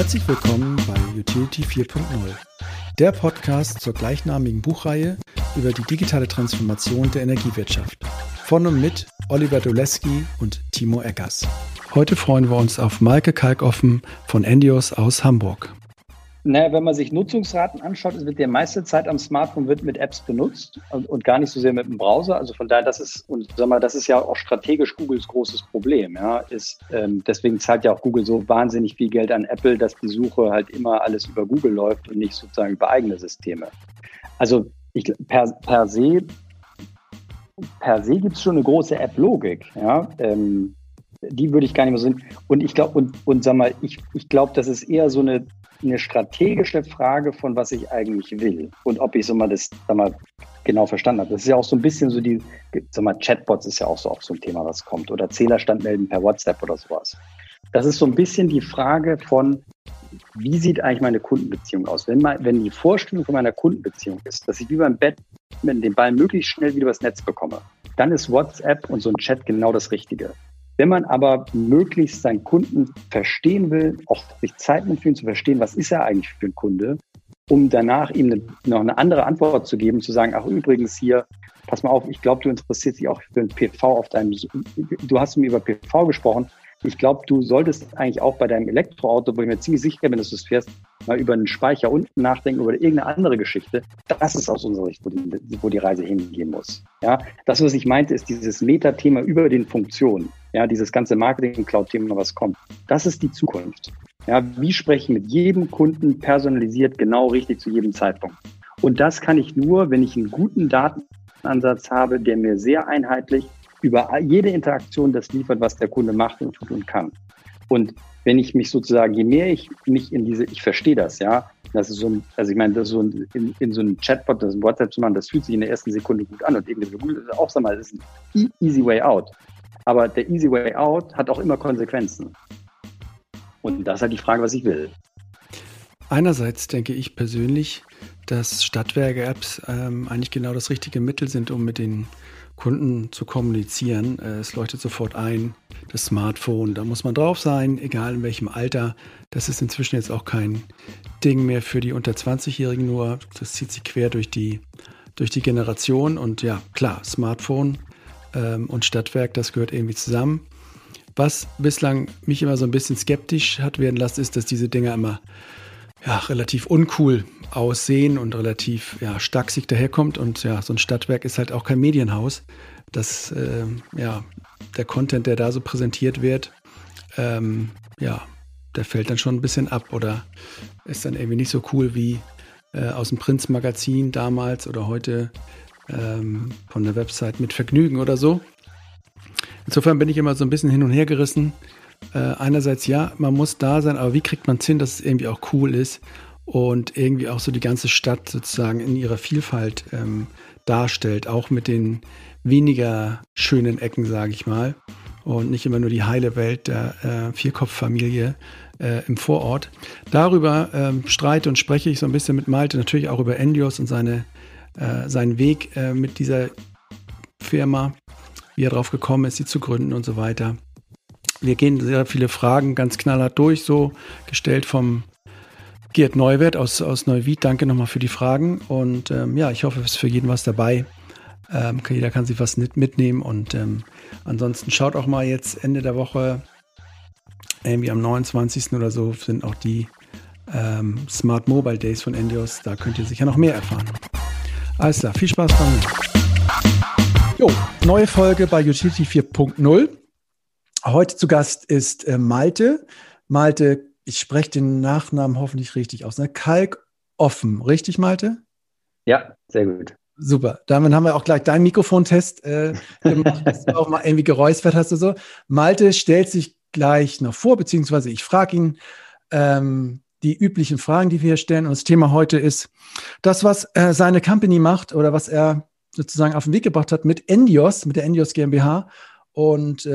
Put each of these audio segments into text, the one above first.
Herzlich willkommen bei Utility 4.0, der Podcast zur gleichnamigen Buchreihe über die digitale Transformation der Energiewirtschaft. Von und mit Oliver Doleski und Timo Eckers. Heute freuen wir uns auf Malte Kalkoffen von Endios aus Hamburg. Naja, wenn man sich Nutzungsraten anschaut, wird die meiste Zeit am Smartphone mit Apps benutzt und gar nicht so sehr mit dem Browser. Also von daher, das ist ja auch strategisch Googles großes Problem. Ja, deswegen zahlt ja auch Google so wahnsinnig viel Geld an Apple, dass die Suche halt immer alles über Google läuft und nicht sozusagen über eigene Systeme. Also per se gibt es schon eine große App-Logik. Ja, die würde ich gar nicht mehr so sehen. Und ich glaube, das ist eher so eine strategische Frage von, was ich eigentlich will und ob ich das genau verstanden habe. Das ist ja auch so ein bisschen so Chatbots ist ja auch so ein Thema, was kommt, oder Zählerstand melden per WhatsApp oder sowas. Das ist so ein bisschen die Frage von, wie sieht eigentlich meine Kundenbeziehung aus? Wenn die Vorstellung von meiner Kundenbeziehung ist, dass ich wie beim Badminton den Ball möglichst schnell wieder übers Netz bekomme, dann ist WhatsApp und so ein Chat genau das Richtige. Wenn man aber möglichst seinen Kunden verstehen will, auch sich Zeit nimmt, für ihn zu verstehen, was ist er eigentlich für ein Kunde, um danach ihm noch eine andere Antwort zu geben, zu sagen, ach übrigens hier, pass mal auf, ich glaube, du interessierst dich auch für ein PV du hast mir über PV gesprochen, ich glaube, du solltest eigentlich auch bei deinem Elektroauto, wo ich mir ziemlich sicher bin, dass du es fährst, mal über einen Speicher unten nachdenken, über irgendeine andere Geschichte. Das ist aus unserer Sicht, wo die Reise hingehen muss. Ja, das, was ich meinte, ist dieses Metathema über den Funktionen. Ja, dieses ganze Marketing-Cloud-Thema, was kommt. Das ist die Zukunft. Ja, wie spreche ich mit jedem Kunden personalisiert, genau richtig zu jedem Zeitpunkt? Und das kann ich nur, wenn ich einen guten Datenansatz habe, der mir sehr einheitlich über jede Interaktion das liefert, was der Kunde macht und tut und kann. Und wenn ich mich sozusagen, je mehr ich mich in ich verstehe das, ja, das ist in so einem Chatbot, das ist ein WhatsApp zu machen, das fühlt sich in der ersten Sekunde gut an und irgendwie so gut, das ist auch, das ist ein easy way out. Aber der easy way out hat auch immer Konsequenzen. Und das ist halt die Frage, was ich will. Einerseits denke ich persönlich, dass Stadtwerke-Apps eigentlich genau das richtige Mittel sind, um mit den Kunden zu kommunizieren. Es leuchtet sofort ein, das Smartphone, da muss man drauf sein, egal in welchem Alter. Das ist inzwischen jetzt auch kein Ding mehr für die unter 20-Jährigen nur. Das zieht sich quer durch die Generation. Und ja, klar, Smartphone und Stadtwerk, das gehört irgendwie zusammen. Was bislang mich immer so ein bisschen skeptisch hat werden lassen, ist, dass diese Dinger immer relativ uncool aussehen und relativ stacksig daherkommt. Und ja, so ein Stadtwerk ist halt auch kein Medienhaus. Das, der Content, der da so präsentiert wird, der fällt dann schon ein bisschen ab oder ist dann irgendwie nicht so cool wie aus dem Prinz-Magazin damals oder heute von der Website mit Vergnügen oder so. Insofern bin ich immer so ein bisschen hin und her gerissen. Einerseits ja, man muss da sein, aber wie kriegt man es hin, dass es irgendwie auch cool ist und irgendwie auch so die ganze Stadt sozusagen in ihrer Vielfalt darstellt, auch mit den weniger schönen Ecken, sage ich mal, und nicht immer nur die heile Welt der Vierkopffamilie im Vorort. Darüber streite und spreche ich so ein bisschen mit Malte, natürlich auch über Endios und seinen Weg mit dieser Firma, wie er drauf gekommen ist, sie zu gründen und so weiter. Wir gehen sehr viele Fragen ganz knallhart durch, so gestellt vom Gerd Neuwirth aus Neuwied. Danke nochmal für die Fragen und ich hoffe, es ist für jeden was dabei. Jeder kann sich was mitnehmen und ansonsten schaut auch mal jetzt Ende der Woche, irgendwie am 29. oder so, sind auch die Smart Mobile Days von Endios. Da könnt ihr sicher noch mehr erfahren. Alles klar, viel Spaß bei mir. Jo, neue Folge bei Utility 4.0. Heute zu Gast ist Malte. Malte, ich spreche den Nachnamen hoffentlich richtig aus. Ne? Kalkoffen, richtig, Malte? Ja, sehr gut. Super. Damit haben wir auch gleich deinen Mikrofontest gemacht, dass du auch mal irgendwie geräuspert hast oder so. Malte stellt sich gleich noch vor, beziehungsweise ich frage ihn die üblichen Fragen, die wir hier stellen. Und das Thema heute ist das, was seine Company macht oder was er sozusagen auf den Weg gebracht hat mit Endios, mit der Endios GmbH. Und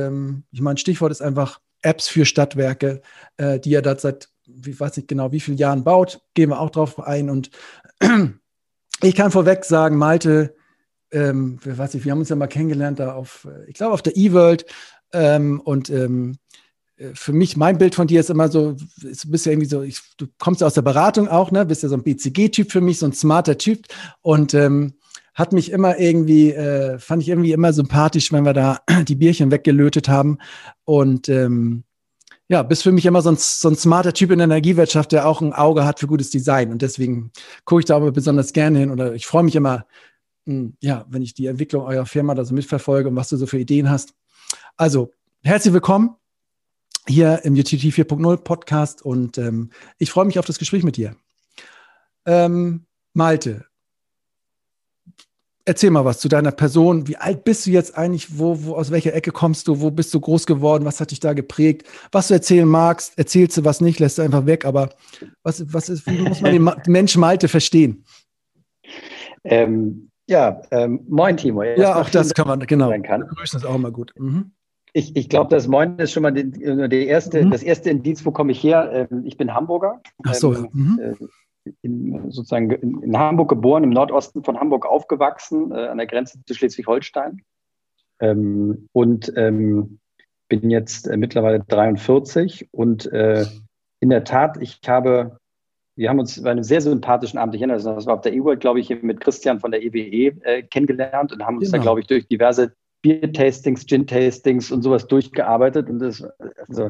ich meine, Stichwort ist einfach Apps für Stadtwerke, die er da seit, ich weiß nicht genau, wie vielen Jahren baut. Gehen wir auch drauf ein. Und ich kann vorweg sagen, Malte, wir haben uns ja mal kennengelernt, da auf der E-World. Und für mich, mein Bild von dir ist immer so, du bist ja irgendwie so, du kommst ja aus der Beratung auch, ne? Bist ja so ein BCG-Typ für mich, so ein smarter Typ und hat mich immer irgendwie, fand ich irgendwie immer sympathisch, wenn wir da die Bierchen weggelötet haben und ja, bist für mich immer so ein smarter Typ in der Energiewirtschaft, der auch ein Auge hat für gutes Design und deswegen gucke ich da aber besonders gerne hin oder ich freue mich immer, ja, wenn ich die Entwicklung eurer Firma da so mitverfolge und was du so für Ideen hast. Also, herzlich willkommen hier im Utility 4.0 Podcast und ich freue mich auf das Gespräch mit dir. Malte, erzähl mal was zu deiner Person. Wie alt bist du jetzt eigentlich? Wo aus welcher Ecke kommst du? Wo bist du groß geworden? Was hat dich da geprägt? Was du erzählen magst, erzählst du, was nicht, lässt du einfach weg. Aber was ist, wie muss man den Mensch Malte verstehen? Moin Timo. Ja, auch das kann man, genau. Wir grüßen ist auch immer gut. Mhm. Ich glaube, das Moin ist schon mal das erste Indiz, wo komme ich her? Ich bin Hamburger. Ach so. In Hamburg geboren, im Nordosten von Hamburg aufgewachsen, an der Grenze zu Schleswig-Holstein. Bin jetzt mittlerweile 43 und in der Tat, wir haben uns bei einem sehr sympathischen Abend, das war auf der E-World, glaube ich, mit Christian von der EWE kennengelernt und haben uns da, glaube ich, durch diverse Bier-Tastings, Gin-Tastings und sowas durchgearbeitet. Und das, also,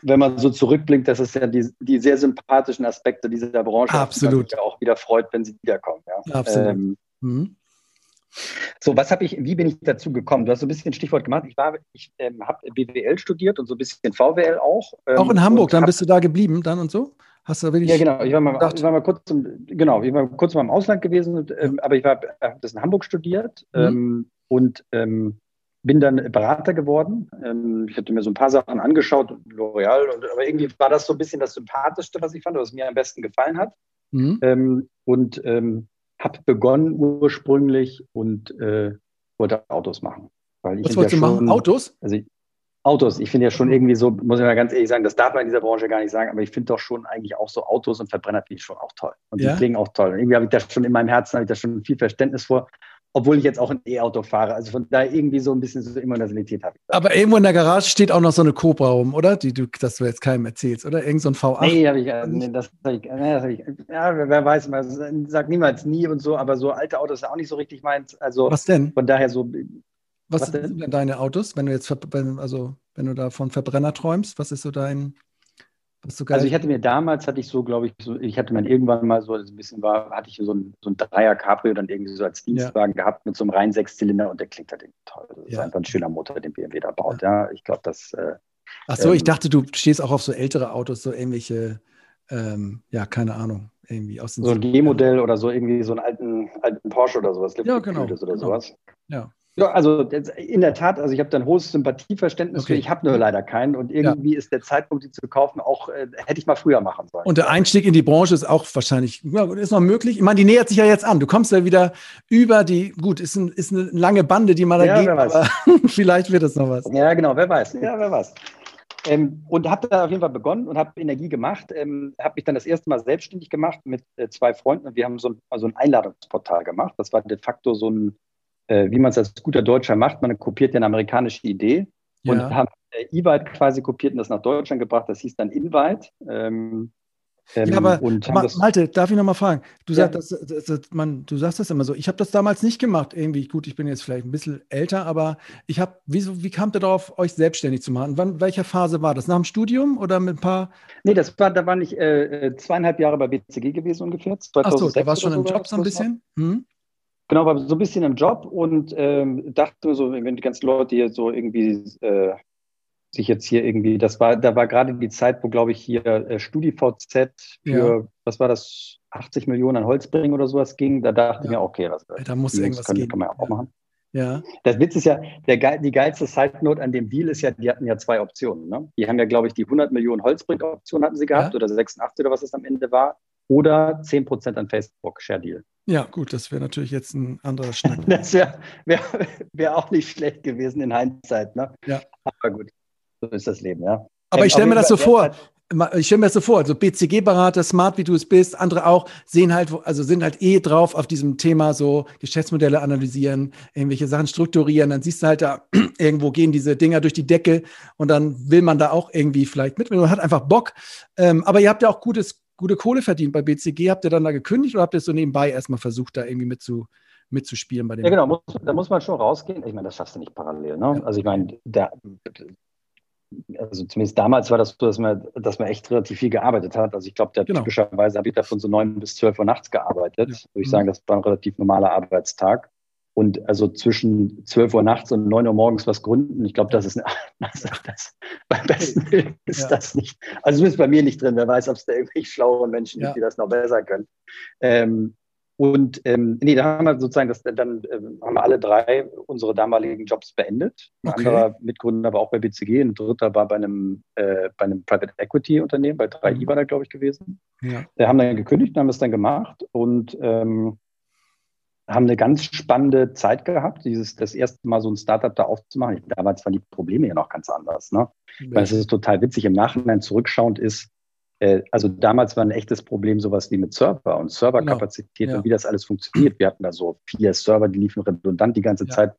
wenn man so zurückblickt, das ist ja die sehr sympathischen Aspekte dieser Branche. Absolut. Die man auch wieder freut, wenn sie wiederkommen. Ja. Absolut. So, wie bin ich dazu gekommen? Du hast so ein bisschen Stichwort gemacht. Ich habe BWL studiert und so ein bisschen VWL auch. Auch in Hamburg, dann bist du da geblieben dann und so? Hast du wirklich ich war kurz mal im Ausland gewesen, aber ich habe das in Hamburg studiert bin dann Berater geworden. Ich hatte mir so ein paar Sachen angeschaut, L'Oreal, aber irgendwie war das so ein bisschen das Sympathischste, was ich fand, was mir am besten gefallen hat. Habe begonnen ursprünglich und wollte Autos machen. Was wolltest du machen? Autos? Autos, ich finde ja schon irgendwie so, muss ich mal ganz ehrlich sagen, das darf man in dieser Branche gar nicht sagen, aber ich finde doch schon eigentlich auch so Autos und Verbrenner finde ich schon auch toll. Und die klingen auch toll. Und irgendwie habe ich das schon in meinem Herzen, viel Verständnis vor, obwohl ich jetzt auch ein E-Auto fahre. Also von daher irgendwie so ein bisschen so Emotionalität habe ich da. Aber irgendwo in der Garage steht auch noch so eine Cobra rum, oder? Dass du jetzt keinem erzählst, oder? Irgend so ein V8? Nee, wer weiß, man sagt niemals nie und so, aber so alte Autos ist auch nicht so richtig meins. Also was denn? Von daher so... Was sind denn deine Autos, wenn du jetzt, wenn du da von Verbrenner träumst, was ist so dein, was du geil? Also ich hatte mir damals, hatte ich so ein Dreier-Cabrio dann irgendwie so als Dienstwagen gehabt mit so einem reinen Sechszylinder und der klingt halt irgendwie toll. Das ist einfach ein schöner Motor, den BMW da baut, ja. Ich glaube, das... ich dachte, du stehst auch auf so ältere Autos, so irgendwelche, keine Ahnung, irgendwie aus den... So ein G-Modell oder so, irgendwie so einen alten Porsche oder sowas. Ja, genau. Oder sowas. Ja. Ja, also in der Tat, ich habe da ein hohes Sympathieverständnis für, ich habe nur leider keinen und irgendwie ist der Zeitpunkt, die zu kaufen, auch hätte ich mal früher machen sollen. Und der Einstieg in die Branche ist auch wahrscheinlich, ist noch möglich. Ich meine, die nähert sich ja jetzt an. Du kommst ja wieder über die, gut, ist eine lange Bande, die mal da geht, aber vielleicht wird das noch was. Ja, genau, wer weiß. Ja, wer weiß. Und habe da auf jeden Fall begonnen und habe Energie gemacht, habe mich dann das erste Mal selbstständig gemacht mit zwei Freunden und wir haben so ein Einladungsportal gemacht. Das war de facto so ein, wie man es als guter Deutscher macht, man kopiert ja eine amerikanische Idee und haben E-Wide quasi kopiert und das nach Deutschland gebracht, das hieß dann InWide. Malte, darf ich nochmal fragen? Du sagst das immer so, ich habe das damals nicht gemacht, irgendwie, gut, ich bin jetzt vielleicht ein bisschen älter, aber wie kamt ihr darauf, euch selbstständig zu machen? In welcher Phase war das? Nach dem Studium oder mit ein paar? Nee, da war ich 2,5 Jahre bei BCG gewesen ungefähr. Achso, da warst du schon im Job so ein bisschen? Genau, war so ein bisschen im Job und dachte so, wenn die ganzen Leute hier so irgendwie sich jetzt hier irgendwie, da war gerade die Zeit, wo, glaube ich, hier StudiVZ für, was war das, 80 Millionen an Holzbring oder sowas ging, da dachte ich mir, okay, da muss irgendwas gehen. Kann man ja auch machen. Ja. Das Witz ist ja, die geilste Side-Note an dem Deal ist ja, die hatten ja zwei Optionen, ne? Die haben ja, glaube ich, die 100 Millionen Holzbring-Option hatten sie gehabt oder 86 oder was es am Ende war. Oder 10% an Facebook, Share Deal. Ja, gut, das wäre natürlich jetzt ein anderer Schnack. Das wäre auch nicht schlecht gewesen in Hindsight, ne? Ja. Aber gut, so ist das Leben, ja. Aber ich stelle mir das so vor, ich stelle mir das so vor, also BCG-Berater, smart wie du es bist, andere auch, sehen halt, also sind halt eh drauf auf diesem Thema, so Geschäftsmodelle analysieren, irgendwelche Sachen strukturieren, dann siehst du halt da, irgendwo gehen diese Dinger durch die Decke und dann will man da auch irgendwie vielleicht mit, man hat einfach Bock, aber ihr habt ja auch gute Kohle verdient bei BCG, habt ihr dann da gekündigt oder habt ihr es so nebenbei erstmal versucht, da irgendwie mitzuspielen? Bei dem? Ja genau, da muss man schon rausgehen, ich meine, das schaffst du nicht parallel, ne? Ja. Also ich meine, also zumindest damals war das so, dass man echt relativ viel gearbeitet hat. Also ich glaube, typischerweise habe ich da von so 9 bis 12 Uhr nachts gearbeitet. Ja. Würde ich sagen, das war ein relativ normaler Arbeitstag. Und also zwischen 12 Uhr nachts und 9 Uhr morgens was gründen, ich glaube, beim besten Willen ist das nicht. Also zumindest bei mir nicht drin. Wer weiß, ob es da irgendwelche schlaueren Menschen gibt, die das noch besser können. Da haben wir sozusagen, haben wir alle drei unsere damaligen Jobs beendet. Ein anderer Mitgründer war auch bei BCG, ein dritter war bei einem Private Equity Unternehmen, bei 3i war da, glaube ich, gewesen. Ja. Wir haben dann gekündigt, haben es dann gemacht und haben eine ganz spannende Zeit gehabt, das erste Mal so ein Startup da aufzumachen. Damals waren die Probleme ja noch ganz anders, ne? Ja. Weil es ist total witzig, im Nachhinein zurückschauend ist, also damals war ein echtes Problem sowas wie mit Server und Serverkapazität und wie das alles funktioniert. Wir hatten da so 4 Server, die liefen redundant die ganze Zeit.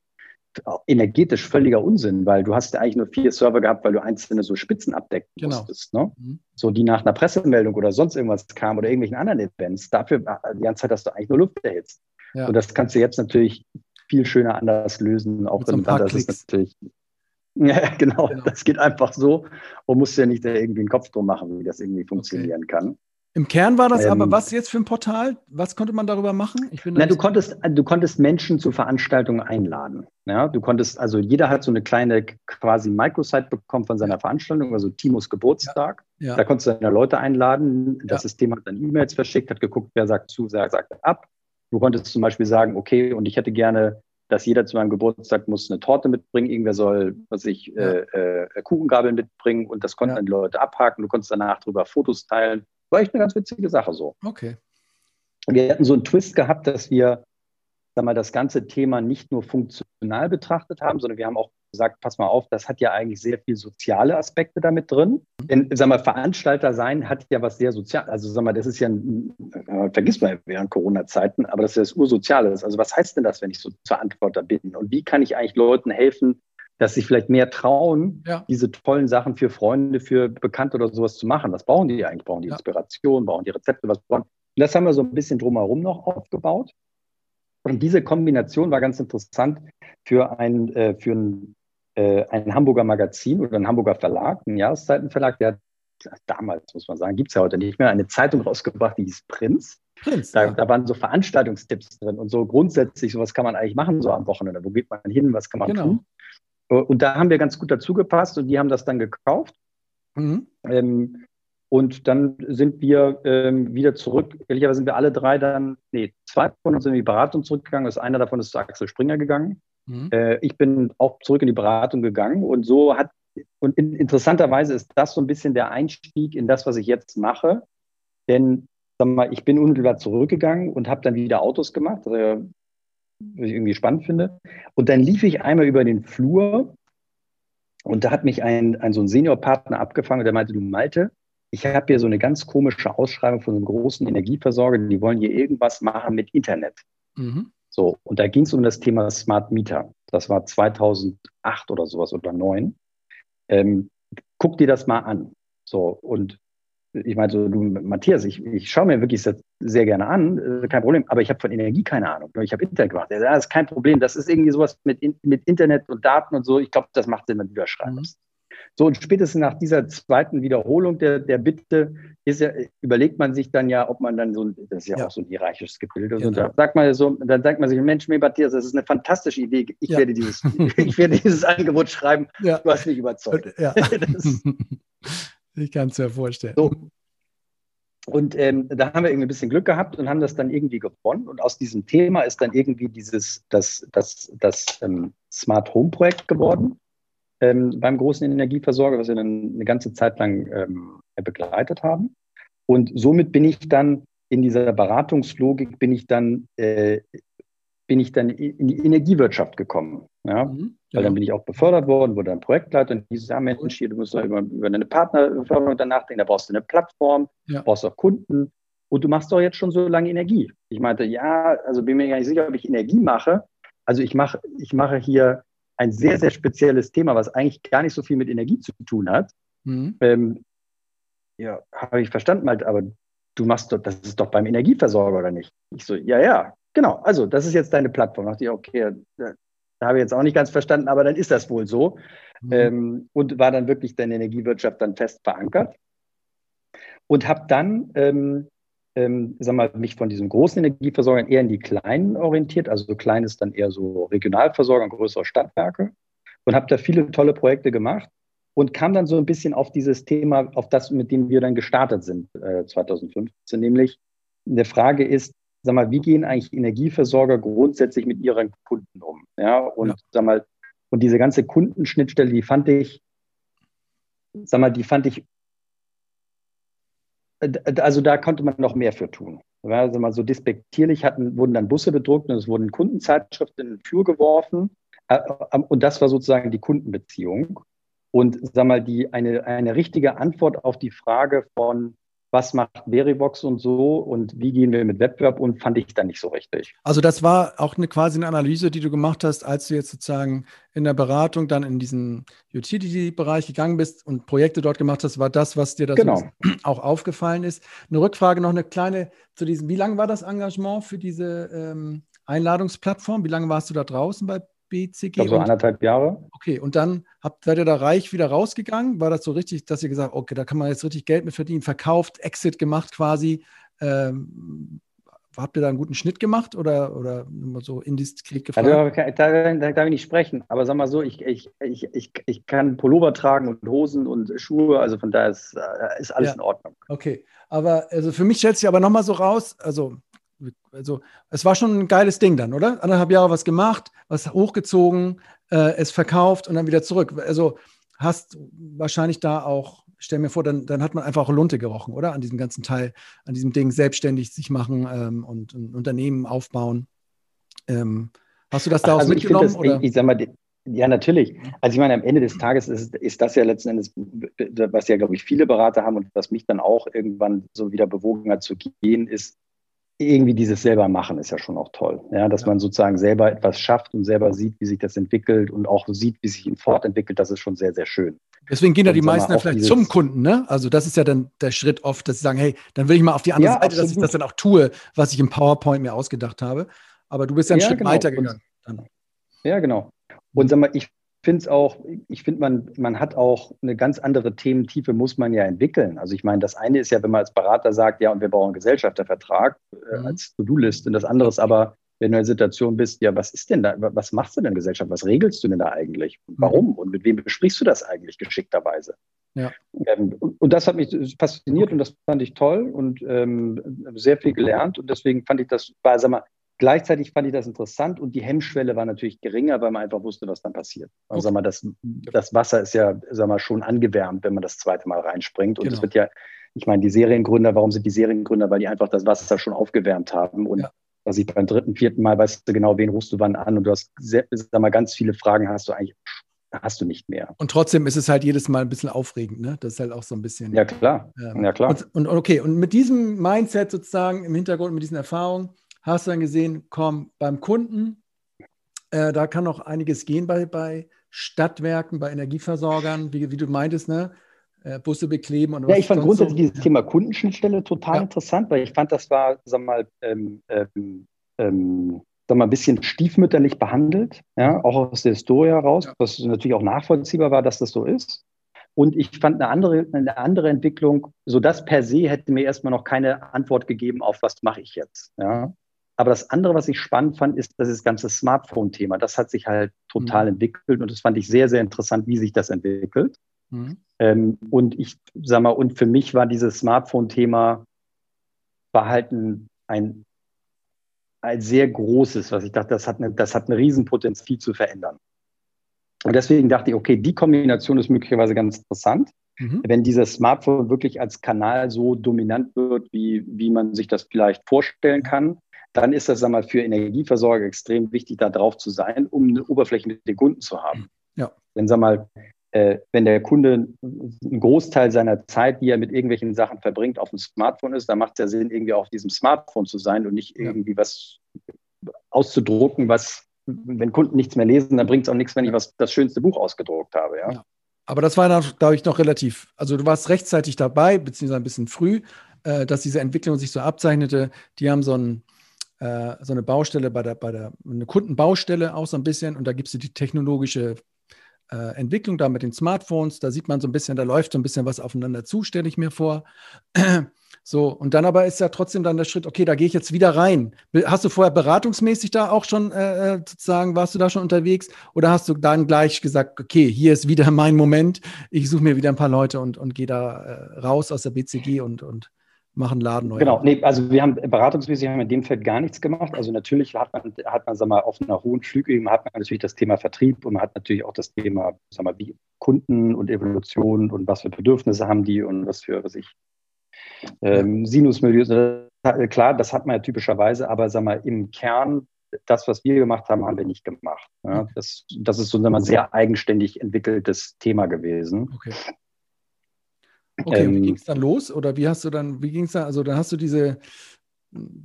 Energetisch völliger Unsinn, weil du hast ja eigentlich nur 4 Server gehabt, weil du einzelne so Spitzen abdecken musstest. Ne? So die nach einer Pressemeldung oder sonst irgendwas kam oder irgendwelchen anderen Events. Dafür die ganze Zeit hast du eigentlich nur Luft erhitzt. Ja. Und das kannst du jetzt natürlich viel schöner anders lösen. Auch wenn das ist natürlich... Ja, genau, das geht einfach so und musst ja nicht irgendwie einen Kopf drum machen, wie das irgendwie funktionieren kann. Im Kern war das aber was jetzt für ein Portal? Was konnte man darüber machen? Du konntest Menschen zu Veranstaltungen einladen. Ja, du konntest, also jeder hat so eine kleine quasi Microsite bekommen von seiner Veranstaltung, also Timos Geburtstag. Ja. Ja. Da konntest du deine Leute einladen. Das System hat dann E-Mails verschickt, hat geguckt, wer sagt zu, wer sagt ab. Du konntest zum Beispiel sagen, okay, und ich hätte gerne, dass jeder zu meinem Geburtstag muss eine Torte mitbringen, irgendwer soll, Kuchengabeln mitbringen und das konnten dann die Leute abhaken. Du konntest danach drüber Fotos teilen. War echt eine ganz witzige Sache so. Okay. Wir hatten so einen Twist gehabt, dass wir, sag mal, das ganze Thema nicht nur funktional betrachtet haben, sondern wir haben auch gesagt, pass mal auf, das hat ja eigentlich sehr viel soziale Aspekte damit drin. Denn, sag mal, Veranstalter sein hat ja was sehr Soziales. Also, sag mal, das ist ja, vergiss mal während Corona-Zeiten, aber das ist ja das Ursoziales. Also, was heißt denn das, wenn ich so zur Antwort da bin? Und wie kann ich eigentlich Leuten helfen, dass sich vielleicht mehr trauen, diese tollen Sachen für Freunde, für Bekannte oder sowas zu machen? Was brauchen die eigentlich? Brauchen die Inspiration? Brauchen die Rezepte? Was brauchen? Und das haben wir so ein bisschen drumherum noch aufgebaut. Und diese Kombination war ganz interessant für ein Hamburger Magazin oder ein Hamburger Verlag, ein Jahreszeitenverlag, der hat damals, muss man sagen, gibt es ja heute nicht mehr, eine Zeitung rausgebracht, die hieß Prinz. Da waren so Veranstaltungstipps drin und so grundsätzlich, so was kann man eigentlich machen so am Wochenende, wo geht man hin, was kann man tun. Und da haben wir ganz gut dazu gepasst und die haben das dann gekauft. Und dann sind wir wieder zurück. Ehrlicherweise sind wir alle drei dann, zwei von uns sind in die Beratung zurückgegangen. Einer davon ist zu Axel Springer gegangen. Ich bin auch zurück in die Beratung gegangen. Und so interessanterweise ist das so ein bisschen der Einstieg in das, was ich jetzt mache. Denn, sag mal, ich bin unmittelbar zurückgegangen und habe dann wieder Autos gemacht, was ich irgendwie spannend finde. Und dann lief ich einmal über den Flur und da hat mich so ein Seniorpartner abgefangen und der meinte, du Malte, ich habe hier so eine ganz komische Ausschreibung von so einem großen Energieversorger, die wollen hier irgendwas machen mit Internet. So, und da ging es um das Thema Smart Meter. Das war 2008 oder sowas oder 2009. Guck dir das mal an. So, und ich meine so, du Matthias, ich schaue mir wirklich das sehr gerne an, kein Problem, aber ich habe von Energie keine Ahnung. Ich habe Internet gemacht. Ja, das ist kein Problem, das ist irgendwie sowas mit Internet und Daten und so. Ich glaube, das macht Sinn, wenn du das schreibst. So, und spätestens nach dieser zweiten Wiederholung der Bitte überlegt man sich dann ob man dann das ist auch so ein hierarchisches Gebilde. Ja, und dann sagt man sich, Mensch, Matthias, das ist eine fantastische Idee. Ich werde dieses Angebot schreiben. Ja. Du hast mich überzeugt. Ja. Ich kann es mir vorstellen. So. Und da haben wir irgendwie ein bisschen Glück gehabt und haben das dann irgendwie gewonnen. Und aus diesem Thema ist dann irgendwie das Smart Home Projekt geworden. Beim großen Energieversorger, was wir dann eine ganze Zeit lang begleitet haben. Und somit bin ich dann in dieser Beratungslogik bin ich dann in die Energiewirtschaft gekommen. Ja? Weil dann bin ich auch befördert worden, wurde dann Projektleiter und dieses Jahr, Mensch, hier, du musst doch über eine Partnerförderung danach denken, da brauchst du eine Plattform, brauchst auch Kunden und du machst doch jetzt schon so lange Energie. Ich meinte, ja, also bin mir gar nicht sicher, ob ich Energie mache. Also ich mache hier ein sehr, sehr spezielles Thema, was eigentlich gar nicht so viel mit Energie zu tun hat. Ja, habe ich verstanden, Malte, aber du machst doch, das ist doch beim Energieversorger, oder nicht? Ich so, ja, genau, also das ist jetzt deine Plattform. Da dachte ich, okay, da habe ich jetzt auch nicht ganz verstanden, aber dann ist das wohl so. Und war dann wirklich in der Energiewirtschaft dann fest verankert und habe dann, mich von diesen großen Energieversorgern eher in die kleinen orientiert, also so klein ist dann eher so Regionalversorger und größere Stadtwerke und habe da viele tolle Projekte gemacht. Und kam dann so ein bisschen auf dieses Thema, auf das, mit dem wir dann gestartet sind, 2015, nämlich der Frage ist, wie gehen eigentlich Energieversorger grundsätzlich mit ihren Kunden um? Ja, und und diese ganze Kundenschnittstelle, die fand ich, also da konnte man noch mehr für tun. Ja, so despektierlich wurden dann Busse bedruckt und es wurden Kundenzeitschriften in die Tür geworfen. Und das war sozusagen die Kundenbeziehung. Und eine richtige Antwort auf die Frage von, was macht Verivox und so und wie gehen wir mit Wettbewerb um, fand ich dann nicht so richtig. Also das war auch quasi eine Analyse, die du gemacht hast, als du jetzt sozusagen in der Beratung dann in diesen Utility-Bereich gegangen bist und Projekte dort gemacht hast, war das, was dir da auch aufgefallen ist. Eine Rückfrage noch, eine kleine zu diesem, wie lange war das Engagement für diese Einladungsplattform? Wie lange warst du da draußen bei BCG? Ich glaube, so 1,5 Jahre. Okay, und dann seid ihr da reich wieder rausgegangen? War das so richtig, dass ihr gesagt habt, okay, da kann man jetzt richtig Geld mit verdienen, verkauft, Exit gemacht quasi? Habt ihr da einen guten Schnitt gemacht oder so indiskret gefragt? Also, da darf ich nicht sprechen, aber ich kann Pullover tragen und Hosen und Schuhe, also von daher ist alles in Ordnung. Okay, aber also für mich stellt sich aber nochmal so raus, also es war schon ein geiles Ding dann, oder? 1,5 Jahre was gemacht, was hochgezogen, es verkauft und dann wieder zurück. Also hast wahrscheinlich da auch, stell mir vor, dann hat man einfach Lunte gerochen, oder? An diesem ganzen Teil, an diesem Ding selbstständig sich machen und ein Unternehmen aufbauen. Hast du das da auch mitgenommen? Ja, natürlich. Also ich meine, am Ende des Tages ist das ja letzten Endes, was ja, glaube ich, viele Berater haben und was mich dann auch irgendwann so wieder bewogen hat zu gehen, ist, irgendwie dieses selber machen ist ja schon auch toll. Ja, dass man sozusagen selber etwas schafft und selber sieht, wie sich das entwickelt und auch sieht, wie sich ihn fortentwickelt, das ist schon sehr, sehr schön. Deswegen gehen ja die meisten dann vielleicht zum Kunden, ne? Also das ist ja dann der Schritt oft, dass sie sagen, hey, dann will ich mal auf die andere Seite, absolut, dass ich das dann auch tue, was ich im PowerPoint mir ausgedacht habe. Aber du bist ja einen Schritt weiter gegangen. Ja, genau. Und ich finde es auch, man hat auch eine ganz andere Thementiefe, muss man ja entwickeln. Also ich meine, das eine ist ja, wenn man als Berater sagt, ja, und wir brauchen einen Gesellschaftervertrag als To-Do-List und das andere ist aber, wenn du in der Situation bist, ja, was ist denn da, was machst du denn Gesellschaft, was regelst du denn da eigentlich und warum und mit wem besprichst du das eigentlich geschickterweise? Ja. Und das hat mich fasziniert und das fand ich toll und sehr viel gelernt und deswegen fand ich das, gleichzeitig fand ich das interessant und die Hemmschwelle war natürlich geringer, weil man einfach wusste, was dann passiert. Also, das Wasser ist ja schon angewärmt, wenn man das zweite Mal reinspringt. Und es wird ja, ich meine, die Seriengründer, warum sind die Seriengründer? Weil die einfach das Wasser schon aufgewärmt haben. Und was ich beim 3., 4. Mal, weißt du genau, wen rufst du wann an und du hast ganz viele Fragen, hast du nicht mehr. Und trotzdem ist es halt jedes Mal ein bisschen aufregend, ne? Das ist halt auch so ein bisschen... Ja, klar. Ja, klar. Und mit diesem Mindset sozusagen im Hintergrund, mit diesen Erfahrungen, hast du dann gesehen, komm, beim Kunden, da kann noch einiges gehen bei Stadtwerken, bei Energieversorgern, wie du meintest, ne? Busse bekleben und was. Ja, ich fand grundsätzlich dieses Thema Kundenschnittstelle total interessant, weil ich fand, das war, ein bisschen stiefmütterlich behandelt, ja? Auch aus der Historie heraus, was natürlich auch nachvollziehbar war, dass das so ist. Und ich fand eine andere Entwicklung, so das per se hätte mir erstmal noch keine Antwort gegeben auf, was mache ich jetzt, ja. Aber das andere, was ich spannend fand, ist das ganze Smartphone-Thema. Das hat sich halt total entwickelt und das fand ich sehr, sehr interessant, wie sich das entwickelt. Und für mich war dieses Smartphone-Thema halt ein sehr großes, was ich dachte, das hat ein Riesenpotenzial, viel zu verändern. Und deswegen dachte ich, okay, die Kombination ist möglicherweise ganz interessant, wenn dieses Smartphone wirklich als Kanal so dominant wird, wie man sich das vielleicht vorstellen kann. dann ist das, sagen wir mal, für Energieversorger extrem wichtig, da drauf zu sein, um eine Oberfläche mit den Kunden zu haben. Ja. Denn, sagen wir mal, wenn der Kunde einen Großteil seiner Zeit, die er mit irgendwelchen Sachen verbringt, auf dem Smartphone ist, dann macht es ja Sinn, irgendwie auf diesem Smartphone zu sein und nicht irgendwie was auszudrucken, was, wenn Kunden nichts mehr lesen, dann bringt es auch nichts, wenn ich das schönste Buch ausgedruckt habe. Ja? Ja. Aber das war dadurch noch relativ, also du warst rechtzeitig dabei, beziehungsweise ein bisschen früh, dass diese Entwicklung sich so abzeichnete. Die haben so eine Baustelle, eine Kundenbaustelle auch so ein bisschen, und da gibt es die technologische Entwicklung da mit den Smartphones, da sieht man so ein bisschen, da läuft so ein bisschen was aufeinander zu, stelle ich mir vor. So, und dann aber ist ja trotzdem dann der Schritt, okay, da gehe ich jetzt wieder rein. Hast du vorher beratungsmäßig da auch schon sozusagen, warst du da schon unterwegs, oder hast du dann gleich gesagt, okay, hier ist wieder mein Moment, ich suche mir wieder ein paar Leute und gehe da raus aus der BCG und machen Laden neu. Genau, nee, also wir haben beratungsmäßig in dem Feld gar nichts gemacht. Also natürlich hat man sagen wir mal, auf einer hohen Flügelebene hat man natürlich das Thema Vertrieb und man hat natürlich auch das Thema, sagen wir mal, wie Kunden und Evolution und was für Bedürfnisse haben die und was für, was ich, Sinusmilieu, klar, das hat man ja typischerweise, aber sagen wir mal, im Kern, das, was wir gemacht haben, haben wir nicht gemacht. Ja, das ist so ein sehr eigenständig entwickeltes Thema gewesen. Okay. Okay, wie ging es dann los? Oder dann hast du diese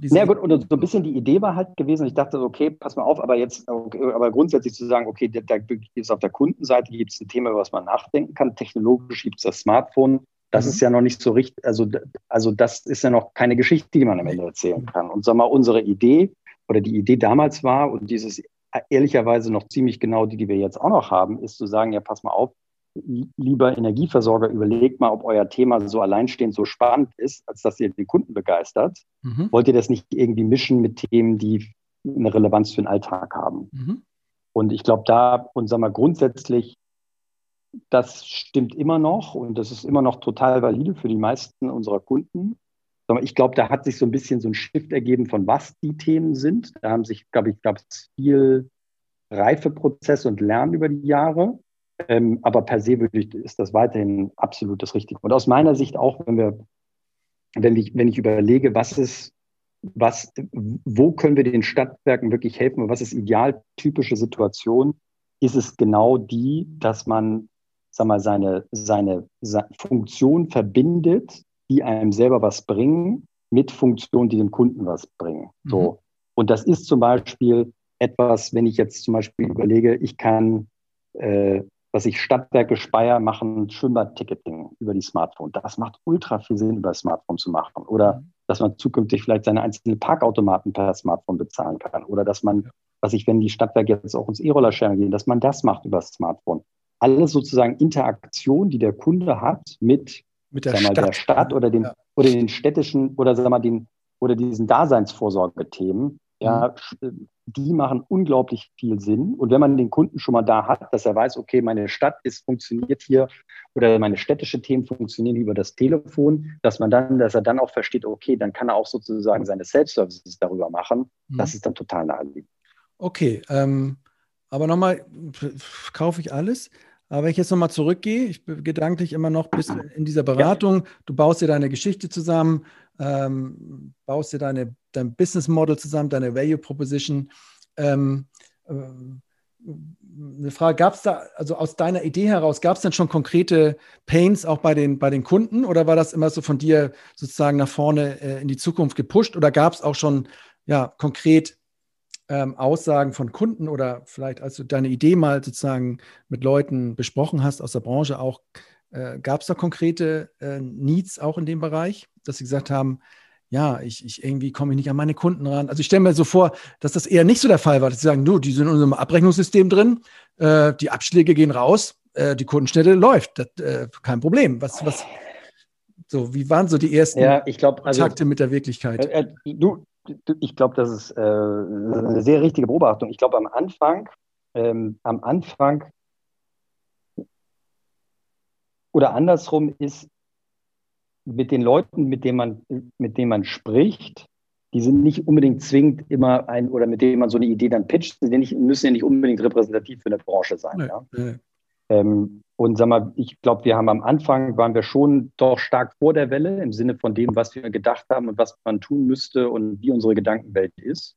ja gut, und so ein bisschen die Idee war halt gewesen, ich dachte, okay, pass mal auf, aber grundsätzlich zu sagen, okay, da gibt es auf der Kundenseite gibt es ein Thema, über was man nachdenken kann, technologisch gibt es das Smartphone, das ist ja noch nicht so richtig, also das ist ja noch keine Geschichte, die man am Ende erzählen kann. Und sag mal, unsere Idee, oder die Idee damals war, und dieses ehrlicherweise noch ziemlich genau die wir jetzt auch noch haben, ist zu sagen, ja, pass mal auf, lieber Energieversorger, überlegt mal, ob euer Thema so alleinstehend so spannend ist, als dass ihr den Kunden begeistert. Mhm. Wollt ihr das nicht irgendwie mischen mit Themen, die eine Relevanz für den Alltag haben? Mhm. Und ich glaube, grundsätzlich, das stimmt immer noch und das ist immer noch total valide für die meisten unserer Kunden. Ich glaube, da hat sich so ein bisschen so ein Shift ergeben, von was die Themen sind. Da haben sich, glaube ich, viel Reifeprozess und Lernen über die Jahre. Aber per se ist das weiterhin absolut das Richtige. Und aus meiner Sicht auch, wenn ich überlege, wo können wir den Stadtwerken wirklich helfen und was ist ideal typische Situation, ist es genau die, dass man, sag mal, seine Funktion verbindet, die einem selber was bringen, mit Funktionen, die dem Kunden was bringen. So. Mhm. Und das ist zum Beispiel etwas, wenn ich jetzt zum Beispiel überlege, ich kann was ich Stadtwerke Speyer machen, Schwimmbad-Ticketing über die Smartphone. Das macht ultra viel Sinn, über das Smartphone zu machen. Oder dass man zukünftig vielleicht seine einzelnen Parkautomaten per Smartphone bezahlen kann. Oder dass man, wenn die Stadtwerke jetzt auch ins E-Roller-Sharing gehen, dass man das macht über das Smartphone. Alles sozusagen Interaktion, die der Kunde hat mit der Stadt oder den städtischen oder diesen Daseinsvorsorgethemen. Ja, die machen unglaublich viel Sinn. Und wenn man den Kunden schon mal da hat, dass er weiß, okay, meine Stadt funktioniert hier oder meine städtische Themen funktionieren über das Telefon, dass er dann auch versteht, okay, dann kann er auch sozusagen seine Self-Services darüber machen. Das ist dann total naheliegend. Okay, aber nochmal, kaufe ich alles? Aber wenn ich jetzt nochmal zurückgehe, ich bin gedanklich immer noch bis in dieser Beratung, du baust dir deine Geschichte zusammen, baust dir dein Business Model zusammen, deine Value Proposition. Eine Frage, gab es da, also aus deiner Idee heraus, gab es denn schon konkrete Pains auch bei den Kunden, oder war das immer so von dir sozusagen nach vorne in die Zukunft gepusht, oder gab es auch schon konkret Aussagen von Kunden, oder vielleicht, als du deine Idee mal sozusagen mit Leuten besprochen hast aus der Branche auch, gab es da konkrete Needs auch in dem Bereich, dass sie gesagt haben, ja, ich irgendwie komme ich nicht an meine Kunden ran. Also ich stelle mir so vor, dass das eher nicht so der Fall war, dass sie sagen, die sind in unserem Abrechnungssystem drin, die Abschläge gehen raus, die Kundenschnitte läuft, das, kein Problem. Wie waren so die ersten Kontakte mit der Wirklichkeit? Ich glaube, das ist eine sehr richtige Beobachtung. Ich glaube, am Anfang oder andersrum ist, mit den Leuten, mit denen man spricht, die sind nicht unbedingt zwingend immer mit denen man so eine Idee dann pitcht, die müssen ja nicht unbedingt repräsentativ für eine Branche sein. Nee, ja? Nee. Und sag mal, ich glaube, wir haben am Anfang, waren wir schon doch stark vor der Welle im Sinne von dem, was wir gedacht haben und was man tun müsste und wie unsere Gedankenwelt ist.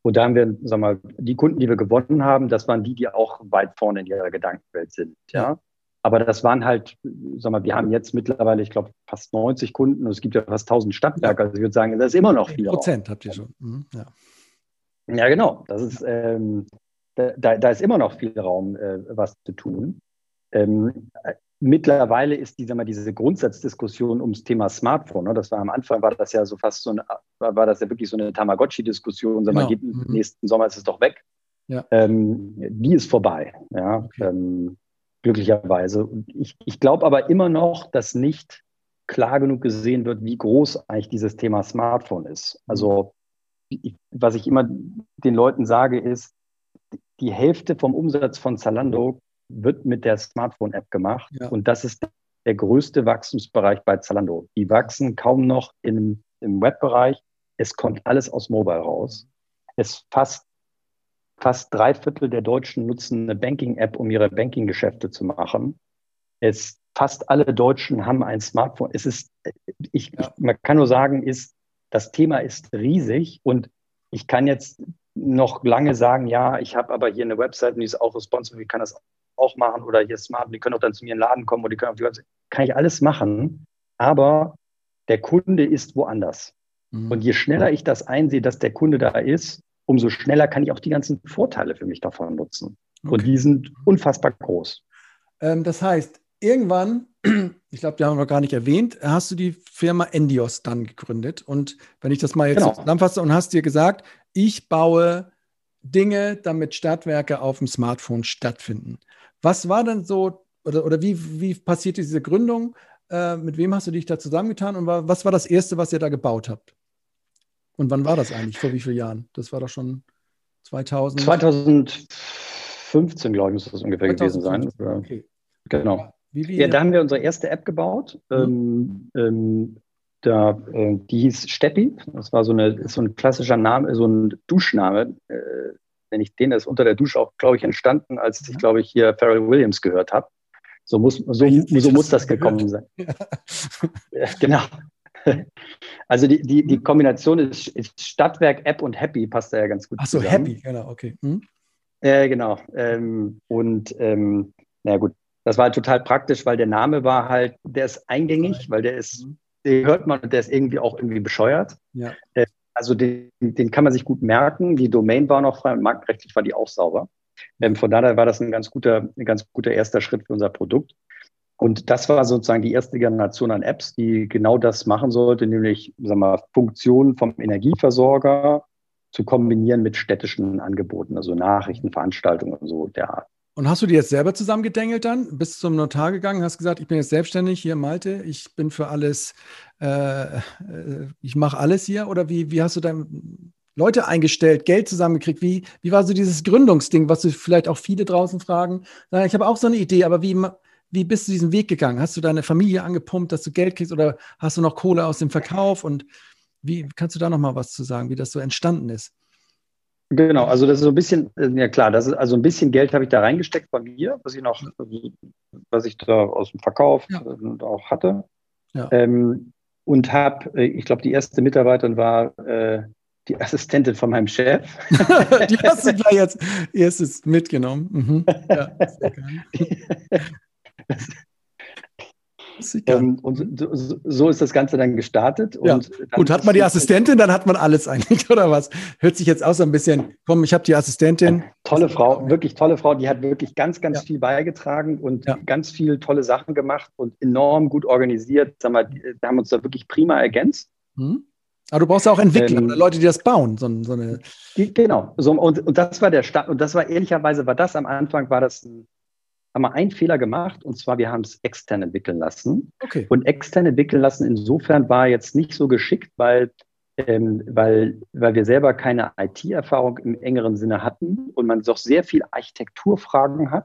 Und da haben wir, sag mal, die Kunden, die wir gewonnen haben, das waren die, die auch weit vorne in ihrer Gedankenwelt sind. Ja. Aber das waren halt, sag mal, wir haben jetzt mittlerweile, ich glaube, fast 90 Kunden und es gibt ja fast 1000 Stadtwerke. Also ich würde sagen, das ist immer noch viel. 10% habt ihr schon. Mhm. Ja. Ja, genau. Das ist, da ist immer noch viel Raum, was zu tun. Mittlerweile ist diese Grundsatzdiskussion ums Thema Smartphone. Ne? Das war am Anfang, war das ja wirklich so eine Tamagotchi-Diskussion. Genau. Nächsten Sommer ist es doch weg. Ja. Die ist vorbei. Ja? Okay. Glücklicherweise. Ich glaube aber immer noch, dass nicht klar genug gesehen wird, wie groß eigentlich dieses Thema Smartphone ist. Also was ich immer den Leuten sage, ist, die Hälfte vom Umsatz von Zalando wird mit der Smartphone-App gemacht. Ja. Und das ist der größte Wachstumsbereich bei Zalando. Die wachsen kaum noch im Webbereich. Es kommt alles aus Mobile raus. Es fast 3/4 der Deutschen nutzen eine Banking-App, um ihre Banking-Geschäfte zu machen. Fast alle Deutschen haben ein Smartphone. Man kann nur sagen, das Thema ist riesig und ich kann jetzt noch lange sagen, ja, ich habe aber hier eine Website und die ist auch responsive, ich kann das auch machen oder hier Smartphone, die können auch dann zu mir in den Laden kommen oder die können auf die Website, kann ich alles machen, aber der Kunde ist woanders. Mhm. Und je schneller ich das einsehe, dass der Kunde da ist, umso schneller kann ich auch die ganzen Vorteile für mich davon nutzen. Okay. Und die sind unfassbar groß. Das heißt, irgendwann, ich glaube, die haben wir noch gar nicht erwähnt, hast du die Firma Endios dann gegründet. Und wenn ich das mal jetzt zusammenfasse, und hast dir gesagt, ich baue Dinge, damit Stadtwerke auf dem Smartphone stattfinden. Was war denn so, oder wie passierte diese Gründung? Mit wem hast du dich da zusammengetan? Und was war das Erste, was ihr da gebaut habt? Und wann war das eigentlich? Vor wie vielen Jahren? Das war doch schon 2015, glaube ich, muss das ungefähr gewesen sein. Okay. Genau. Ja, da haben wir unsere erste App gebaut. Die hieß Steppi. Das war so ein klassischer Name, so ein Duschname. Wenn ich den, das ist unter der Dusche auch, glaube ich, entstanden, als ich, glaube ich, hier Pharrell Williams gehört habe. So muss das gekommen sein. Ja. Genau. Also die Kombination ist Stadtwerk, App und Happy, passt da ja ganz gut zusammen. Ach so, Happy, genau, okay. Hm? Genau. Na gut. Das war halt total praktisch, weil der Name war halt, der ist eingängig, weil den hört man und der ist irgendwie bescheuert. Ja. Also den kann man sich gut merken. Die Domain war noch frei und markenrechtlich war die auch sauber. Von daher war das ein ganz guter erster Schritt für unser Produkt. Und das war sozusagen die erste Generation an Apps, die genau das machen sollte, nämlich Funktionen vom Energieversorger zu kombinieren mit städtischen Angeboten, also Nachrichten, Veranstaltungen und so der Art. Und hast du die jetzt selber zusammengedengelt dann? Bist zum Notar gegangen, hast gesagt, ich bin jetzt selbstständig, hier Malte, ich bin für alles, ich mache alles hier? Oder wie hast du dann Leute eingestellt, Geld zusammengekriegt? Wie war so dieses Gründungsding, was du vielleicht auch viele draußen fragen? Na, ich habe auch so eine Idee, aber wie bist du diesen Weg gegangen? Hast du deine Familie angepumpt, dass du Geld kriegst oder hast du noch Kohle aus dem Verkauf? Und wie kannst du da nochmal was zu sagen, wie das so entstanden ist? Genau, also das ist so ein bisschen, ja klar, ein bisschen Geld habe ich da reingesteckt bei mir, was ich da aus dem Verkauf auch hatte. Ja. Und habe, ich glaube, die erste Mitarbeiterin war die Assistentin von meinem Chef. Die hast du gleich als erstes mitgenommen. Mhm. Ja, sehr und so ist das Ganze dann gestartet. Ja. Und dann gut, hat man die Assistentin, dann hat man alles eigentlich, oder was? Hört sich jetzt auch so ein bisschen, komm, ich habe die Assistentin. Tolle Frau, wirklich tolle Frau, die hat wirklich ganz viel beigetragen und ganz viele tolle Sachen gemacht und enorm gut organisiert. Sag mal, wir haben uns da wirklich prima ergänzt. Mhm. Aber du brauchst ja auch Entwickler, Leute, die das bauen. Genau, und das war der Start. Und das war ehrlicherweise, haben wir einen Fehler gemacht, und zwar, wir haben es extern entwickeln lassen. Okay. Und extern entwickeln lassen insofern war jetzt nicht so geschickt, weil wir selber keine IT-Erfahrung im engeren Sinne hatten und man doch sehr viel Architekturfragen hat,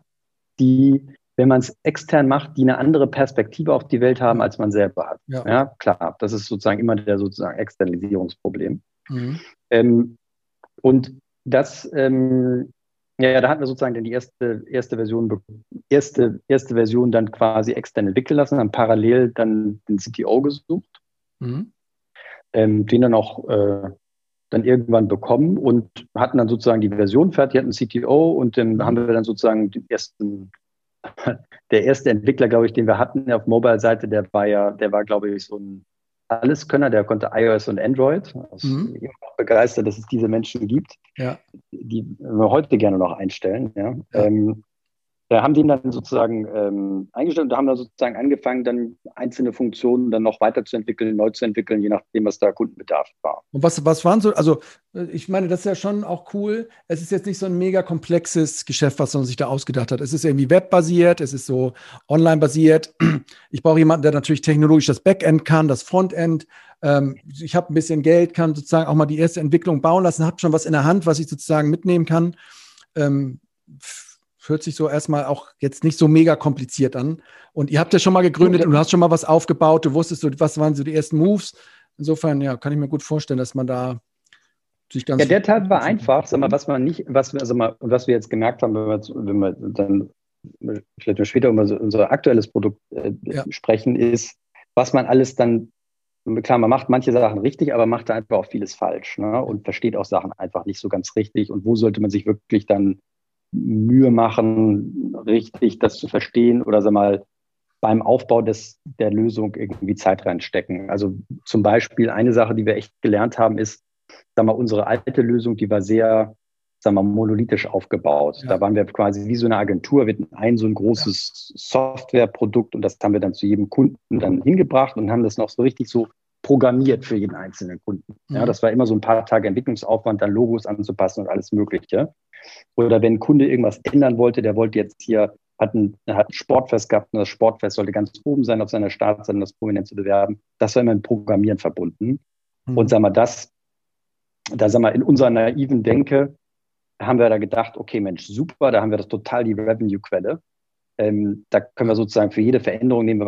die, wenn man es extern macht, die eine andere Perspektive auf die Welt haben, als man selber hat. Ja, ja klar, das ist sozusagen immer der Externalisierungsproblem. Mhm. Und das Ja, da hatten wir sozusagen dann die erste Version dann quasi extern entwickeln lassen, haben parallel dann den CTO gesucht, den dann auch dann irgendwann bekommen und hatten dann sozusagen die Version fertig, hatten CTO und dann haben wir dann sozusagen den ersten, der erste Entwickler, glaube ich, den wir hatten auf Mobile-Seite, der war, glaube ich, so ein Alleskönner, der konnte iOS und Android. Ich bin auch begeistert, dass es diese Menschen gibt, die wir heute gerne noch einstellen. Da haben die ihn dann sozusagen eingestellt und da haben wir sozusagen angefangen, dann einzelne Funktionen dann noch weiterzuentwickeln, neu zu entwickeln, je nachdem, was da Kundenbedarf war. Und was waren so, also ich meine, das ist ja schon auch cool. Es ist jetzt nicht so ein mega komplexes Geschäft, was man sich da ausgedacht hat. Es ist irgendwie webbasiert, es ist so online-basiert. Ich brauche jemanden, der natürlich technologisch das Backend kann, das Frontend. Ich habe ein bisschen Geld, kann sozusagen auch mal die erste Entwicklung bauen lassen, habe schon was in der Hand, was ich sozusagen mitnehmen kann. Hört sich so erstmal auch jetzt nicht so mega kompliziert an. Und ihr habt ja schon mal gegründet und du hast schon mal was aufgebaut. Du wusstest so, was waren so die ersten Moves. Insofern, ja, kann ich mir gut vorstellen, dass man da sich ganz... Ja, der Teil war einfach, sag mal, was wir jetzt gemerkt haben, wenn wir dann vielleicht mal später über unser aktuelles Produkt sprechen, ist, was man alles dann, klar, man macht manche Sachen richtig, aber macht da einfach auch vieles falsch, ne? Und versteht auch Sachen einfach nicht so ganz richtig. Und wo sollte man sich wirklich dann Mühe machen, richtig das zu verstehen oder sag mal beim Aufbau der Lösung irgendwie Zeit reinstecken. Also zum Beispiel eine Sache, die wir echt gelernt haben, ist, sag mal, unsere alte Lösung, die war sehr, sag mal, monolithisch aufgebaut. Ja. Da waren wir quasi wie so eine Agentur, wir hatten so ein großes Softwareprodukt und das haben wir dann zu jedem Kunden dann hingebracht und haben das noch so richtig so programmiert für jeden einzelnen Kunden. Ja, das war immer so ein paar Tage Entwicklungsaufwand, dann Logos anzupassen und alles Mögliche. Oder wenn ein Kunde irgendwas ändern wollte, der wollte jetzt hier, hat ein Sportfest gehabt und das Sportfest sollte ganz oben sein auf seiner Startseite, um das prominent zu bewerben. Das war immer mit Programmieren verbunden. Und sag mal, in unserer naiven Denke haben wir da gedacht, okay Mensch, super, da haben wir das total die Revenue-Quelle. Da können wir sozusagen für jede Veränderung nehmen,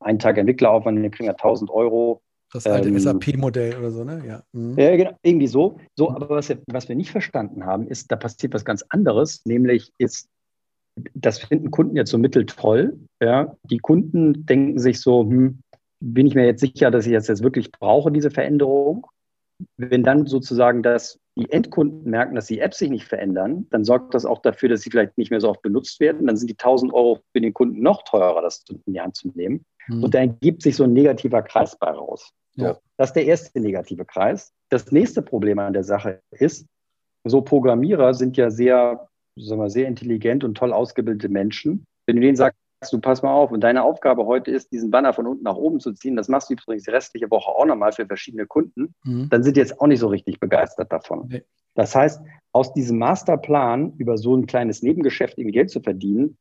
einen Tag Entwickleraufwand, dann kriegen wir 1.000 Euro. Das alte SAP-Modell oder so, ne? Ja, ja, genau, irgendwie so. So, aber was wir nicht verstanden haben, ist, da passiert was ganz anderes, nämlich das finden Kunden jetzt so mitteltoll. Ja? Die Kunden denken sich so, bin ich mir jetzt sicher, dass ich das jetzt wirklich brauche, diese Veränderung? Wenn dann sozusagen die Endkunden merken, dass die Apps sich nicht verändern, dann sorgt das auch dafür, dass sie vielleicht nicht mehr so oft benutzt werden. Dann sind die 1.000 Euro für den Kunden noch teurer, das in die Hand zu nehmen. Und da ergibt sich so ein negativer Kreis bei raus. Ja. So, das ist der erste negative Kreis. Das nächste Problem an der Sache ist, so Programmierer sind ja sehr, sagen wir, sehr intelligent und toll ausgebildete Menschen. Wenn du denen sagst, du pass mal auf und deine Aufgabe heute ist, diesen Banner von unten nach oben zu ziehen, das machst du übrigens die restliche Woche auch nochmal für verschiedene Kunden, dann sind die jetzt auch nicht so richtig begeistert davon. Okay. Das heißt, aus diesem Masterplan über so ein kleines Nebengeschäft eben Geld zu verdienen,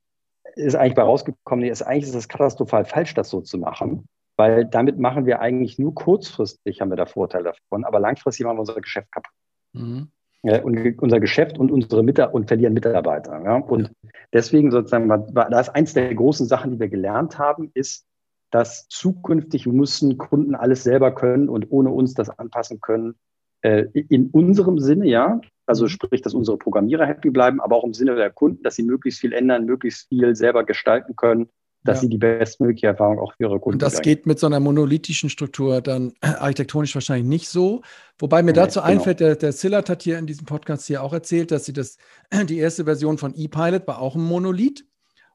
ist eigentlich bei rausgekommen, eigentlich ist das katastrophal falsch, das so zu machen, weil damit machen wir eigentlich nur kurzfristig, haben wir da Vorteile davon, aber langfristig machen wir unser Geschäft kaputt. Ja, und unser Geschäft und verlieren Mitarbeiter. Ja? Und deswegen sozusagen, das ist eins der großen Sachen, die wir gelernt haben, ist, dass zukünftig müssen Kunden alles selber können und ohne uns das anpassen können. In unserem Sinne, ja, also sprich, dass unsere Programmierer happy bleiben, aber auch im Sinne der Kunden, dass sie möglichst viel ändern, möglichst viel selber gestalten können, dass sie die bestmögliche Erfahrung auch für ihre Kunden. Und das geht mit so einer monolithischen Struktur dann architektonisch wahrscheinlich nicht so. Wobei mir dazu einfällt, der Zillert hat hier in diesem Podcast hier auch erzählt, dass die erste Version von ePilot war auch ein Monolith.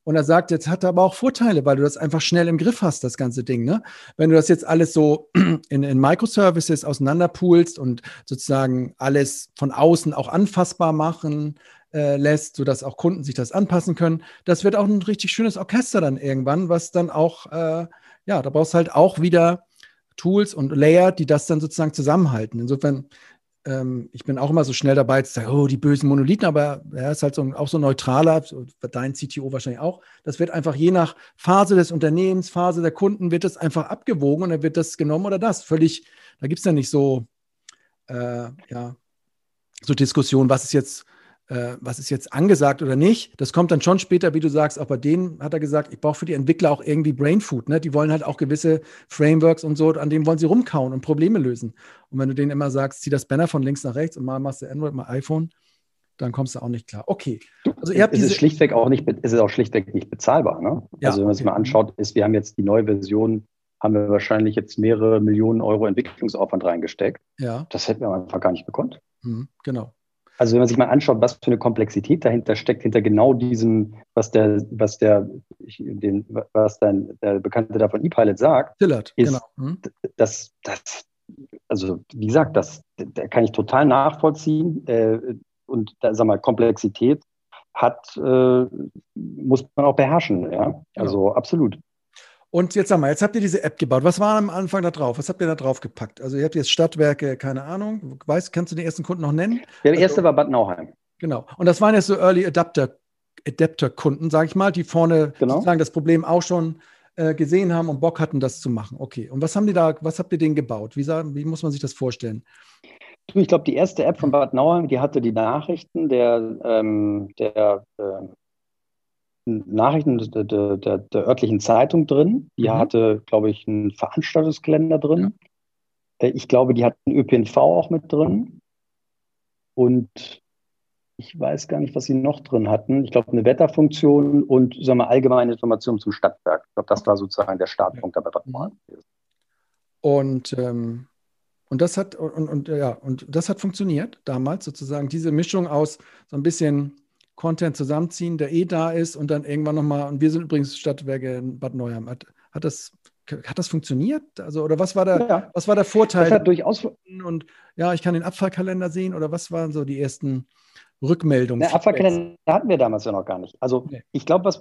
Und er sagt, jetzt hat er aber auch Vorteile, weil du das einfach schnell im Griff hast, das ganze Ding. Ne? Wenn du das jetzt alles so in Microservices auseinanderpoolst und sozusagen alles von außen auch anfassbar machen lässt, sodass auch Kunden sich das anpassen können, das wird auch ein richtig schönes Orchester dann irgendwann, was dann auch, da brauchst du halt auch wieder Tools und Layer, die das dann sozusagen zusammenhalten. Insofern, ich bin auch immer so schnell dabei zu sagen, oh, die bösen Monolithen, aber er ist halt auch so ein neutraler, dein CTO wahrscheinlich auch. Das wird einfach je nach Phase des Unternehmens, Phase der Kunden, wird das einfach abgewogen und dann wird das genommen oder das. Völlig, da gibt es ja nicht so, so Diskussionen, was ist jetzt angesagt oder nicht. Das kommt dann schon später, wie du sagst, auch bei denen hat er gesagt, ich brauche für die Entwickler auch irgendwie Brainfood. Ne? Die wollen halt auch gewisse Frameworks und so, an denen wollen sie rumkauen und Probleme lösen. Und wenn du denen immer sagst, zieh das Banner von links nach rechts und mal machst du Android, mal iPhone, dann kommst du auch nicht klar. Okay. Also ihr habt es ist auch schlichtweg nicht bezahlbar. Ne? Ja, also wenn man es mal anschaut, wir haben jetzt die neue Version, haben wir wahrscheinlich jetzt mehrere Millionen Euro Entwicklungsaufwand reingesteckt. Ja. Das hätten wir am Anfang gar nicht gekonnt. Mhm, genau. Also wenn man sich mal anschaut, was für eine Komplexität dahinter steckt, hinter genau diesem, was der Bekannte da von ePilot sagt, Pillard, ist, genau. Mhm. Da kann ich total nachvollziehen. Und da, sag mal, Komplexität muss man auch beherrschen. Ja? Also ja. Absolut. Und jetzt sag mal, jetzt habt ihr diese App gebaut. Was war am Anfang da drauf? Was habt ihr da drauf gepackt? Also ihr habt jetzt Stadtwerke, keine Ahnung. Kannst du den ersten Kunden noch nennen? Der erste war Bad Nauheim. Genau. Und das waren jetzt so Early Adapter-Kunden, sage ich mal, die vorne sozusagen das Problem auch schon gesehen haben und Bock hatten, das zu machen. Okay. Und was habt ihr denen gebaut? Wie muss man sich das vorstellen? Ich glaube, die erste App von Bad Nauheim, die hatte die Nachrichten der örtlichen Zeitung drin. Die hatte, glaube ich, einen Veranstaltungskalender drin. Ja. Ich glaube, die hatten ÖPNV auch mit drin. Und ich weiß gar nicht, was sie noch drin hatten. Ich glaube, eine Wetterfunktion und allgemeine Informationen zum Stadtwerk. Ich glaube, das war sozusagen der Startpunkt dabei. Und das hat funktioniert damals sozusagen, diese Mischung aus so ein bisschen Content zusammenziehen, der da ist und dann irgendwann nochmal, und wir sind übrigens Stadtwerke in Bad Nauheim. Hat das funktioniert? Also, oder was war der Vorteil? Das hat durchaus ich kann den Abfallkalender sehen, oder was waren so die ersten Rückmeldungen? Den Abfallkalender hatten wir damals ja noch gar nicht. Also ich glaube, das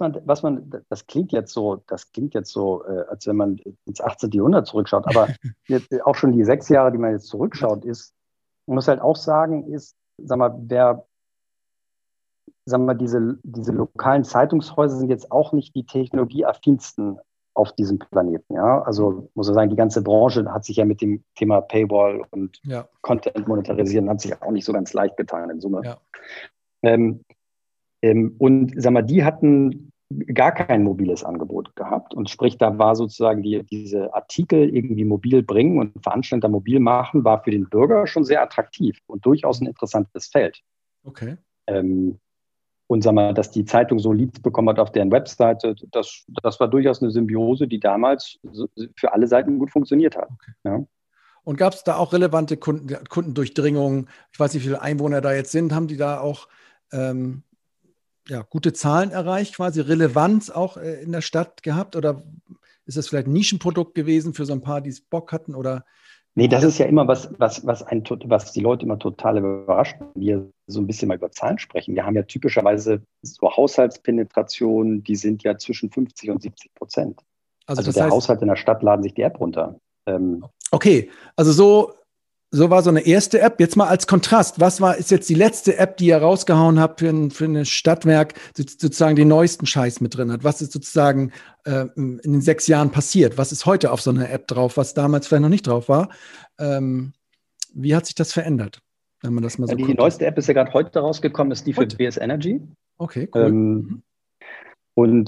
klingt jetzt so, als wenn man ins 18. Jahrhundert zurückschaut, aber jetzt auch schon die 6 Jahre, die man jetzt zurückschaut, man muss halt auch sagen, diese lokalen Zeitungshäuser sind jetzt auch nicht die technologieaffinsten auf diesem Planeten. Ja? Also muss man sagen, die ganze Branche hat sich ja mit dem Thema Paywall und Content monetarisieren hat sich auch nicht so ganz leicht getan in Summe. Ja. Die hatten gar kein mobiles Angebot gehabt. Und sprich, da war sozusagen diese Artikel irgendwie mobil bringen und Veranstalter mobil machen, war für den Bürger schon sehr attraktiv und durchaus ein interessantes Feld. Okay. Dass die Zeitung so Leads bekommen hat auf deren Webseite, das war durchaus eine Symbiose, die damals für alle Seiten gut funktioniert hat. Okay. Ja. Und gab es da auch relevante Kundendurchdringungen? Ich weiß nicht, wie viele Einwohner da jetzt sind. Haben die da auch gute Zahlen erreicht, quasi Relevanz auch in der Stadt gehabt? Oder ist das vielleicht ein Nischenprodukt gewesen für so ein paar, die es Bock hatten? Oder? Nee, das ist ja immer was die Leute immer total überrascht, wenn wir so ein bisschen mal über Zahlen sprechen. Wir haben ja typischerweise so Haushaltspenetrationen, die sind ja zwischen 50 und 70%. Also der Haushalt in der Stadt laden sich die App runter. Okay, also so war so eine erste App. Jetzt mal als Kontrast, ist jetzt die letzte App, die ihr rausgehauen habt für ein Stadtwerk, sozusagen den neuesten Scheiß mit drin hat? Was ist sozusagen in den 6 Jahren passiert? Was ist heute auf so einer App drauf, was damals vielleicht noch nicht drauf war? Wie hat sich das verändert? Wenn man das mal so die neueste App ist ja gerade heute rausgekommen, ist die für BS Energy. Okay, cool.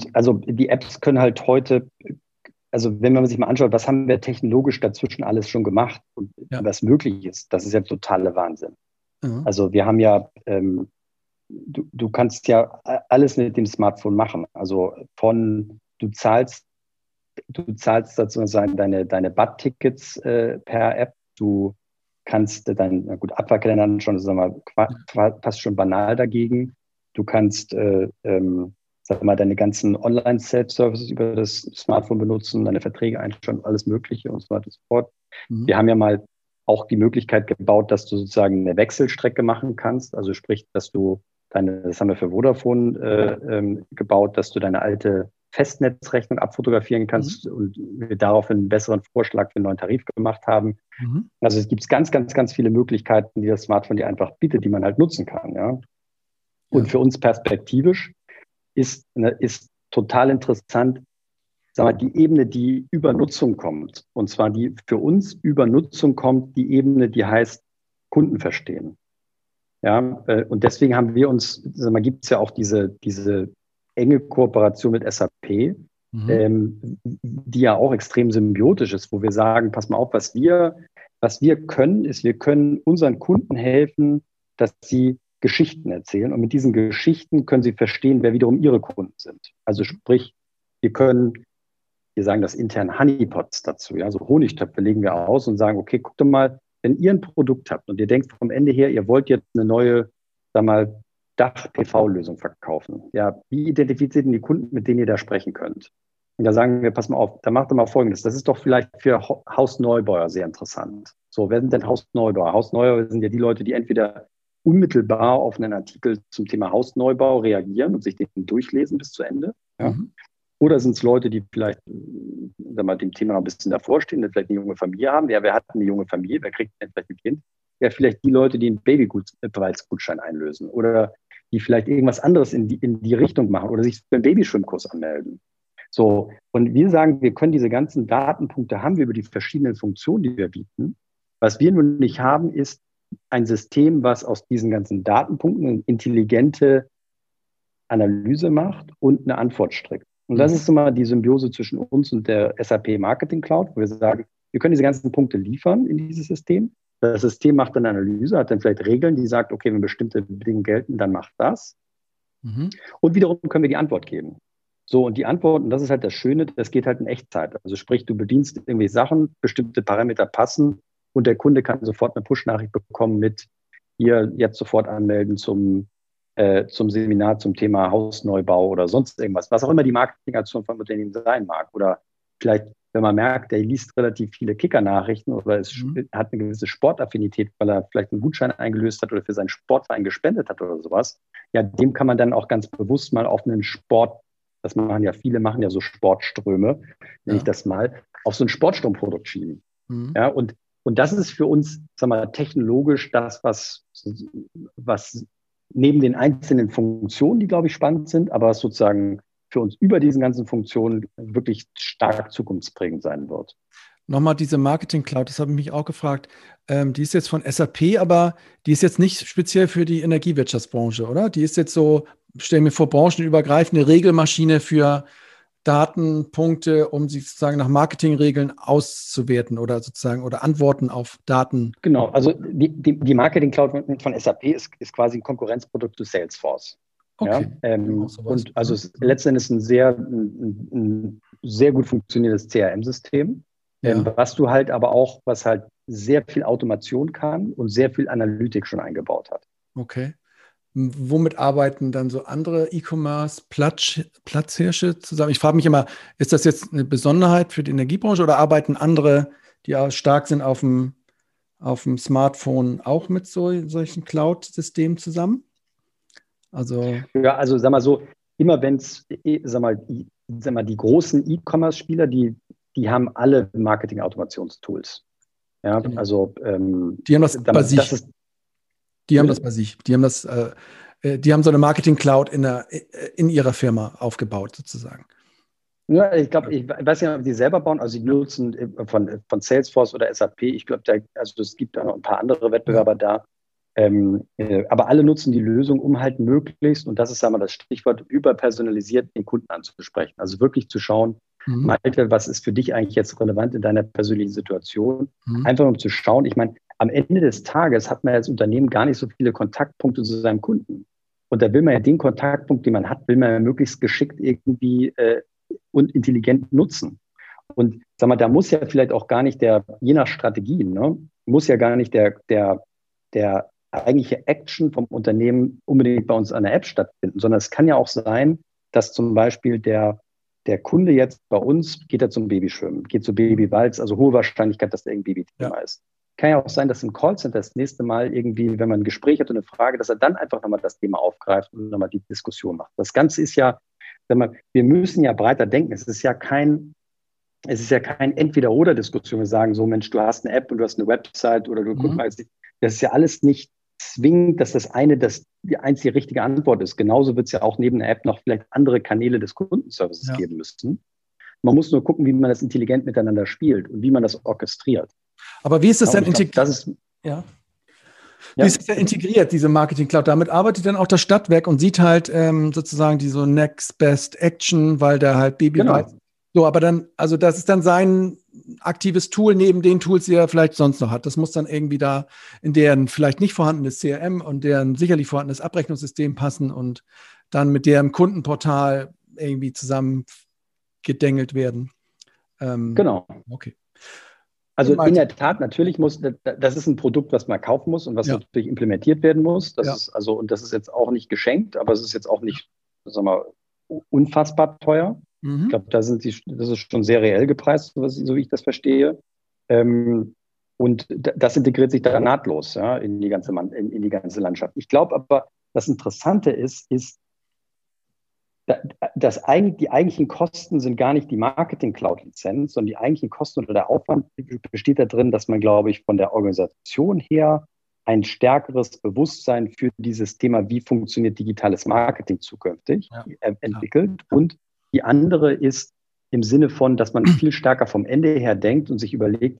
Die Apps können halt heute, also wenn man sich mal anschaut, was haben wir technologisch dazwischen alles schon gemacht und was möglich ist, das ist ja totaler Wahnsinn. Mhm. Also wir haben ja, du kannst ja alles mit dem Smartphone machen. Also du zahlst sozusagen deine Bad-Tickets per App, du kannst Abfallkalender schon, passt schon banal dagegen. Du kannst, deine ganzen Online-Self-Services über das Smartphone benutzen, deine Verträge einstellen, alles Mögliche und so weiter und so fort. Mhm. Wir haben ja mal auch die Möglichkeit gebaut, dass du sozusagen eine Wechselstrecke machen kannst. Also sprich, dass du das haben wir für Vodafone gebaut, dass du deine alte Festnetzrechnung abfotografieren kannst und wir daraufhin einen besseren Vorschlag für einen neuen Tarif gemacht haben. Mhm. Also es gibt ganz, ganz, ganz viele Möglichkeiten, die das Smartphone dir einfach bietet, die man halt nutzen kann. Ja? Und für uns perspektivisch ist total interessant, die Ebene, die über Nutzung kommt. Und zwar die für uns über Nutzung kommt, die Ebene, die heißt Kunden verstehen. Ja? Und deswegen haben wir uns, gibt es ja auch diese enge Kooperation mit SAP, die ja auch extrem symbiotisch ist, wo wir sagen, pass mal auf, was wir können, ist, wir können unseren Kunden helfen, dass sie Geschichten erzählen. Und mit diesen Geschichten können sie verstehen, wer wiederum ihre Kunden sind. Also sprich, wir sagen das intern Honeypots dazu, ja, so Honigtöpfe legen wir aus und sagen, okay, guckt doch mal, wenn ihr ein Produkt habt und ihr denkt vom Ende her, ihr wollt jetzt eine neue, sagen wir mal, Dach-PV-Lösung verkaufen. Ja, wie identifiziert denn die Kunden, mit denen ihr da sprechen könnt? Und da sagen wir, pass mal auf, da macht ihr mal Folgendes. Das ist doch vielleicht für Hausneubauer sehr interessant. So, wer sind denn Hausneubauer? Hausneubauer sind ja die Leute, die entweder unmittelbar auf einen Artikel zum Thema Hausneubau reagieren und sich den durchlesen bis zu Ende. Ja. Mhm. Oder sind es Leute, die vielleicht dem Thema ein bisschen davorstehen, die vielleicht eine junge Familie haben? Ja, wer hat eine junge Familie? Wer kriegt denn vielleicht ein Kind? Ja, vielleicht die Leute, die einen Babybereitsgutschein einlösen oder die vielleicht irgendwas anderes in die Richtung machen oder sich für einen Babyschwimmkurs anmelden. So, und wir sagen, wir können diese ganzen Datenpunkte haben wir über die verschiedenen Funktionen, die wir bieten. Was wir nun nicht haben, ist ein System, was aus diesen ganzen Datenpunkten eine intelligente Analyse macht und eine Antwort strickt. Und das ist immer die Symbiose zwischen uns und der SAP Marketing Cloud, wo wir sagen, wir können diese ganzen Punkte liefern in dieses System. Das System macht dann eine Analyse, hat dann vielleicht Regeln, die sagt, okay, wenn bestimmte Dinge gelten, dann macht das. Mhm. Und wiederum können wir die Antwort geben. So, und die Antworten, das ist halt das Schöne, das geht halt in Echtzeit. Also sprich, du bedienst irgendwelche Sachen, bestimmte Parameter passen und der Kunde kann sofort eine Push-Nachricht bekommen mit, hier jetzt sofort anmelden zum Seminar zum Thema Hausneubau oder sonst irgendwas, was auch immer die Marketingaktion von Unternehmen sein mag. Oder vielleicht, wenn man merkt, der liest relativ viele Kicker-Nachrichten oder hat eine gewisse Sportaffinität, weil er vielleicht einen Gutschein eingelöst hat oder für seinen Sportverein gespendet hat oder sowas, ja, dem kann man dann auch ganz bewusst mal auf einen Sport, das machen ja viele, machen ja so Sportströme, nenne ich das mal, auf so ein Sportstromprodukt schieben. Mhm. Ja, und das ist für uns, sagen wir mal, technologisch das, was neben den einzelnen Funktionen, die, glaube ich, spannend sind, aber was sozusagen für uns über diesen ganzen Funktionen wirklich stark zukunftsprägend sein wird. Nochmal diese Marketing Cloud, das habe ich mich auch gefragt. Die ist jetzt von SAP, aber die ist jetzt nicht speziell für die Energiewirtschaftsbranche, oder? Die ist jetzt so, stell mir vor, branchenübergreifende Regelmaschine für Datenpunkte, um sie sozusagen nach Marketingregeln auszuwerten oder sozusagen oder Antworten auf Daten. Genau, also die Marketing Cloud von SAP ist quasi ein Konkurrenzprodukt zu Salesforce. Okay. Ja, und also letzten Endes ein sehr gut funktionierendes CRM-System, was du halt aber auch, was halt sehr viel Automation kann und sehr viel Analytik schon eingebaut hat. Okay. Womit arbeiten dann so andere E-Commerce-Platzhirsche zusammen? Ich frage mich immer, ist das jetzt eine Besonderheit für die Energiebranche oder arbeiten andere, die stark sind auf dem Smartphone, auch mit solchen Cloud-Systemen zusammen? Also ja, also sag mal so, immer wenn es, sag mal, die großen E-Commerce-Spieler, die haben alle Marketing-Automationstools. Ja, also die haben das bei sich. Die haben so eine Marketing-Cloud in ihrer Firma aufgebaut, sozusagen. Ja, ich glaube, ich weiß nicht, ob die selber bauen. Also, die nutzen von Salesforce oder SAP. Ich glaube, also es gibt auch noch ein paar andere Wettbewerber da. Aber alle nutzen die Lösung, um halt möglichst, und das ist, sagen wir mal, das Stichwort, überpersonalisiert den Kunden anzusprechen. Also wirklich zu schauen, Malte, was ist für dich eigentlich jetzt relevant in deiner persönlichen Situation? Einfach um zu schauen. Ich meine, am Ende des Tages hat man als Unternehmen gar nicht so viele Kontaktpunkte zu seinem Kunden. Und da will man ja den Kontaktpunkt, den man hat, will man ja möglichst geschickt irgendwie und intelligent nutzen. Und sag mal, da muss ja vielleicht auch gar nicht je nach Strategie, ne, muss ja gar nicht der eigentliche Action vom Unternehmen unbedingt bei uns an der App stattfinden, sondern es kann ja auch sein, dass zum Beispiel der Kunde jetzt bei uns, geht er zum Babyschwimmen, geht zu Babywalz, also hohe Wahrscheinlichkeit, dass da irgendein Babythema ist. Kann ja auch sein, dass im Callcenter das nächste Mal irgendwie, wenn man ein Gespräch hat und eine Frage, dass er dann einfach nochmal das Thema aufgreift und nochmal die Diskussion macht. Das Ganze ist ja, sag mal, wir müssen ja breiter denken. Es ist ja kein Entweder-Oder-Diskussion. Wir sagen so, Mensch, du hast eine App und du hast eine Website oder du guck mal, das ist ja alles nicht zwingend, dass das die einzige richtige Antwort ist. Genauso wird es ja auch neben der App noch vielleicht andere Kanäle des Kundenservices geben müssen. Man muss nur gucken, wie man das intelligent miteinander spielt und wie man das orchestriert. Aber wie ist das denn integriert? Wie ist das denn integriert, diese Marketing Cloud? Damit arbeitet dann auch das Stadtwerk und sieht halt sozusagen diese Next Best Action, weil da halt Baby So, aber dann, also das ist dann sein aktives Tool neben den Tools, die er vielleicht sonst noch hat. Das muss dann irgendwie da in deren vielleicht nicht vorhandenes CRM und deren sicherlich vorhandenes Abrechnungssystem passen und dann mit deren Kundenportal irgendwie zusammengedängelt werden. Genau. Okay. Also in der Tat, natürlich muss, das ist ein Produkt, was man kaufen muss und was natürlich implementiert werden muss. Das ist also, und das ist jetzt auch nicht geschenkt, aber es ist jetzt auch nicht, sagen wir mal, unfassbar teuer. Ich glaube, das ist schon sehr reell gepreist, so wie ich das verstehe. Und das integriert sich da nahtlos in die ganze Landschaft. Ich glaube aber, das Interessante ist, dass die eigentlichen Kosten sind gar nicht die Marketing-Cloud-Lizenz, sondern die eigentlichen Kosten oder der Aufwand besteht da drin, dass man, glaube ich, von der Organisation her ein stärkeres Bewusstsein für dieses Thema, wie funktioniert digitales Marketing zukünftig, entwickelt. Und die andere ist im Sinne von, dass man viel stärker vom Ende her denkt und sich überlegt,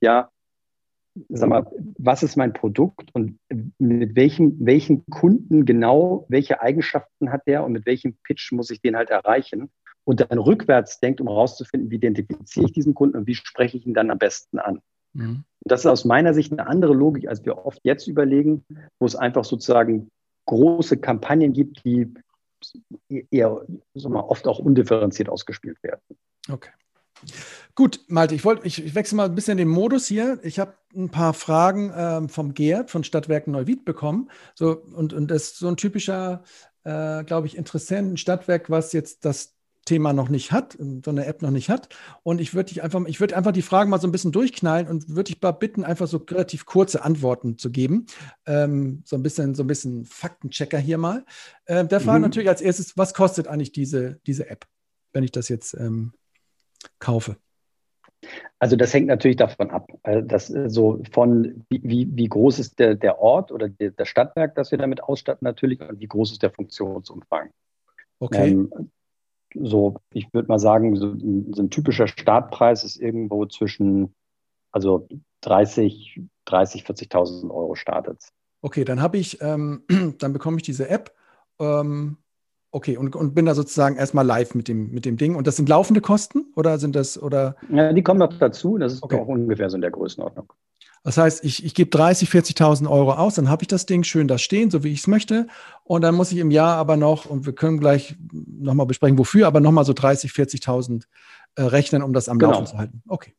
was ist mein Produkt und mit welchen Kunden genau, welche Eigenschaften hat der und mit welchem Pitch muss ich den halt erreichen und dann rückwärts denkt, um herauszufinden, wie identifiziere ich diesen Kunden und wie spreche ich ihn dann am besten an. Mhm. Das ist aus meiner Sicht eine andere Logik, als wir oft jetzt überlegen, wo es einfach sozusagen große Kampagnen gibt, die eher oft auch undifferenziert ausgespielt werden. Okay. Gut, Malte, ich wechsle mal ein bisschen den Modus hier. Ich habe ein paar Fragen vom Gerd von Stadtwerken Neuwied bekommen. So, und das ist so ein typischer, glaube ich, interessanten Stadtwerk, was jetzt das Thema noch nicht hat, so eine App noch nicht hat. Und ich würde einfach die Fragen mal so ein bisschen durchknallen und würde dich mal bitten, einfach so relativ kurze Antworten zu geben. So ein bisschen Faktenchecker hier mal. Da fragen natürlich als erstes, was kostet eigentlich diese App, wenn ich das jetzt kaufe? Also das hängt natürlich davon ab, wie groß ist der Ort oder das Stadtwerk, das wir damit ausstatten natürlich und wie groß ist der Funktionsumfang. Okay. Ich würde mal sagen, so ein typischer Startpreis ist irgendwo zwischen 30.000, 40.000 Euro startet. Okay, dann bekomme ich diese App. Okay, und bin da sozusagen erstmal live mit dem Ding. Und das sind laufende Kosten oder sind das oder? Ja, die kommen noch dazu. Das ist auch ungefähr so in der Größenordnung. Das heißt, ich gebe 30.000, 40.000 Euro aus, dann habe ich das Ding schön da stehen, so wie ich es möchte. Und dann muss ich im Jahr aber noch, und wir können gleich nochmal besprechen, wofür, aber nochmal so 30.000, 40.000 rechnen, um das am Laufen zu halten. Okay.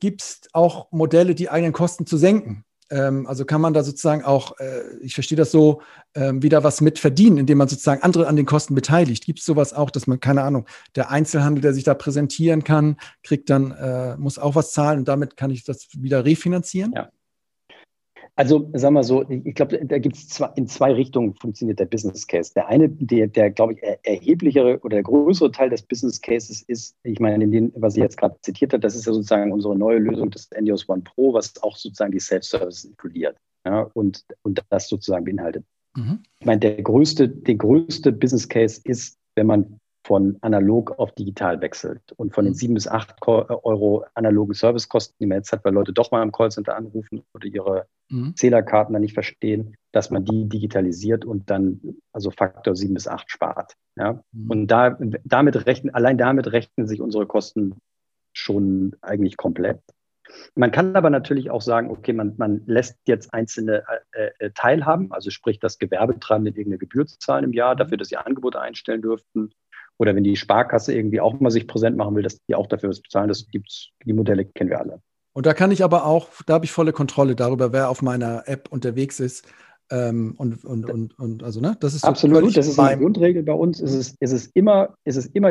Gibt es auch Modelle, die eigenen Kosten zu senken? Also kann man da sozusagen auch, ich verstehe das so, wieder was mit verdienen, indem man sozusagen andere an den Kosten beteiligt. Gibt es sowas auch, dass man, keine Ahnung, der Einzelhandel, der sich da präsentieren kann, kriegt dann, muss auch was zahlen und damit kann ich das wieder refinanzieren? Ja. Also sagen wir so, ich glaube, da gibt es in zwei Richtungen funktioniert der Business Case. Der eine, der glaube ich, erheblichere oder der größere Teil des Business Cases ist, ich meine, was ich jetzt gerade zitiert habe, das ist ja sozusagen unsere neue Lösung des Endios One Pro, was auch sozusagen die Self-Service inkludiert und das sozusagen beinhaltet. Mhm. Ich meine, der größte Business Case ist, wenn man von analog auf digital wechselt und von den 7 bis 8 Euro analogen Servicekosten, die man jetzt hat, weil Leute doch mal im Callcenter anrufen oder ihre Zählerkarten dann nicht verstehen, dass man die digitalisiert und dann also Faktor 7 bis 8 spart. Ja? Und damit rechnen sich unsere Kosten schon eigentlich komplett. Man kann aber natürlich auch sagen, okay, man lässt jetzt einzelne teilhaben, also sprich, das Gewerbetreibende irgendeine Gebühr zahlen im Jahr, dafür, dass sie Angebote einstellen dürften. Oder wenn die Sparkasse irgendwie auch mal sich präsent machen will, dass die auch dafür was bezahlen, das gibt's, die Modelle kennen wir alle. Und da kann ich aber auch, da habe ich volle Kontrolle darüber, wer auf meiner App unterwegs ist. Das ist so absolut, das ist eine Grundregel bei uns. Es ist immer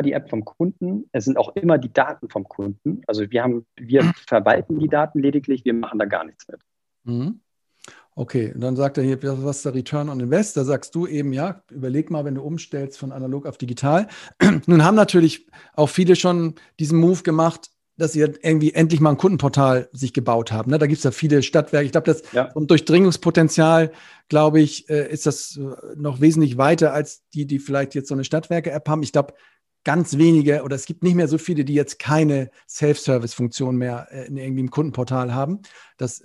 die App vom Kunden. Es sind auch immer die Daten vom Kunden. Also wir verwalten die Daten lediglich, wir machen da gar nichts mit. Mhm. Okay, und dann sagt er hier, was ist der Return on Invest? Da sagst du eben, ja, überleg mal, wenn du umstellst von analog auf digital. Nun haben natürlich auch viele schon diesen Move gemacht, dass sie irgendwie endlich mal ein Kundenportal sich gebaut haben. Da gibt es ja viele Stadtwerke. Ich glaube, vom Durchdringungspotenzial, glaube ich, ist das noch wesentlich weiter als die vielleicht jetzt so eine Stadtwerke-App haben. Ich glaube, ganz wenige oder es gibt nicht mehr so viele, die jetzt keine Self-Service-Funktion mehr in irgendwie im Kundenportal haben. Das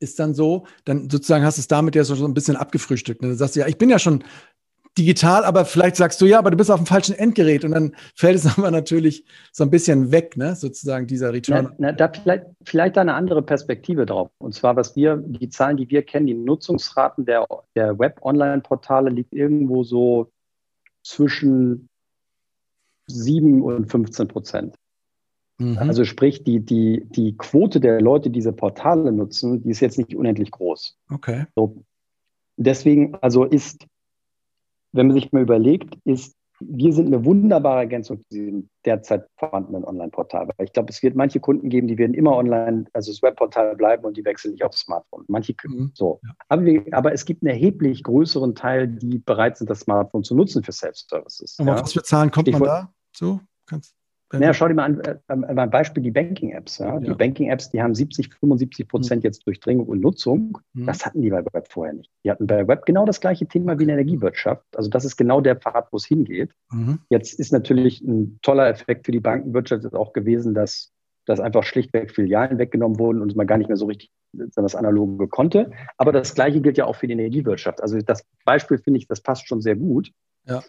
ist dann sozusagen hast du es damit ja so ein bisschen abgefrühstückt. Ne? Du sagst, ja, ich bin ja schon digital, aber vielleicht sagst du, ja, aber du bist auf dem falschen Endgerät und dann fällt es aber natürlich so ein bisschen weg, ne, sozusagen dieser Return. Da vielleicht eine andere Perspektive drauf. Und zwar, was die Zahlen, die wir kennen, die Nutzungsraten der Web-Online-Portale liegt irgendwo so zwischen 7% und 15%. Mhm. Also sprich, die Quote der Leute, die diese Portale nutzen, die ist jetzt nicht unendlich groß. Okay. So, deswegen, also ist, wenn man sich mal überlegt, wir sind eine wunderbare Ergänzung zu diesem derzeit vorhandenen Online-Portal. Weil ich glaube, es wird manche Kunden geben, die werden immer online, also das Webportal bleiben und die wechseln nicht aufs Smartphone. Manche so. Ja. Aber es gibt einen erheblich größeren Teil, die bereit sind, das Smartphone zu nutzen für Self-Services. Und auf was für Zahlen kommt man da? So? Naja, schau dir mal an, ein Beispiel, die Banking-Apps. Ja? Die Banking-Apps, die haben 70-75% jetzt Durchdringung und Nutzung. Das hatten die bei Web vorher nicht. Die hatten bei Web genau das gleiche Thema wie in der Energiewirtschaft. Also das ist genau der Pfad, wo es hingeht. Jetzt ist natürlich ein toller Effekt für die Bankenwirtschaft auch gewesen, dass einfach schlichtweg Filialen weggenommen wurden und man gar nicht mehr so richtig das Analoge konnte. Aber das Gleiche gilt ja auch für die Energiewirtschaft. Also das Beispiel, finde ich, das passt schon sehr gut. Ja.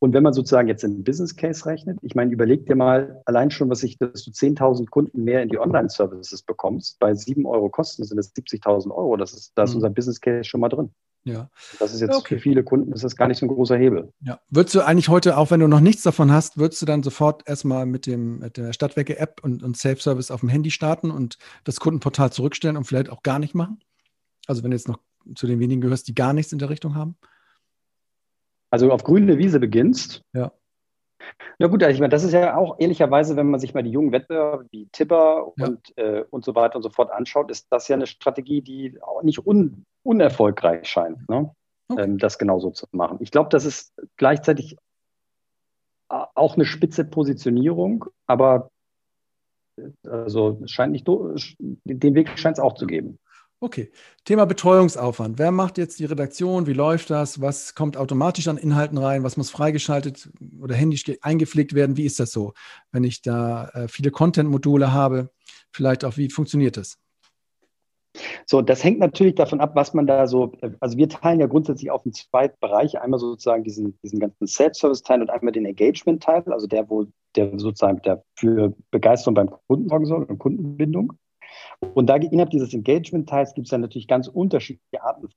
Und wenn man sozusagen jetzt im Business Case rechnet, ich meine, überleg dir mal allein schon, dass du 10.000 Kunden mehr in die Online-Services bekommst. Bei 7 € Kosten sind das 70.000 €. Da ist unser Business Case schon mal drin. Ja. Das ist jetzt für viele Kunden, das ist gar nicht so ein großer Hebel. Ja. Würdest du eigentlich heute, auch wenn du noch nichts davon hast, würdest du dann sofort erstmal mit der Stadtwerke-App und Self-Service auf dem Handy starten und das Kundenportal zurückstellen und vielleicht auch gar nicht machen? Also wenn du jetzt noch zu den wenigen gehörst, die gar nichts in der Richtung haben? Also auf grüne Wiese beginnst. Ja. Na gut, also ich meine, das ist ja auch ehrlicherweise, wenn man sich mal die jungen Wettbewerber wie Tibber und so weiter und so fort anschaut, ist das ja eine Strategie, die auch nicht unerfolgreich scheint, ne? Okay. Das genauso zu machen. Ich glaube, das ist gleichzeitig auch eine spitze Positionierung, aber also den Weg scheint es auch zu geben. Okay, Thema Betreuungsaufwand. Wer macht jetzt die Redaktion? Wie läuft das? Was kommt automatisch an Inhalten rein? Was muss freigeschaltet oder händisch eingepflegt werden? Wie ist das so, wenn ich da viele Content-Module habe? Vielleicht auch, wie funktioniert das? So, das hängt natürlich davon ab, was man da so, also wir teilen ja grundsätzlich auf in zwei Bereiche, einmal sozusagen diesen ganzen Self-Service-Teil und einmal den Engagement-Teil, also der sozusagen für Begeisterung beim Kunden sorgen soll und Kundenbindung. Und da innerhalb dieses Engagement-Teils gibt es dann natürlich ganz unterschiedliche Arten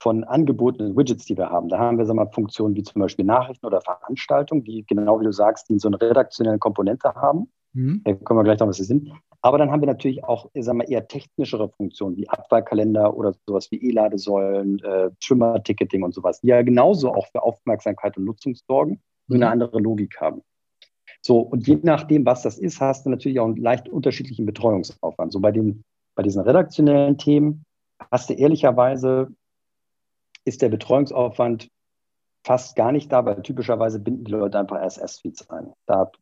von Angeboten und Widgets, die wir haben. Da haben wir, sagen wir mal, Funktionen wie zum Beispiel Nachrichten oder Veranstaltungen, die, genau wie du sagst, die so eine redaktionelle Komponente haben. Da können wir gleich noch was sie sind. Aber dann haben wir natürlich auch, sagen wir mal, eher technischere Funktionen wie Abwahlkalender oder sowas wie E-Ladesäulen, Trimmer-Ticketing und sowas, die ja genauso auch für Aufmerksamkeit und Nutzung sorgen, nur eine andere Logik haben. So, und je nachdem, was das ist, hast du natürlich auch einen leicht unterschiedlichen Betreuungsaufwand. So bei diesen redaktionellen Themen hast du ehrlicherweise, ist der Betreuungsaufwand fast gar nicht da, weil typischerweise binden die Leute einfach RSS-Feeds ein.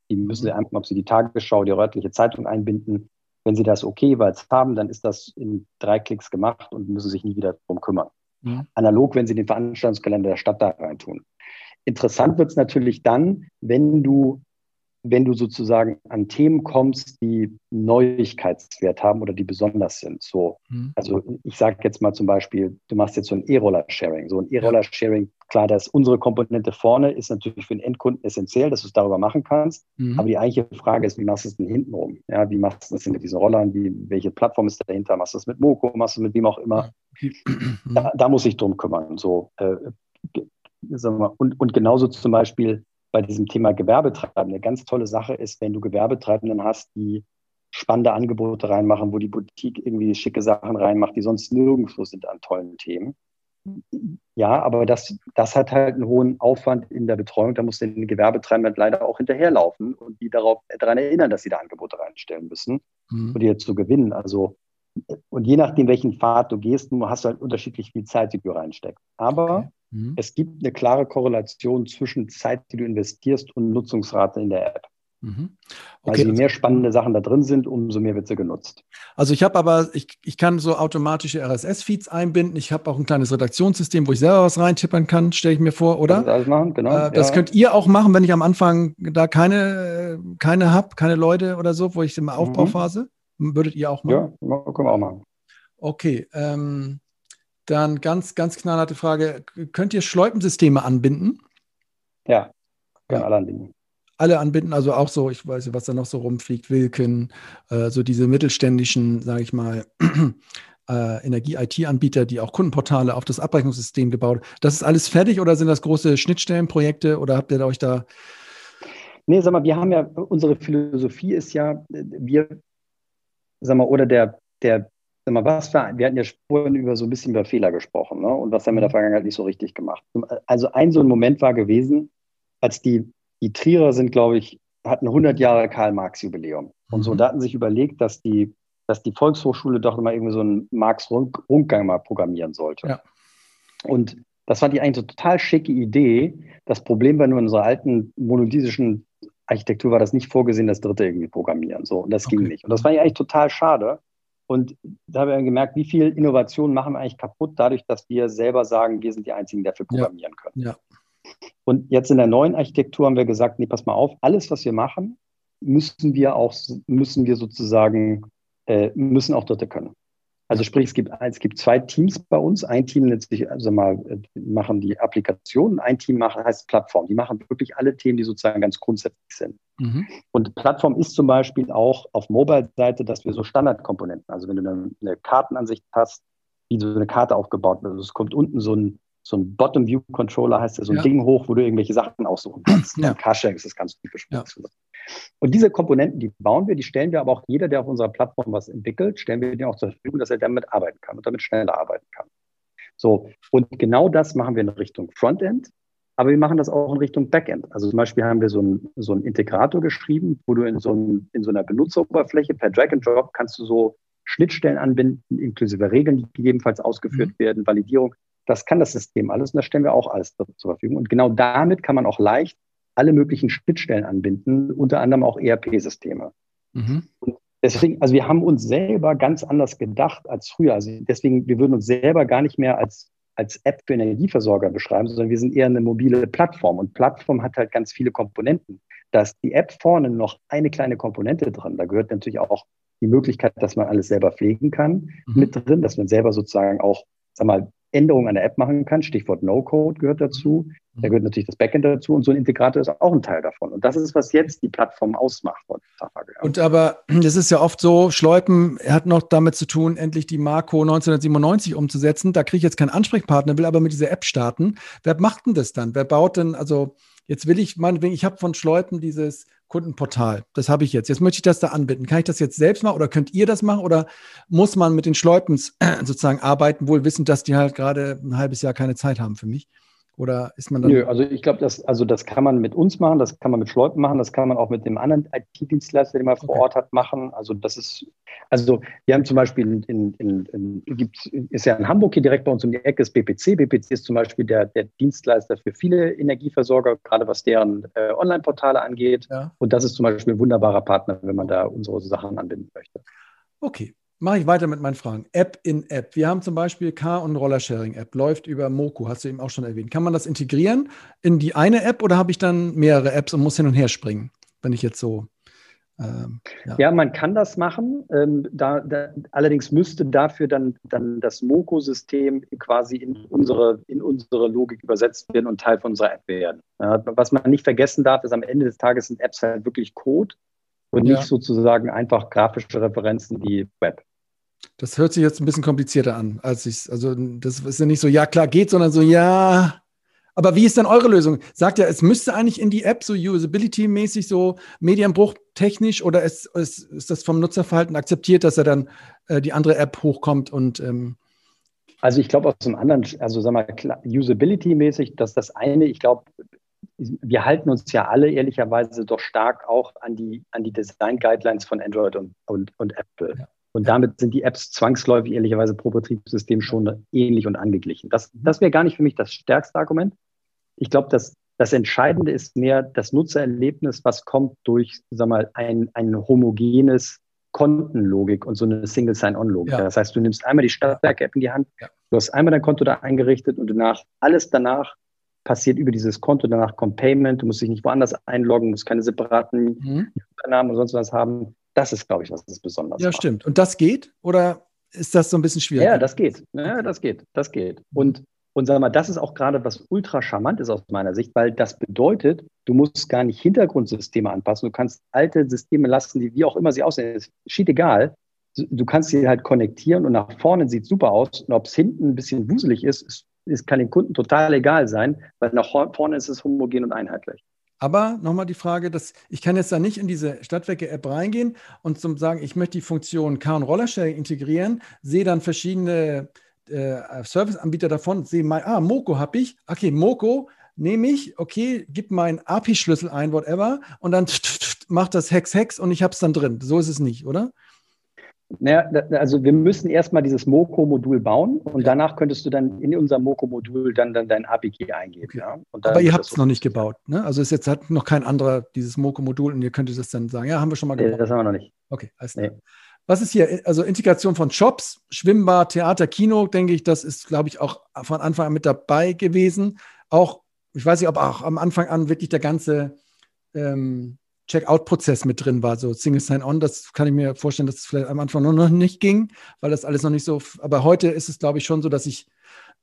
Die müssen sie einfach, ob sie die Tagesschau, die örtliche Zeitung einbinden. Wenn sie das okay jeweils haben, dann ist das in 3 Klicks gemacht und müssen sich nie wieder drum kümmern. Ja. Analog, wenn sie den Veranstaltungskalender der Stadt da reintun. Interessant wird es natürlich dann, wenn du sozusagen an Themen kommst, die Neuigkeitswert haben oder die besonders sind. So, also ich sage jetzt mal zum Beispiel, du machst jetzt so ein E-Roller-Sharing. So ein E-Roller-Sharing, klar, da ist unsere Komponente vorne, ist natürlich für den Endkunden essentiell, dass du es darüber machen kannst. Aber die eigentliche Frage ist, wie machst du es denn hintenrum? Ja, wie machst du es denn mit diesen Rollern? Welche Plattform ist dahinter? Machst du es mit Moqo? Machst du es mit wem auch immer? Da muss ich drum kümmern. So, sagen wir mal. Und genauso zum Beispiel bei diesem Thema Gewerbetreibende. Eine ganz tolle Sache ist, wenn du Gewerbetreibenden hast, die spannende Angebote reinmachen, wo die Boutique irgendwie schicke Sachen reinmacht, die sonst nirgendwo sind an tollen Themen. Ja, aber das hat halt einen hohen Aufwand in der Betreuung. Da muss den Gewerbetreibenden leider auch hinterherlaufen und die daran erinnern, dass sie da Angebote reinstellen müssen, um die zu gewinnen. Also, und je nachdem, welchen Pfad du gehst, hast du halt unterschiedlich viel Zeit, die du reinsteckst. Aber es gibt eine klare Korrelation zwischen Zeit, die du investierst, und Nutzungsrate in der App. Also je mehr spannende Sachen da drin sind, umso mehr wird sie genutzt. Also ich kann so automatische RSS-Feeds einbinden. Ich habe auch ein kleines Redaktionssystem, wo ich selber was reintippern kann, stelle ich mir vor, oder? Kannst du alles machen, genau. Das könnt ihr auch machen, wenn ich am Anfang da keine habe, keine Leute oder so, wo ich in der Aufbauphase. Würdet ihr auch machen? Ja, können wir auch machen. Okay, Dann ganz, ganz knallharte Frage. Könnt ihr Schleupensysteme anbinden? Ja, können alle anbinden. Alle anbinden, also auch so, ich weiß nicht, was da noch so rumfliegt, Wilken, so diese mittelständischen, sage ich mal, Energie-IT-Anbieter, die auch Kundenportale auf das Abrechnungssystem gebaut haben. Das ist alles fertig oder sind das große Schnittstellenprojekte oder habt ihr euch da... Nee, sag mal, wir haben ja, unsere Philosophie ist ja, wir, sag mal, oder der sag mal, wir hatten ja vorhin ein bisschen über Fehler gesprochen, ne? Und was haben wir in der Vergangenheit nicht so richtig gemacht. Also so ein Moment war gewesen, als die Trierer sind, glaube ich, hatten 100 Jahre Karl-Marx-Jubiläum. Und so, da hatten sich überlegt, dass die Volkshochschule doch mal irgendwie so einen Marx-Rundgang mal programmieren sollte. Ja. Und das fand ich eigentlich so eine total schicke Idee. Das Problem war nur, in unserer alten monolithischen Architektur war das nicht vorgesehen, dass Dritte irgendwie programmieren. So, und das ging nicht. Und das fand ich eigentlich total schade. Und da habe ich dann gemerkt, wie viel Innovationen machen wir eigentlich kaputt, dadurch, dass wir selber sagen, wir sind die Einzigen, die dafür programmieren können. Ja. Und jetzt in der neuen Architektur haben wir gesagt, nee, pass mal auf, alles, was wir machen, müssen auch Dritte können. Also sprich, es gibt zwei Teams bei uns. Ein Team nennt sich, also mal, machen die Applikationen, ein Team heißt Plattform. Die machen wirklich alle Themen, die sozusagen ganz grundsätzlich sind. Mhm. Und Plattform ist zum Beispiel auch auf Mobile-Seite, dass wir so Standardkomponenten, also wenn du eine Kartenansicht hast, wie so eine Karte aufgebaut wird, also es kommt unten so ein Bottom-View-Controller, heißt der, so ein Ding hoch, wo du irgendwelche Sachen aussuchen kannst. Ja. Carsharing ist das ganz typisch. Ja. Und diese Komponenten, die bauen wir, die stellen wir aber auch jeder, der auf unserer Plattform was entwickelt, stellen wir denen auch zur Verfügung, dass er damit arbeiten kann und damit schneller arbeiten kann. So, und genau das machen wir in Richtung Frontend, aber wir machen das auch in Richtung Backend. Also zum Beispiel haben wir so einen Integrator geschrieben, wo du in so einer Benutzeroberfläche per Drag and Drop kannst du so Schnittstellen anbinden, inklusive Regeln, die gegebenenfalls ausgeführt werden, Validierung. Das kann das System alles und da stellen wir auch alles zur Verfügung. Und genau damit kann man auch leicht alle möglichen Schnittstellen anbinden, unter anderem auch ERP-Systeme. Mhm. Und deswegen, also wir haben uns selber ganz anders gedacht als früher. Also deswegen, wir würden uns selber gar nicht mehr als App für Energieversorger beschreiben, sondern wir sind eher eine mobile Plattform. Und Plattform hat halt ganz viele Komponenten. Da ist die App vorne noch eine kleine Komponente drin. Da gehört natürlich auch die Möglichkeit, dass man alles selber pflegen kann, mit drin, dass man selber sozusagen auch, sag mal, Änderungen an der App machen kann. Stichwort No-Code gehört dazu. Da gehört natürlich das Backend dazu und so ein Integrator ist auch ein Teil davon. Und das ist, was jetzt die Plattform ausmacht. Und aber das ist ja oft so, Schleupen hat noch damit zu tun, endlich die Marco 1997 umzusetzen. Da kriege ich jetzt keinen Ansprechpartner, will aber mit dieser App starten. Wer macht denn das dann? Wer baut denn, also jetzt will ich, meinetwegen, ich habe von Schleupen dieses Kundenportal. Das habe ich jetzt. Jetzt möchte ich das da anbinden. Kann ich das jetzt selbst machen oder könnt ihr das machen oder muss man mit den Schleupens sozusagen arbeiten, wohl wissend, dass die halt gerade ein halbes Jahr keine Zeit haben für mich? Oder ist man dann... Nö, also ich glaube, das kann man mit uns machen, das kann man mit Schleupen machen, das kann man auch mit dem anderen IT-Dienstleister, den man vor Ort hat, machen. Also das ist, also wir haben zum Beispiel, ist ja in Hamburg hier direkt bei uns um die Ecke, ist BPC. BPC ist zum Beispiel der Dienstleister für viele Energieversorger, gerade was deren Online-Portale angeht. Ja. Und das ist zum Beispiel ein wunderbarer Partner, wenn man da unsere Sachen anbinden möchte. Okay. Mache ich weiter mit meinen Fragen. App in App. Wir haben zum Beispiel Car- und Rollersharing-App. Läuft über Moqo, hast du eben auch schon erwähnt. Kann man das integrieren in die eine App oder habe ich dann mehrere Apps und muss hin und her springen, wenn ich jetzt so... man kann das machen. Allerdings müsste dafür dann das Moqo-System quasi in unsere Logik übersetzt werden und Teil von unserer App werden. Was man nicht vergessen darf, ist, am Ende des Tages sind Apps halt wirklich Code und nicht sozusagen einfach grafische Referenzen wie Web. Das hört sich jetzt ein bisschen komplizierter an, also das ist ja nicht so, ja klar geht, sondern so, ja, aber wie ist denn eure Lösung? Sagt ja, es müsste eigentlich in die App so Usability-mäßig, so medienbruchtechnisch, oder ist das vom Nutzerverhalten akzeptiert, dass er dann die andere App hochkommt und... Also ich glaube aus dem anderen, also sag mal, Usability-mäßig, dass das eine, ich glaube... Wir halten uns ja alle ehrlicherweise doch stark auch an die Design-Guidelines von Android und Apple. Ja. Und damit sind die Apps zwangsläufig ehrlicherweise pro Betriebssystem schon ähnlich und angeglichen. Das wäre gar nicht für mich das stärkste Argument. Ich glaube, das Entscheidende ist mehr das Nutzererlebnis, was kommt durch, sag mal, ein homogenes Kontenlogik und so eine Single Sign-On-Logik. Ja. Das heißt, du nimmst einmal die Stadtwerke-App in die Hand, du hast einmal dein Konto da eingerichtet und alles danach passiert über dieses Konto, danach kommt Payment, du musst dich nicht woanders einloggen, musst keine separaten Namen und sonst was haben. Das ist, glaube ich, was das Besondere ist. Ja, stimmt. Und das geht? Oder ist das so ein bisschen schwierig. Ja, das geht. Ja, das geht. Das geht. Und sagen wir mal, das ist auch gerade, was ultra charmant ist aus meiner Sicht, weil das bedeutet, du musst gar nicht Hintergrundsysteme anpassen. Du kannst alte Systeme lassen, die wie auch immer sie aussehen. Es ist egal. Du kannst sie halt konnektieren und nach vorne sieht super aus. Und ob es hinten ein bisschen wuselig ist, kann dem Kunden total egal sein, weil nach vorne ist es homogen und einheitlich. Aber nochmal die Frage, ich kann jetzt da nicht in diese Stadtwerke-App reingehen und zum sagen, ich möchte die Funktion Car- und Rollerstellen integrieren, sehe dann verschiedene Serviceanbieter davon, sehe mal, Moqo habe ich, okay, Moqo nehme ich, okay, gib meinen API-Schlüssel ein, whatever, und dann macht das Hex und ich habe es dann drin. So ist es nicht, oder? Naja, also wir müssen erstmal dieses Moqo-Modul bauen und danach könntest du dann in unser Moqo-Modul dann dein API-Key eingeben. Okay. Ja? Und aber ihr habt es noch nicht gebaut, ne? Also hat noch kein anderer dieses Moqo-Modul und ihr könntet das dann sagen, ja, haben wir schon mal gebaut. Nee, das haben wir noch nicht. Okay, alles klar. Nee. Was ist hier? Also Integration von Shops, Schwimmbad, Theater, Kino, denke ich, das ist, glaube ich, auch von Anfang an mit dabei gewesen. Auch, ich weiß nicht, ob auch am Anfang an wirklich der ganze Checkout-Prozess mit drin war, so Single Sign-On, das kann ich mir vorstellen, dass es vielleicht am Anfang noch nicht ging, weil das alles noch nicht so, aber heute ist es, glaube ich, schon so, dass ich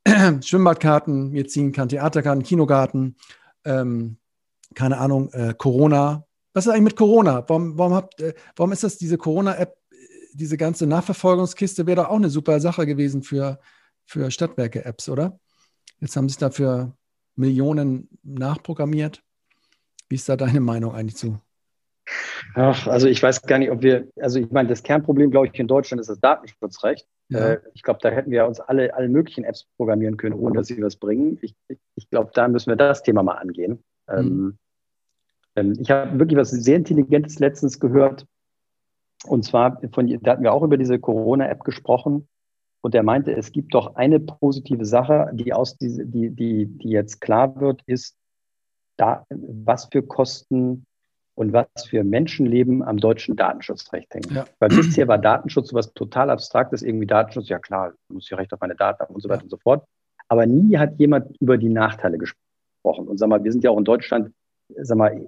Schwimmbadkarten mir ziehen kann, Theaterkarten, Kinokarten, keine Ahnung, Corona. Was ist eigentlich mit Corona? Warum ist das diese Corona-App, diese ganze Nachverfolgungskiste, wäre doch auch eine super Sache gewesen für Stadtwerke-Apps, oder? Jetzt haben sie es dafür Millionen nachprogrammiert. Wie ist da deine Meinung eigentlich zu? Ach, also ich weiß gar nicht, ob ich meine, das Kernproblem, glaube ich, in Deutschland ist das Datenschutzrecht. Ja. Ich glaube, da hätten wir uns alle möglichen Apps programmieren können, ohne dass sie was bringen. Ich glaube, da müssen wir das Thema mal angehen. Ich habe wirklich was sehr Intelligentes letztens gehört. Und zwar, da hatten wir auch über diese Corona-App gesprochen. Und er meinte, es gibt doch eine positive Sache, die jetzt klar wird, ist, was für Kosten und was für Menschenleben am deutschen Datenschutzrecht hängen. Ja. Weil bisher war Datenschutz sowas total Abstraktes, irgendwie Datenschutz, ja klar, ich muss ja Recht auf meine Daten haben und so weiter und so fort. Aber nie hat jemand über die Nachteile gesprochen. Und sag mal, wir sind ja auch in Deutschland, wir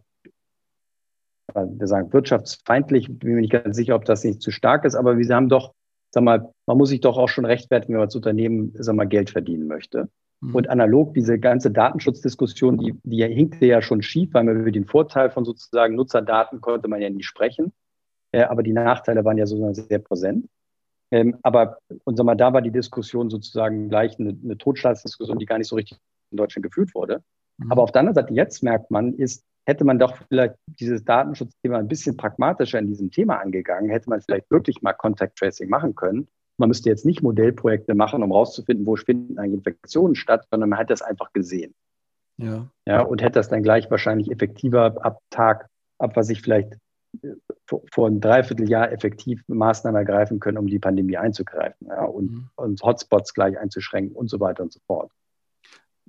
sagen wirtschaftsfeindlich, bin mir nicht ganz sicher, ob das nicht zu stark ist, aber wir haben doch, man muss sich doch auch schon rechtfertigen, wenn man als Unternehmen, Geld verdienen möchte. Und analog diese ganze Datenschutzdiskussion, die hinkte ja schon schief, weil man über den Vorteil von sozusagen Nutzerdaten konnte man ja nie sprechen. Aber die Nachteile waren ja sozusagen sehr präsent. Aber da war die Diskussion sozusagen gleich eine Totschlagsdiskussion, die gar nicht so richtig in Deutschland geführt wurde. Mhm. Aber auf der anderen Seite, jetzt merkt man, hätte man doch vielleicht dieses Datenschutzthema ein bisschen pragmatischer in diesem Thema angegangen, hätte man vielleicht wirklich mal Contact Tracing machen können. Man müsste jetzt nicht Modellprojekte machen, um rauszufinden, wo finden eigentlich Infektionen statt, sondern man hat das einfach gesehen. Ja, und hätte das dann gleich wahrscheinlich effektiver was ich vielleicht vor einem Dreivierteljahr effektiv Maßnahmen ergreifen können, um die Pandemie einzugreifen und Hotspots gleich einzuschränken und so weiter und so fort.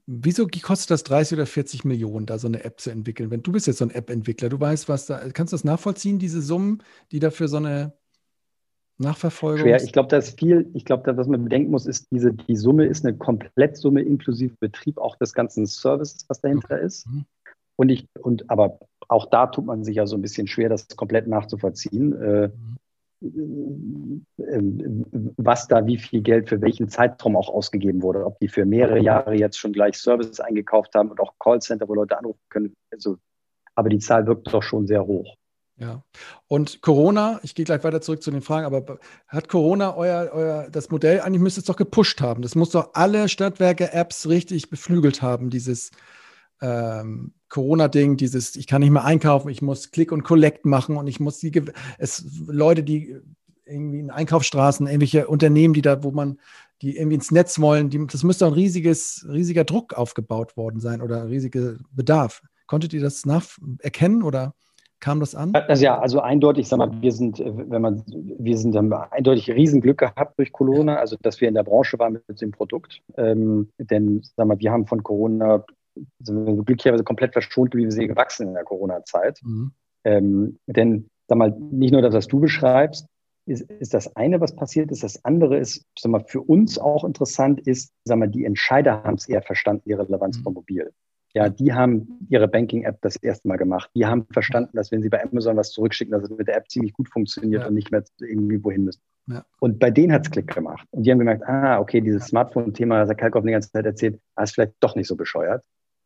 Wieso kostet das 30 oder 40 Millionen, da so eine App zu entwickeln? Du bist jetzt so ein App-Entwickler, du weißt, kannst du das nachvollziehen, diese Summen, die dafür so eine Nachverfolgung? Schwer. Ich glaube, was man bedenken muss, ist, die Summe ist eine Komplettsumme inklusive Betrieb auch des ganzen Services, was dahinter ist. Aber auch da tut man sich ja so ein bisschen schwer, das komplett nachzuvollziehen, was da wie viel Geld für welchen Zeitraum auch ausgegeben wurde, ob die für mehrere Jahre jetzt schon gleich Services eingekauft haben und auch Callcenter, wo Leute anrufen können. Also, aber die Zahl wirkt doch schon sehr hoch. Ja, und Corona, ich gehe gleich weiter zurück zu den Fragen, aber hat Corona das Modell, eigentlich müsste es doch gepusht haben. Das muss doch alle Stadtwerke-Apps richtig beflügelt haben, dieses Corona-Ding, dieses, ich kann nicht mehr einkaufen, ich muss Click und Collect machen und ich muss Leute, die irgendwie in Einkaufsstraßen, irgendwelche Unternehmen, die irgendwie ins Netz wollen, das müsste doch ein riesiger Druck aufgebaut worden sein oder riesiger Bedarf. Konntet ihr das erkennen oder? Kam das an? Also ja, also eindeutig, haben wir eindeutig Riesenglück gehabt durch Corona, also dass wir in der Branche waren mit dem Produkt. Wir haben von Corona glücklicherweise komplett verschont geblieben, wir sind gewachsen in der Corona-Zeit. Nicht nur das, was du beschreibst, ist das eine, was passiert ist. Das andere ist, für uns auch interessant ist, die Entscheider haben es eher verstanden, die Relevanz von Mobil. Ja, die haben ihre Banking-App das erste Mal gemacht. Die haben verstanden, dass wenn sie bei Amazon was zurückschicken, dass es mit der App ziemlich gut funktioniert und nicht mehr irgendwie wohin müssen. Ja. Und bei denen hat es Klick gemacht. Und die haben gemerkt, okay, dieses Smartphone-Thema, das hat Kalkoffen die ganze Zeit erzählt, ist vielleicht doch nicht so bescheuert.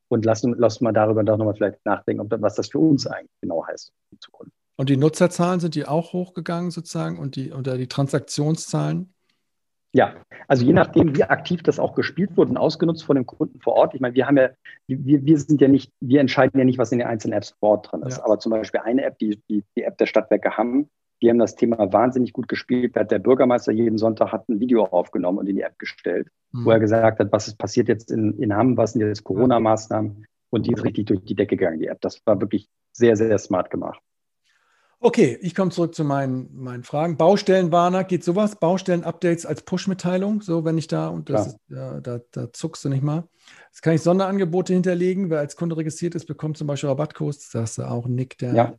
Und lass mal darüber doch nochmal vielleicht nachdenken, was das für uns eigentlich genau heißt in Zukunft. Und die Nutzerzahlen, sind die auch hochgegangen sozusagen? Und die Transaktionszahlen? Ja, also je nachdem, wie aktiv das auch gespielt wurde und ausgenutzt von dem Kunden vor Ort. Ich meine, wir entscheiden ja nicht, was in den einzelnen Apps vor Ort drin ist. Ja. Aber zum Beispiel eine App, die App der Stadtwerke Hamm, die haben das Thema wahnsinnig gut gespielt. Der Bürgermeister jeden Sonntag hat ein Video aufgenommen und in die App gestellt, wo er gesagt hat, was ist passiert jetzt in Hamm, was sind jetzt Corona-Maßnahmen, und die ist richtig durch die Decke gegangen, die App. Das war wirklich sehr, sehr smart gemacht. Okay, ich komme zurück zu meinen Fragen. Baustellenwarner, geht sowas? Baustellen-Updates als Push-Mitteilung? So, wenn ich da zuckst du nicht mal. Jetzt kann ich Sonderangebote hinterlegen. Wer als Kunde registriert ist, bekommt zum Beispiel Rabattcodes. Da hast du auch Nick, der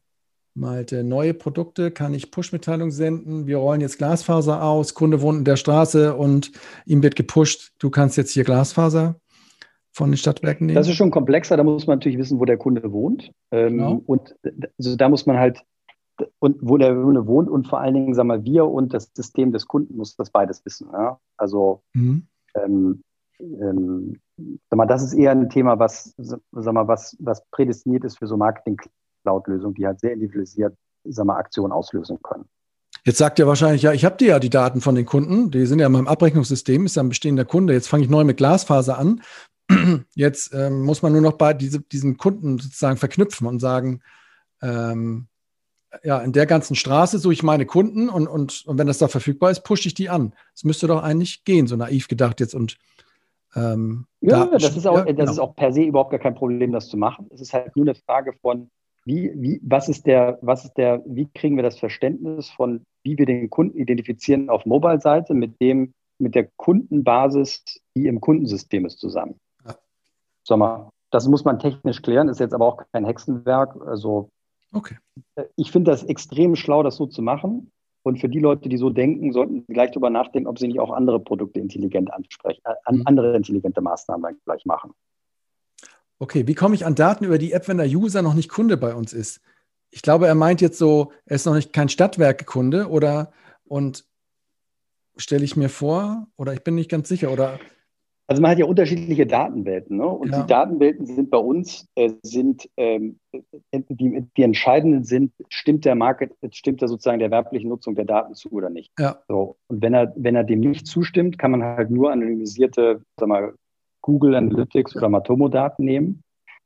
Malte. Neue Produkte, kann ich Push-Mitteilung senden. Wir rollen jetzt Glasfaser aus. Kunde wohnt in der Straße und ihm wird gepusht. Du kannst jetzt hier Glasfaser von den Stadtwerken nehmen. Das ist schon komplexer. Da muss man natürlich wissen, wo der Kunde wohnt. Genau. Und also da muss man halt, und wo der Kunde wohnt, und vor allen Dingen, sagen wir, wir und das System des Kunden muss das beides wissen. Ja? Also, sag mal, das ist eher ein Thema, was prädestiniert ist für so Marketing-Cloud-Lösungen, die halt sehr individualisiert, sagen wir, Aktionen auslösen können. Jetzt sagt ihr wahrscheinlich, ich habe dir ja die Daten von den Kunden, die sind ja in meinem Abrechnungssystem, ist ja ein bestehender Kunde, jetzt fange ich neu mit Glasfaser an. Jetzt muss man nur noch bei diesen Kunden sozusagen verknüpfen und sagen, in der ganzen Straße suche ich meine Kunden und wenn das da verfügbar ist, pushe ich die an. Das müsste doch eigentlich gehen, so naiv gedacht jetzt. Und ist auch per se überhaupt gar kein Problem, das zu machen. Es ist halt nur eine Frage von, wie kriegen wir das Verständnis von, wie wir den Kunden identifizieren auf Mobile-Seite mit der Kundenbasis, die im Kundensystem ist, zusammen. Ja. Sag mal, das muss man technisch klären, ist jetzt aber auch kein Hexenwerk, also. Okay. Ich finde das extrem schlau, das so zu machen. Und für die Leute, die so denken, sollten gleich darüber nachdenken, ob sie nicht auch andere Produkte intelligent ansprechen, andere intelligente Maßnahmen dann gleich machen. Okay, wie komme ich an Daten über die App, wenn der User noch nicht Kunde bei uns ist? Ich glaube, er meint jetzt so, er ist noch nicht kein Stadtwerke-Kunde und stelle ich mir vor, oder ich bin nicht ganz sicher, oder... Also man hat ja unterschiedliche Datenwelten, ne? Und die Datenwelten sind bei uns, die entscheidenden sind, stimmt er sozusagen der werblichen Nutzung der Daten zu oder nicht. Ja. So. Und wenn er dem nicht zustimmt, kann man halt nur anonymisierte, sag mal, Google Analytics oder Matomo-Daten nehmen.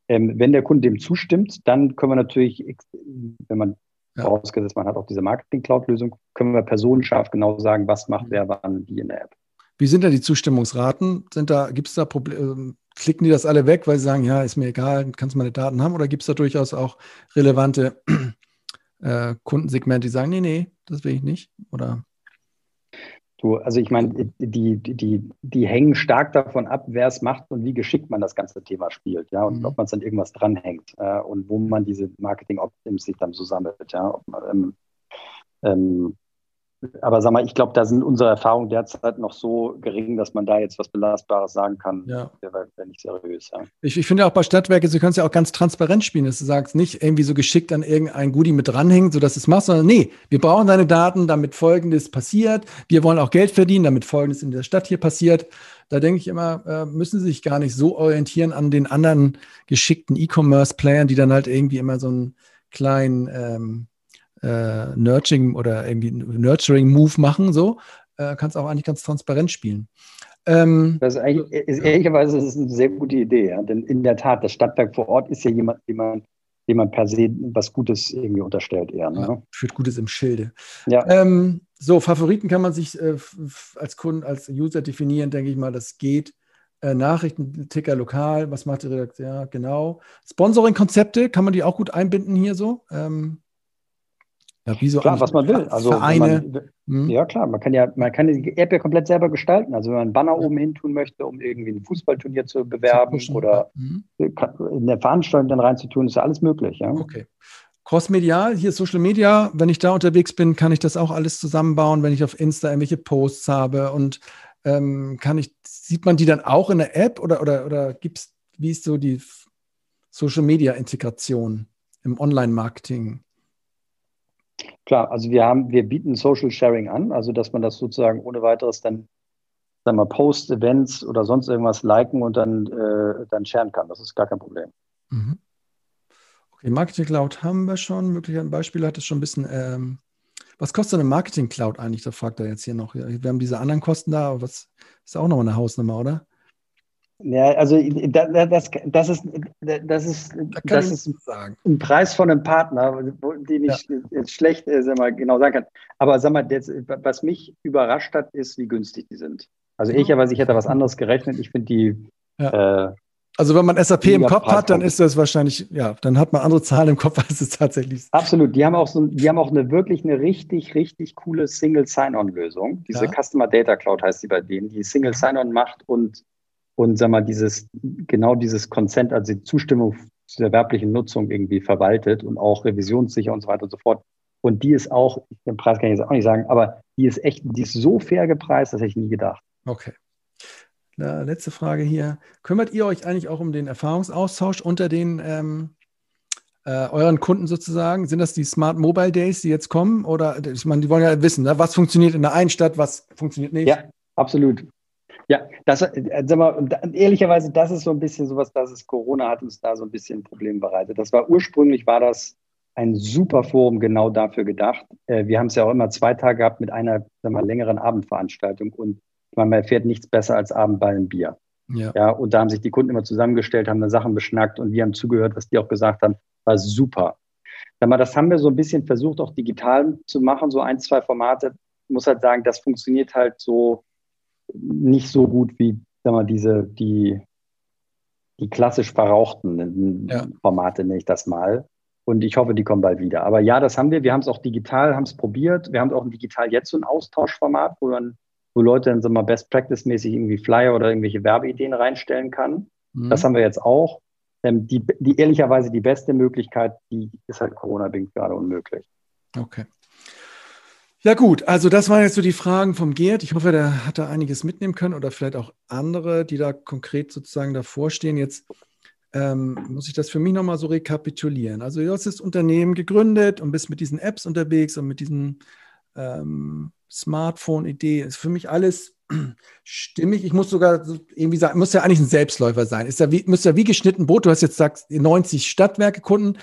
Wenn der Kunde dem zustimmt, dann können wir natürlich, wenn man vorausgesetzt, man hat auch diese Marketing-Cloud-Lösung, können wir personenscharf genau sagen, was macht wer wann wie in der App. Wie sind da die Zustimmungsraten? Gibt es da Probleme? Klicken die das alle weg, weil sie sagen, ja, ist mir egal, kannst meine Daten haben? Oder gibt es da durchaus auch relevante Kundensegmente, die sagen, nee, das will ich nicht? Oder? Du, also ich meine, die hängen stark davon ab, wer es macht und wie geschickt man das ganze Thema spielt, ja, und ob man es an irgendwas dranhängt und wo man diese Marketing-Optims sich dann so sammelt, ja. Aber sag mal, ich glaube, da sind unsere Erfahrungen derzeit noch so gering, dass man da jetzt was Belastbares sagen kann. Ja. Der wäre nicht seriös. Ja. Ich finde auch bei Stadtwerke, sie können es ja auch ganz transparent spielen, dass du sagst, nicht irgendwie so geschickt an irgendein Goodie mit dranhängt, sodass es machst, sondern nee, wir brauchen deine Daten, damit Folgendes passiert. Wir wollen auch Geld verdienen, damit Folgendes in der Stadt hier passiert. Da denke ich immer, müssen sie sich gar nicht so orientieren an den anderen geschickten E-Commerce-Playern, die dann halt irgendwie immer so einen kleinen... Nurturing oder irgendwie Nurturing-Move machen, so, kannst auch eigentlich ganz transparent spielen. Ehrlicherweise ist es eine sehr gute Idee, ja? Denn in der Tat, das Stadtwerk vor Ort ist ja jemand per se was Gutes irgendwie unterstellt eher. Ne? Ja, führt Gutes im Schilde. Ja. Favoriten kann man sich als Kunden, als User definieren, denke ich mal, das geht. Nachrichtenticker lokal, was macht die Redaktion? Ja, genau. Sponsoring-Konzepte, kann man die auch gut einbinden hier so? Ja, wieso klar, was man will. Also Vereine. Ja klar, man kann die App ja komplett selber gestalten. Also wenn man einen Banner oben hin tun möchte, um irgendwie ein Fußballturnier zu bewerben oder in der Veranstaltung dann reinzutun, ist ja alles möglich. Ja? Okay. Crossmedial, hier ist Social Media. Wenn ich da unterwegs bin, kann ich das auch alles zusammenbauen, wenn ich auf Insta irgendwelche Posts habe. Und sieht man die dann auch in der App oder gibt's, wie ist so die Social Media Integration im Online-Marketing? Klar, also wir bieten Social Sharing an, also dass man das sozusagen ohne weiteres dann, sagen wir mal, Posts, Events oder sonst irgendwas liken und dann sharen kann. Das ist gar kein Problem. Mhm. Okay, Marketing Cloud haben wir schon. Möglicherweise ein Beispiel hat es schon ein bisschen. Was kostet eine Marketing Cloud eigentlich? Da fragt er jetzt hier noch. Wir haben diese anderen Kosten da, aber was ist auch nochmal eine Hausnummer, oder? Ja, also das ist ein Preis von einem Partner, den ich jetzt schlecht genau sagen kann. Aber sag mal, was mich überrascht hat, ist, wie günstig die sind. Also ich hätte was anderes gerechnet. Ich finde die. Ja. Also wenn man SAP im Kopf hat, dann ist das wahrscheinlich, dann hat man andere Zahlen im Kopf, als es tatsächlich ist. Absolut. Die haben auch eine richtig, richtig coole Single Sign-On-Lösung. Diese Customer Data Cloud heißt sie bei denen, die Single Sign-On macht und sag mal, dieses Consent, also die Zustimmung zur erwerblichen Nutzung irgendwie verwaltet und auch revisionssicher und so weiter und so fort. Und die ist auch, den Preis kann ich jetzt auch nicht sagen, aber die ist so fair gepreist, das hätte ich nie gedacht. Okay. Na, letzte Frage hier. Kümmert ihr euch eigentlich auch um den Erfahrungsaustausch unter den euren Kunden sozusagen? Sind das die Smart Mobile Days, die jetzt kommen? Oder, ich meine, die wollen ja wissen, ne? Was funktioniert in der einen Stadt, was funktioniert nicht? Ja, absolut. Ja, ehrlicherweise, das ist so ein bisschen sowas, Corona hat uns da so ein bisschen ein Problem bereitet. Ursprünglich war das ein super Forum genau dafür gedacht. Wir haben es ja auch immer 2 Tage gehabt mit einer längeren Abendveranstaltung und man erfährt nichts besser als Abend bei einem Bier. Ja, und da haben sich die Kunden immer zusammengestellt, haben da Sachen beschnackt und wir haben zugehört, was die auch gesagt haben, war super. Das haben wir so ein bisschen versucht, auch digital zu machen, so 1, 2 Formate. Ich muss halt sagen, das funktioniert halt so nicht so gut wie die klassisch verrauchten Formate, nenne ich das mal. Und ich hoffe, die kommen bald wieder. Aber ja, das haben wir. Wir haben es auch digital, haben es probiert. Wir haben auch digital jetzt so ein Austauschformat, wo Leute dann Best-Practice-mäßig irgendwie Flyer oder irgendwelche Werbeideen reinstellen kann. Mhm. Das haben wir jetzt auch. Die ehrlicherweise die beste Möglichkeit, die ist halt Corona-bedingt gerade unmöglich. Okay. Ja gut, also das waren jetzt so die Fragen vom Gerd. Ich hoffe, der hat da einiges mitnehmen können oder vielleicht auch andere, die da konkret sozusagen davor stehen. Jetzt muss ich das für mich nochmal so rekapitulieren. Also du hast das Unternehmen gegründet und bist mit diesen Apps unterwegs und mit diesen Smartphone-Idee. Ist für mich alles stimmig. Ich muss sogar irgendwie sagen, muss ja eigentlich ein Selbstläufer sein. Müsste ja wie geschnitten Brot. Du hast jetzt gesagt, 90 Stadtwerke-Kunden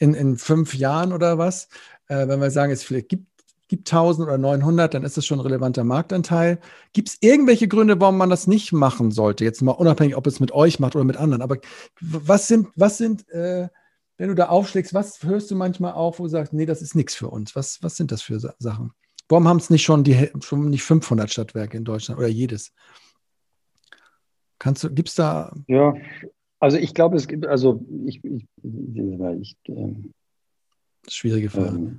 in 5 Jahren oder was. Wenn wir sagen, es vielleicht gibt 1000 oder 900, dann ist das schon ein relevanter Marktanteil. Gibt es irgendwelche Gründe, warum man das nicht machen sollte? Jetzt mal unabhängig, ob es mit euch macht oder mit anderen. Aber was sind, wenn du da aufschlägst, was hörst du manchmal auch, wo du sagst, nee, das ist nichts für uns? Was sind das für Sachen? Warum haben es nicht schon 500 Stadtwerke in Deutschland oder jedes? Gibt es da? Ja, also ich glaube, es gibt, schwierige Frage.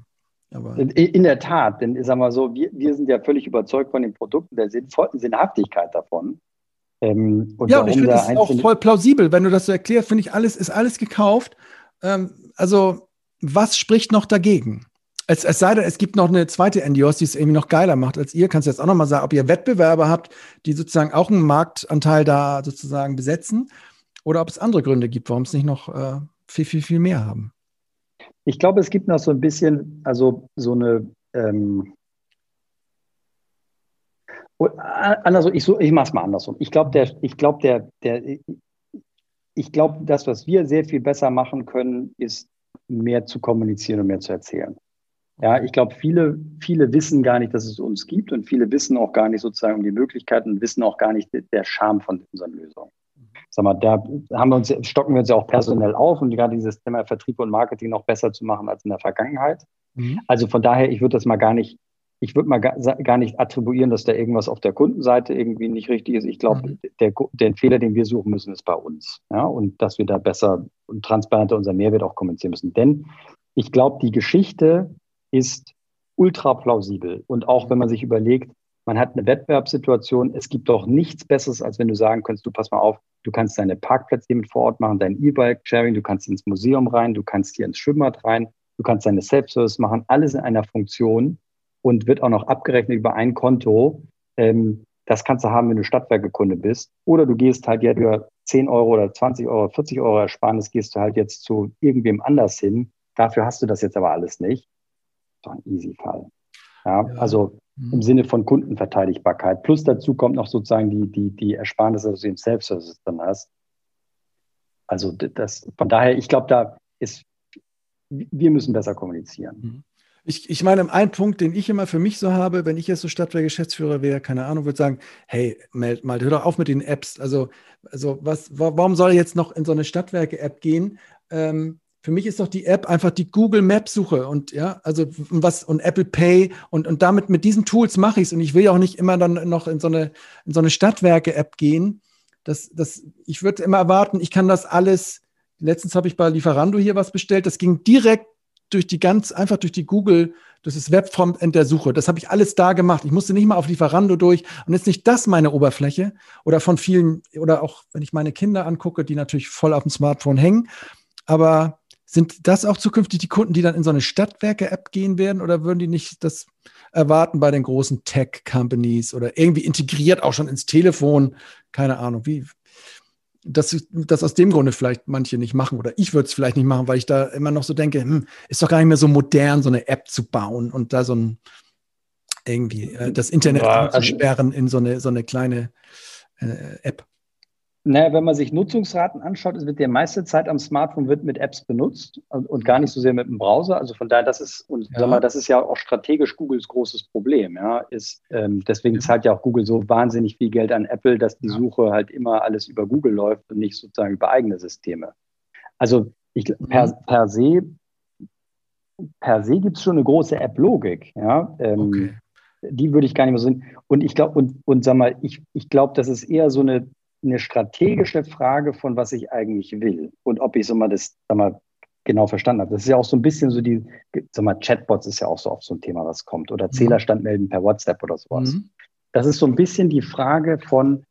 Aber in der Tat, denn sagen wir so, wir sind ja völlig überzeugt von den Produkten, der Sinnhaftigkeit davon. Und ich finde es auch voll plausibel, wenn du das so erklärst, finde ich, ist alles gekauft. Also was spricht noch dagegen? Es sei denn, es gibt noch eine zweite Endios, die es irgendwie noch geiler macht als ihr. Kannst du jetzt auch nochmal sagen, ob ihr Wettbewerber habt, die sozusagen auch einen Marktanteil da sozusagen besetzen oder ob es andere Gründe gibt, warum es nicht noch viel, viel, viel mehr haben? Ich glaube, es gibt noch so ein bisschen, also so eine, andersrum, ich mache es mal andersrum. Ich glaube, das, was wir sehr viel besser machen können, ist mehr zu kommunizieren und mehr zu erzählen. Ja, ich glaube, viele wissen gar nicht, dass es uns gibt und viele wissen auch gar nicht sozusagen um die Möglichkeiten und wissen auch gar nicht der Charme von unseren Lösungen. Sag mal, da stocken wir uns ja auch personell auf, um gerade dieses Thema Vertrieb und Marketing noch besser zu machen als in der Vergangenheit. Mhm. Also von daher, ich würde mal gar nicht attribuieren, dass da irgendwas auf der Kundenseite irgendwie nicht richtig ist. Ich glaube, den Fehler, den wir suchen müssen, ist bei uns. Ja? Und dass wir da besser und transparenter unseren Mehrwert auch kommunizieren müssen. Denn ich glaube, die Geschichte ist ultra plausibel. Und auch wenn man sich überlegt, man hat eine Wettbewerbssituation. Es gibt doch nichts Besseres, als wenn du sagen könntest, du pass mal auf, du kannst deine Parkplätze hier mit vor Ort machen, dein E-Bike-Sharing, du kannst ins Museum rein, du kannst hier ins Schwimmbad rein, du kannst deine Self-Service machen, alles in einer Funktion und wird auch noch abgerechnet über ein Konto. Das kannst du haben, wenn du Stadtwerkekunde bist. Oder du gehst halt jetzt über 10 Euro oder 20 Euro, 40 Euro Ersparnis, gehst du halt jetzt zu irgendwem anders hin. Dafür hast du das jetzt aber alles nicht. so ein Easy-Fall. Ja, also im Sinne von Kundenverteidigbarkeit. Plus dazu kommt noch sozusagen die Ersparnisse, dass du im Self-Service dann hast. Also das, von daher, ich glaube, wir müssen besser kommunizieren. Ich meine, ein Punkt, den ich immer für mich so habe, wenn ich jetzt so Stadtwerke-Geschäftsführer wäre, keine Ahnung, würde sagen, hey, Malte, hör doch auf mit den Apps. Also warum soll ich jetzt noch in so eine Stadtwerke-App gehen? Für mich ist doch die App einfach die Google Maps Suche und ja, also und Apple Pay und damit mit diesen Tools mache ich es und ich will ja auch nicht immer dann noch in so eine Stadtwerke App gehen. Ich würde immer erwarten, ich kann das alles. Letztens habe ich bei Lieferando hier was bestellt, das ging direkt durch die Google, das ist Webfrontend der Suche. Das habe ich alles da gemacht. Ich musste nicht mal auf Lieferando durch und ist nicht das meine Oberfläche oder von vielen oder auch wenn ich meine Kinder angucke, die natürlich voll auf dem Smartphone hängen, aber sind das auch zukünftig die Kunden, die dann in so eine Stadtwerke-App gehen werden oder würden die nicht das erwarten bei den großen Tech-Companies oder irgendwie integriert auch schon ins Telefon? Keine Ahnung, wie. Das aus dem Grunde vielleicht manche nicht machen oder ich würde es vielleicht nicht machen, weil ich da immer noch so denke, ist doch gar nicht mehr so modern, so eine App zu bauen und da so ein irgendwie das Internet anzusperren in so eine kleine App. Naja, wenn man sich Nutzungsraten anschaut, wird die meiste Zeit am Smartphone mit Apps benutzt und gar nicht so sehr mit dem Browser. Also von daher, das ist ja auch strategisch Googles großes Problem. Ja, deswegen zahlt ja auch Google so wahnsinnig viel Geld an Apple, dass die Suche halt immer alles über Google läuft und nicht sozusagen über eigene Systeme. Also per se gibt es schon eine große App-Logik. Ja, die würde ich gar nicht mehr so sehen. Und ich glaube, das ist eher so eine strategische Frage von, was ich eigentlich will und ob ich das genau verstanden habe. Das ist ja auch so ein bisschen so Chatbots ist ja auch so oft so ein Thema, was kommt oder Zählerstand melden per WhatsApp oder sowas. Mhm. Das ist so ein bisschen die Frage von,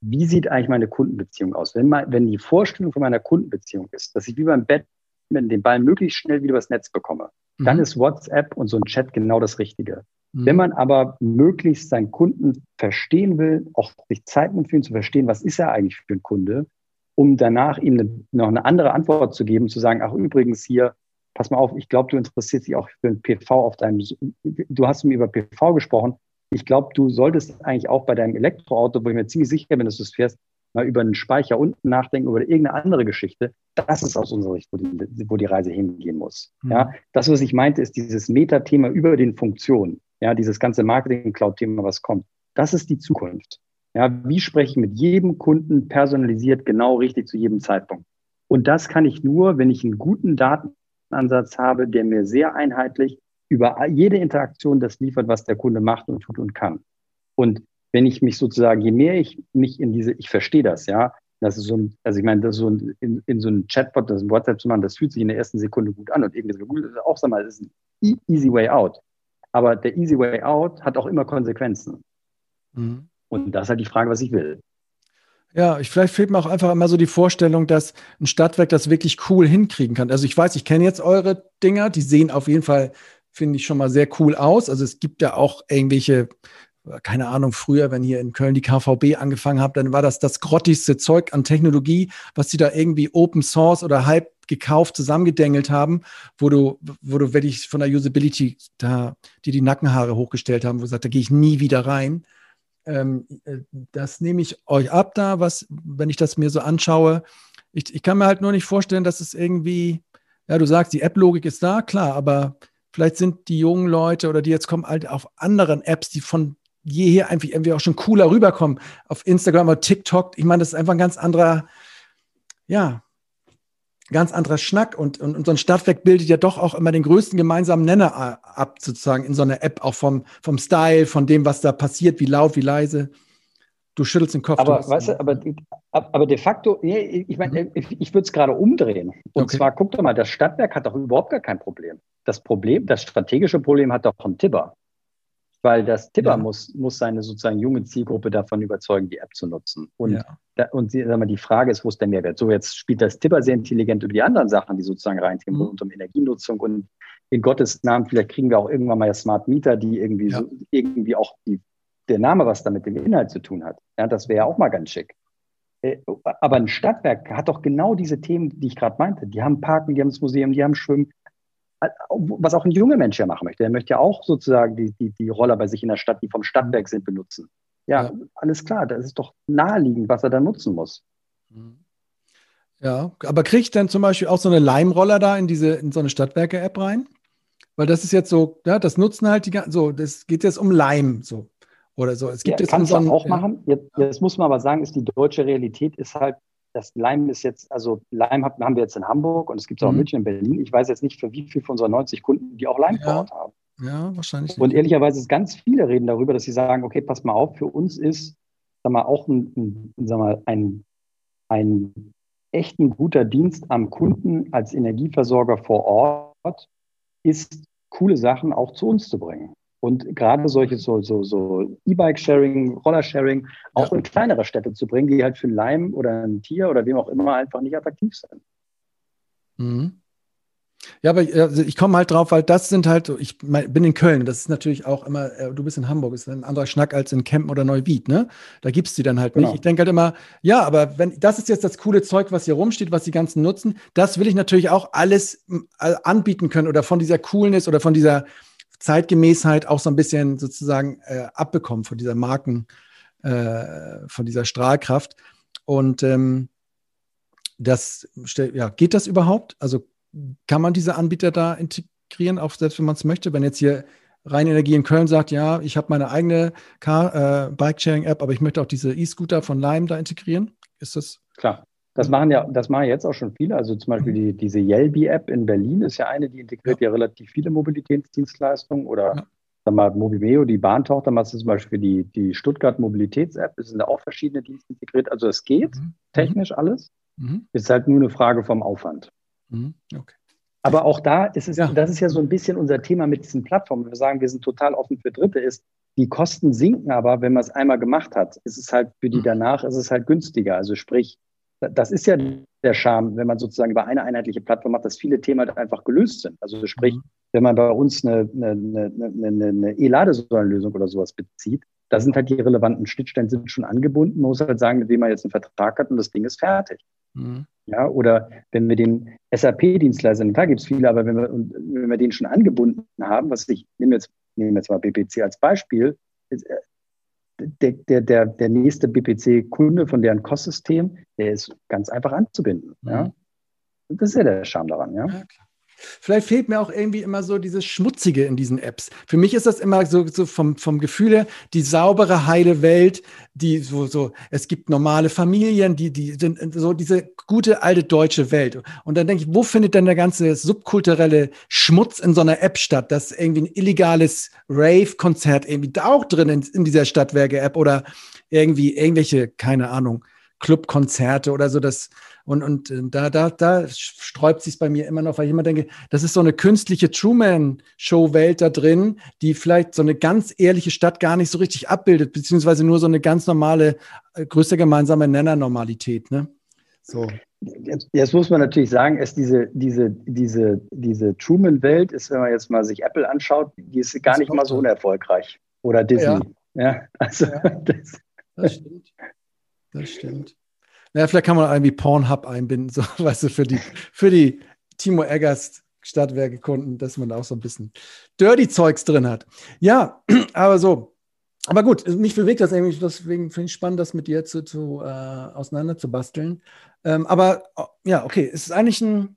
wie sieht eigentlich meine Kundenbeziehung aus? Wenn die Vorstellung von meiner Kundenbeziehung ist, dass ich wie beim Badminton den Ball möglichst schnell wieder übers Netz bekomme, dann ist WhatsApp und so ein Chat genau das Richtige. Wenn man aber möglichst seinen Kunden verstehen will, auch sich Zeit nimmt für ihn zu verstehen, was ist er eigentlich für ein Kunde, um danach ihm noch eine andere Antwort zu geben, zu sagen, ach übrigens hier, pass mal auf, ich glaube, du interessierst dich auch für ein PV du hast mir über PV gesprochen, ich glaube, du solltest eigentlich auch bei deinem Elektroauto, wo ich mir ziemlich sicher bin, dass du es fährst, mal über einen Speicher unten nachdenken, über irgendeine andere Geschichte. Das ist aus unserer Sicht, wo die Reise hingehen muss. Ja, das, was ich meinte, ist dieses Metathema über den Funktionen. Ja, dieses ganze Marketing-Cloud-Thema, was kommt. Das ist die Zukunft. Ja, wie spreche ich mit jedem Kunden personalisiert, genau richtig zu jedem Zeitpunkt? Und das kann ich nur, wenn ich einen guten Datenansatz habe, der mir sehr einheitlich über jede Interaktion das liefert, was der Kunde macht und tut und kann. Und wenn ich mich sozusagen, je mehr ich mich in diese, ich verstehe das, ja, das ist so ein, also ich meine, das ist so ein, in so einem Chatbot, das ist ein WhatsApp zu machen, das fühlt sich in der ersten Sekunde gut an und irgendwie so, auch sag mal, das ist ein easy way out. Aber der easy way out hat auch immer Konsequenzen. Mhm. Und das ist halt die Frage, was ich will. Ja, vielleicht fehlt mir auch einfach immer so die Vorstellung, dass ein Stadtwerk das wirklich cool hinkriegen kann. Also ich weiß, ich kenne jetzt eure Dinger, die sehen auf jeden Fall, finde ich, schon mal sehr cool aus. Also es gibt ja auch irgendwelche, keine Ahnung, früher, wenn hier in Köln die KVB angefangen hat, dann war das grottigste Zeug an Technologie, was die da irgendwie Open Source oder Hype gekauft, zusammengedengelt haben, wo du wirklich von der Usability da dir die Nackenhaare hochgestellt haben, wo du sagst, da gehe ich nie wieder rein. Das nehme ich euch ab da, wenn ich das mir so anschaue. Ich kann mir halt nur nicht vorstellen, dass es irgendwie, ja, du sagst, die App-Logik ist da, klar, aber vielleicht sind die jungen Leute oder die jetzt kommen halt auf anderen Apps, die von jeher einfach irgendwie auch schon cooler rüberkommen, auf Instagram oder TikTok. Ich meine, das ist einfach ein ganz anderer Schnack und so ein Stadtwerk bildet ja doch auch immer den größten gemeinsamen Nenner ab, sozusagen in so einer App, auch vom Style, von dem, was da passiert, wie laut, wie leise. Du schüttelst den Kopf. Aber de facto, ich meine, ich würde es gerade umdrehen. Und zwar, guck doch mal, das Stadtwerk hat doch überhaupt gar kein Problem. Das strategische Problem hat doch ein Tibber. Weil das Tibber muss seine sozusagen junge Zielgruppe davon überzeugen, die App zu nutzen. Und die Frage ist, wo ist der Mehrwert? So, jetzt spielt das Tibber sehr intelligent über die anderen Sachen, die sozusagen reinziehen, rund um Energienutzung und in Gottes Namen, vielleicht kriegen wir auch irgendwann mal Smart Meter, die irgendwie irgendwie auch der Name was da mit dem Inhalt zu tun hat. Ja, das wäre ja auch mal ganz schick. Aber ein Stadtwerk hat doch genau diese Themen, die ich gerade meinte. Die haben Parken, die haben das Museum, die haben Schwimmen. was auch ein junger Mensch ja machen möchte. Der möchte ja auch sozusagen die Roller bei sich in der Stadt, die vom Stadtwerk sind, benutzen. Ja, alles klar, das ist doch naheliegend, was er dann nutzen muss. Ja, aber kriege ich dann zum Beispiel auch so eine Lime-Roller da in so eine Stadtwerke-App rein? Weil das ist jetzt so, ja, das nutzen halt das geht jetzt um Lime so. Oder so. Es gibt ja, jetzt kannst du auch machen. Jetzt muss man aber sagen, ist die deutsche Realität ist halt, das Lime ist jetzt, also Lime haben wir jetzt in Hamburg und es gibt es auch in München, in Berlin. Ich weiß jetzt nicht, für wie viele von unseren 90 Kunden, die auch Lime vor Ort haben. Ja, wahrscheinlich. Und ehrlicherweise ist ganz viele reden darüber, dass sie sagen, okay, pass mal auf, für uns ist, sag mal, auch ein echt ein guter Dienst am Kunden als Energieversorger vor Ort ist, coole Sachen auch zu uns zu bringen. Und gerade solche so E-Bike-Sharing, Roller-Sharing auch in kleinere Städte zu bringen, die halt für Lime oder ein Tier oder wem auch immer einfach nicht attraktiv sind. Mhm. Ja, aber ich komme halt drauf, weil das sind halt, ich bin in Köln, das ist natürlich auch immer, du bist in Hamburg, ist ein anderer Schnack als in Kempen oder Neuwied, ne? Da gibt es die dann halt nicht. Genau. Ich denke halt immer, ja, aber wenn das ist jetzt das coole Zeug, was hier rumsteht, was die ganzen nutzen, das will ich natürlich auch alles anbieten können oder von dieser Coolness oder von dieser Zeitgemäßheit auch so ein bisschen sozusagen abbekommen, von dieser Marken, von dieser Strahlkraft. Und geht das überhaupt? Also kann man diese Anbieter da integrieren, auch selbst wenn man es möchte? Wenn jetzt hier Rheinenergie in Köln sagt, ja, ich habe meine eigene Bike-Sharing-App, aber ich möchte auch diese E-Scooter von Lime da integrieren, ist das? Klar, das machen jetzt auch schon viele. Also zum Beispiel diese Yelby-App in Berlin ist ja eine, die integriert ja relativ viele Mobilitätsdienstleistungen oder Sag mal, Mobimeo, die Bahntochter, macht zum Beispiel die Stuttgart-Mobilitäts-App, es sind da auch verschiedene Dienste integriert. Also es geht technisch alles. Ist halt nur eine Frage vom Aufwand. Okay. Aber auch da ist es, das ist ja so ein bisschen unser Thema mit diesen Plattformen. Wir sagen, wir sind total offen für Dritte, ist, die Kosten sinken aber, wenn man es einmal gemacht hat, ist es halt für die danach, ist es halt günstiger. Also sprich, das ist ja der Charme, wenn man sozusagen über eine einheitliche Plattform macht, dass viele Themen halt einfach gelöst sind. Also sprich, wenn man bei uns eine E-Ladesäulenlösung oder sowas bezieht, da sind halt die relevanten Schnittstellen sind schon angebunden. Man muss halt sagen, mit wem man jetzt einen Vertrag hat und das Ding ist fertig. Ja, oder wenn wir den SAP-Dienstleister, da gibt es viele, aber wenn wir den schon angebunden haben, was ich nehme jetzt mal BPC als Beispiel, ist, der nächste BPC-Kunde von deren Kostsystem, der ist ganz einfach anzubinden. Ja? Das ist ja der Charme daran. Ja, klar. Vielleicht fehlt mir auch irgendwie immer so dieses Schmutzige in diesen Apps. Für mich ist das immer so vom Gefühl her, die saubere, heile Welt, die so, es gibt normale Familien, die so diese gute, alte deutsche Welt. Und dann denke ich, wo findet denn der ganze subkulturelle Schmutz in so einer App statt, dass irgendwie ein illegales Rave-Konzert irgendwie da auch drin in dieser Stadtwerke-App oder irgendwie irgendwelche, keine Ahnung, Clubkonzerte oder so, das und da sträubt sich bei mir immer noch, weil ich immer denke, das ist so eine künstliche Truman-Show-Welt da drin, die vielleicht so eine ganz ehrliche Stadt gar nicht so richtig abbildet, beziehungsweise nur so eine ganz normale, größte gemeinsame Nenner-Normalität. Ne? So. Jetzt muss man natürlich sagen, ist diese Truman-Welt ist, wenn man jetzt mal sich Apple anschaut, die ist gar nicht mal so unerfolgreich. Oder Disney. Ja, also das stimmt. Das stimmt. Naja, vielleicht kann man irgendwie Pornhub einbinden, so, weißt du, für die Timo Eckers Stadtwerke-Kunden, dass man da auch so ein bisschen Dirty-Zeugs drin hat. Ja, aber so. Aber gut, mich bewegt das irgendwie, deswegen finde ich spannend, das mit dir zu auseinander zu basteln. Aber ja, okay, es ist eigentlich ein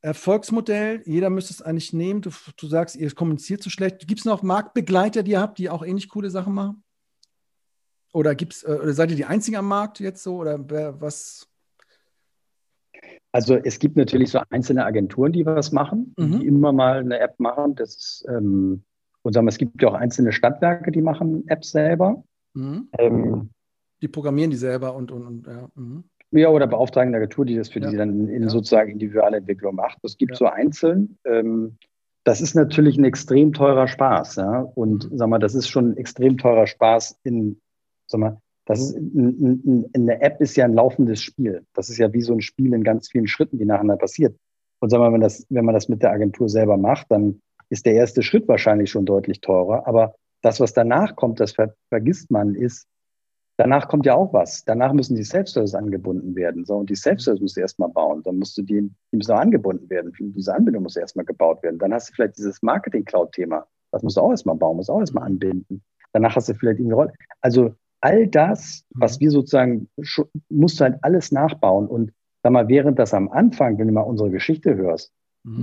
Erfolgsmodell. Jeder müsste es eigentlich nehmen. Du sagst, ihr kommuniziert so schlecht. Gibt es noch Marktbegleiter, die ihr habt, die auch ähnlich coole Sachen machen? Oder seid ihr die Einzigen am Markt jetzt so? Oder was? Also es gibt natürlich so einzelne Agenturen, die was machen, die immer mal eine App machen. Das ist, und sagen wir, es gibt ja auch einzelne Stadtwerke, die machen Apps selber. Die programmieren die selber und ja. Ja, oder beauftragen eine Agentur, die das für die dann in sozusagen individuelle Entwicklung macht. Das gibt so einzeln. Das ist natürlich ein extrem teurer Spaß. Ja? Und sagen wir, das ist schon ein extrem teurer Spaß in das ist eine App ist ja ein laufendes Spiel. Das ist ja wie so ein Spiel in ganz vielen Schritten, die nacheinander passiert. Und sagen wir, wenn man das mit der Agentur selber macht, dann ist der erste Schritt wahrscheinlich schon deutlich teurer. Aber das, was danach kommt, das vergisst man, ist, Danach kommt ja auch was. Danach müssen die Self-Service angebunden werden. So, und die Self-Service musst du erstmal bauen. Dann musst du die müssen auch angebunden werden. Diese Anbindung muss erstmal gebaut werden. Dann hast du vielleicht dieses Marketing-Cloud-Thema. Das musst du auch erstmal bauen, musst du auch erstmal anbinden. Danach hast du vielleicht irgendwie Rolle. Also all das, was wir sozusagen, musst du halt alles nachbauen. Und sag mal, während das am Anfang, wenn du mal unsere Geschichte hörst,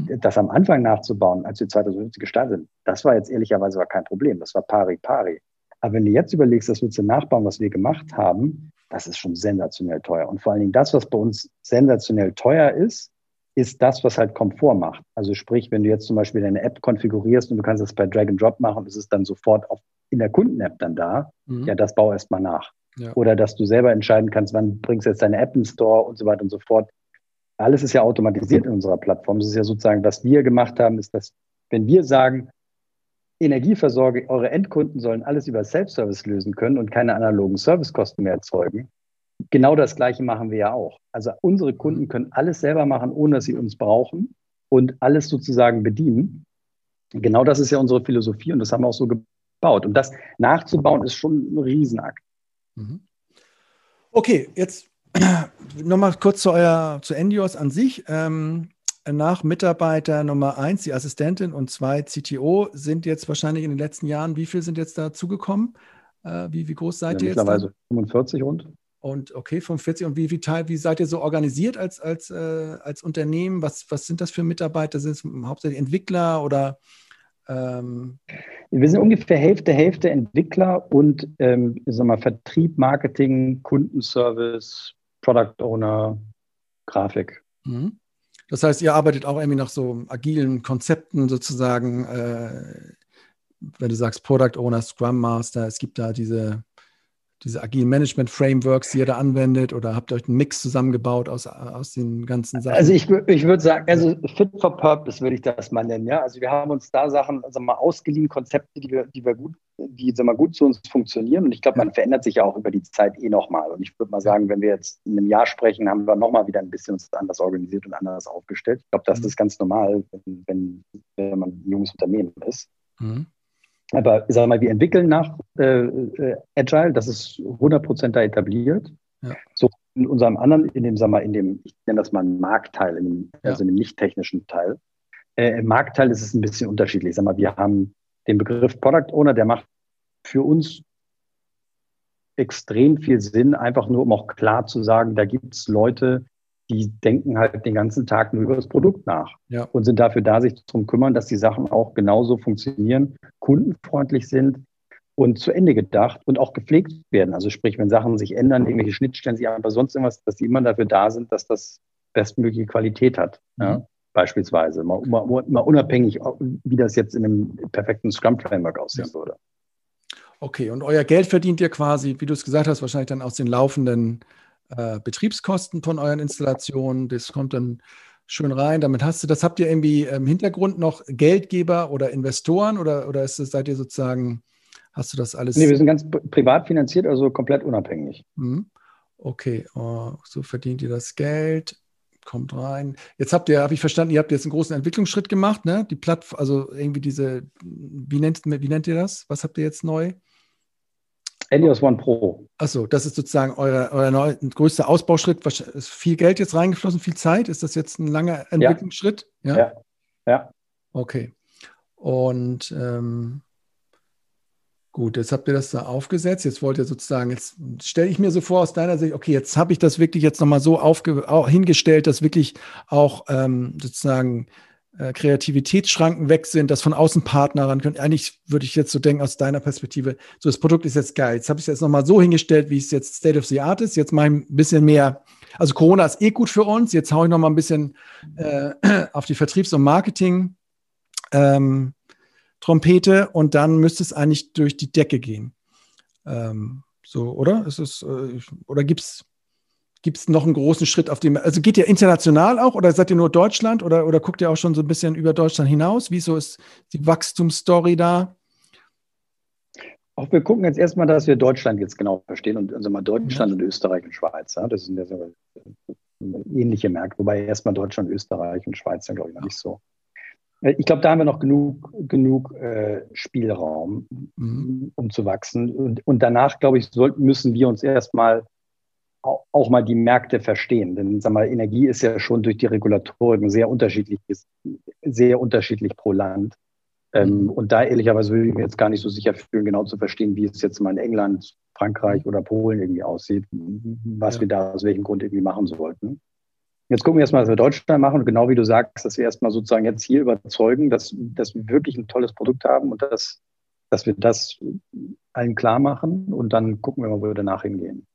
das am Anfang nachzubauen, als wir 2050 gestartet sind, das war jetzt ehrlicherweise war kein Problem. Das war pari pari. Aber wenn du jetzt überlegst, das willst du nachbauen, was wir gemacht haben, das ist schon sensationell teuer. Und vor allen Dingen das, was bei uns sensationell teuer ist, ist das, was halt Komfort macht. Also sprich, wenn du jetzt zum Beispiel deine App konfigurierst und du kannst das bei Drag and Drop machen, ist es dann sofort in der Kunden-App dann da. Ja, das bau erst mal nach. Ja. Oder dass du selber entscheiden kannst, wann bringst du jetzt deine App in den Store und so weiter und so fort. Alles ist ja automatisiert in unserer Plattform. Es ist ja sozusagen, was wir gemacht haben, ist, dass wenn wir sagen, Energieversorger, eure Endkunden sollen alles über Self-Service lösen können und keine analogen Servicekosten mehr erzeugen. Genau das Gleiche machen wir ja auch. Also unsere Kunden können alles selber machen, ohne dass sie uns brauchen und alles sozusagen bedienen. Genau das ist ja unsere Philosophie und das haben wir auch so gebaut. Und das nachzubauen ist schon ein Riesenakt. Okay, jetzt nochmal kurz zu Endios an sich. Nach Mitarbeiter Nummer 1, die Assistentin, und 2 CTO, sind jetzt wahrscheinlich in den letzten Jahren, wie viel sind jetzt dazugekommen? Wie groß seid ihr jetzt? Mittlerweile 45 rund. Und okay, 45. Und wie seid ihr so organisiert als Unternehmen? Was sind das für Mitarbeiter? Sind es hauptsächlich Entwickler oder? Wir sind ungefähr Hälfte Entwickler und Vertrieb, Marketing, Kundenservice, Product Owner, Grafik. Mhm. Das heißt, ihr arbeitet auch irgendwie nach so agilen Konzepten sozusagen, wenn du sagst Product Owner, Scrum Master, es gibt da diese agilen Management-Frameworks, die ihr da anwendet, oder habt ihr euch einen Mix zusammengebaut aus den ganzen Sachen? Also ich würde sagen, also fit for purpose würde ich das mal nennen, ja. Also wir haben uns da Sachen ausgeliehen, Konzepte, die gut zu uns funktionieren, und ich glaube, man verändert sich ja auch über die Zeit nochmal, und ich würde mal sagen, wenn wir jetzt in einem Jahr sprechen, haben wir nochmal wieder ein bisschen uns anders organisiert und anders aufgestellt. Ich glaube, das ist ganz normal, wenn man ein junges Unternehmen ist. Mhm. Aber wir entwickeln nach Agile, das ist 100% da etabliert. Ja. So in unserem anderen, ich nenne das mal einen Marktteil, also in dem nicht-technischen Teil. Im Marktteil ist es ein bisschen unterschiedlich. Wir haben den Begriff Product Owner, der macht für uns extrem viel Sinn, einfach nur, um auch klar zu sagen, da gibt es Leute, die denken halt den ganzen Tag nur über das Produkt nach und sind dafür da, sich darum kümmern, dass die Sachen auch genauso funktionieren, kundenfreundlich sind und zu Ende gedacht und auch gepflegt werden. Also sprich, wenn Sachen sich ändern, irgendwelche Schnittstellen sich ändern, sonst irgendwas, dass die immer dafür da sind, dass das bestmögliche Qualität hat. Mhm. Ja, beispielsweise. Mal unabhängig, wie das jetzt in einem perfekten Scrum-Framework aussehen würde. Okay, und euer Geld verdient ihr quasi, wie du es gesagt hast, wahrscheinlich dann aus den laufenden Betriebskosten von euren Installationen, das kommt dann schön rein. Damit habt ihr irgendwie im Hintergrund noch Geldgeber oder Investoren oder seid ihr sozusagen, hast du das alles? Nee, wir sind ganz privat finanziert, also komplett unabhängig. Okay, so verdient ihr das Geld, kommt rein. Jetzt habe ich verstanden, ihr habt jetzt einen großen Entwicklungsschritt gemacht, ne? Die Plattform, also irgendwie diese, wie nennt ihr das? Was habt ihr jetzt neu? Endios One Pro. Achso, das ist sozusagen euer größter Ausbauschritt. Ist viel Geld jetzt reingeflossen, viel Zeit? Ist das jetzt ein langer Entwicklungsschritt? Ja. Okay. Und gut, jetzt habt ihr das da aufgesetzt. Jetzt wollt ihr sozusagen, jetzt stelle ich mir so vor aus deiner Sicht, okay, jetzt habe ich das wirklich jetzt nochmal so hingestellt, dass wirklich auch sozusagen Kreativitätsschranken weg sind, dass von außen Partner ran können. Eigentlich würde ich jetzt so denken, aus deiner Perspektive, so das Produkt ist jetzt geil. Jetzt habe ich es jetzt nochmal so hingestellt, wie es jetzt State of the Art ist. Jetzt mache ich ein bisschen mehr, also Corona ist gut für uns. Jetzt haue ich nochmal ein bisschen auf die Vertriebs- und Marketing-Trompete und dann müsste es eigentlich durch die Decke gehen. So, oder? Oder Gibt es noch einen großen Schritt auf dem? Also geht ihr international auch oder seid ihr nur Deutschland oder guckt ihr auch schon so ein bisschen über Deutschland hinaus? Wieso ist die Wachstumsstory da? Auch wir gucken jetzt erstmal, dass wir Deutschland jetzt genau verstehen und Deutschland und Österreich und Schweiz. Ja, das sind ja so ähnliche Märkte, wobei erstmal Deutschland, Österreich und Schweiz dann, glaube ich, noch nicht so. Ich glaube, da haben wir noch genug Spielraum, um zu wachsen. Und danach, glaube ich, müssen wir uns erstmal auch mal die Märkte verstehen. Denn sag mal, Energie ist ja schon durch die Regulatorik sehr unterschiedlich pro Land. Und da ehrlicherweise würde ich mir jetzt gar nicht so sicher fühlen, genau zu verstehen, wie es jetzt mal in England, Frankreich oder Polen irgendwie aussieht, was wir da aus welchem Grund irgendwie machen sollten. Jetzt gucken wir erstmal, was wir in Deutschland machen, und genau wie du sagst, dass wir erstmal sozusagen jetzt hier überzeugen, dass wir wirklich ein tolles Produkt haben und dass wir das allen klar machen, und dann gucken wir mal, wo wir danach hingehen.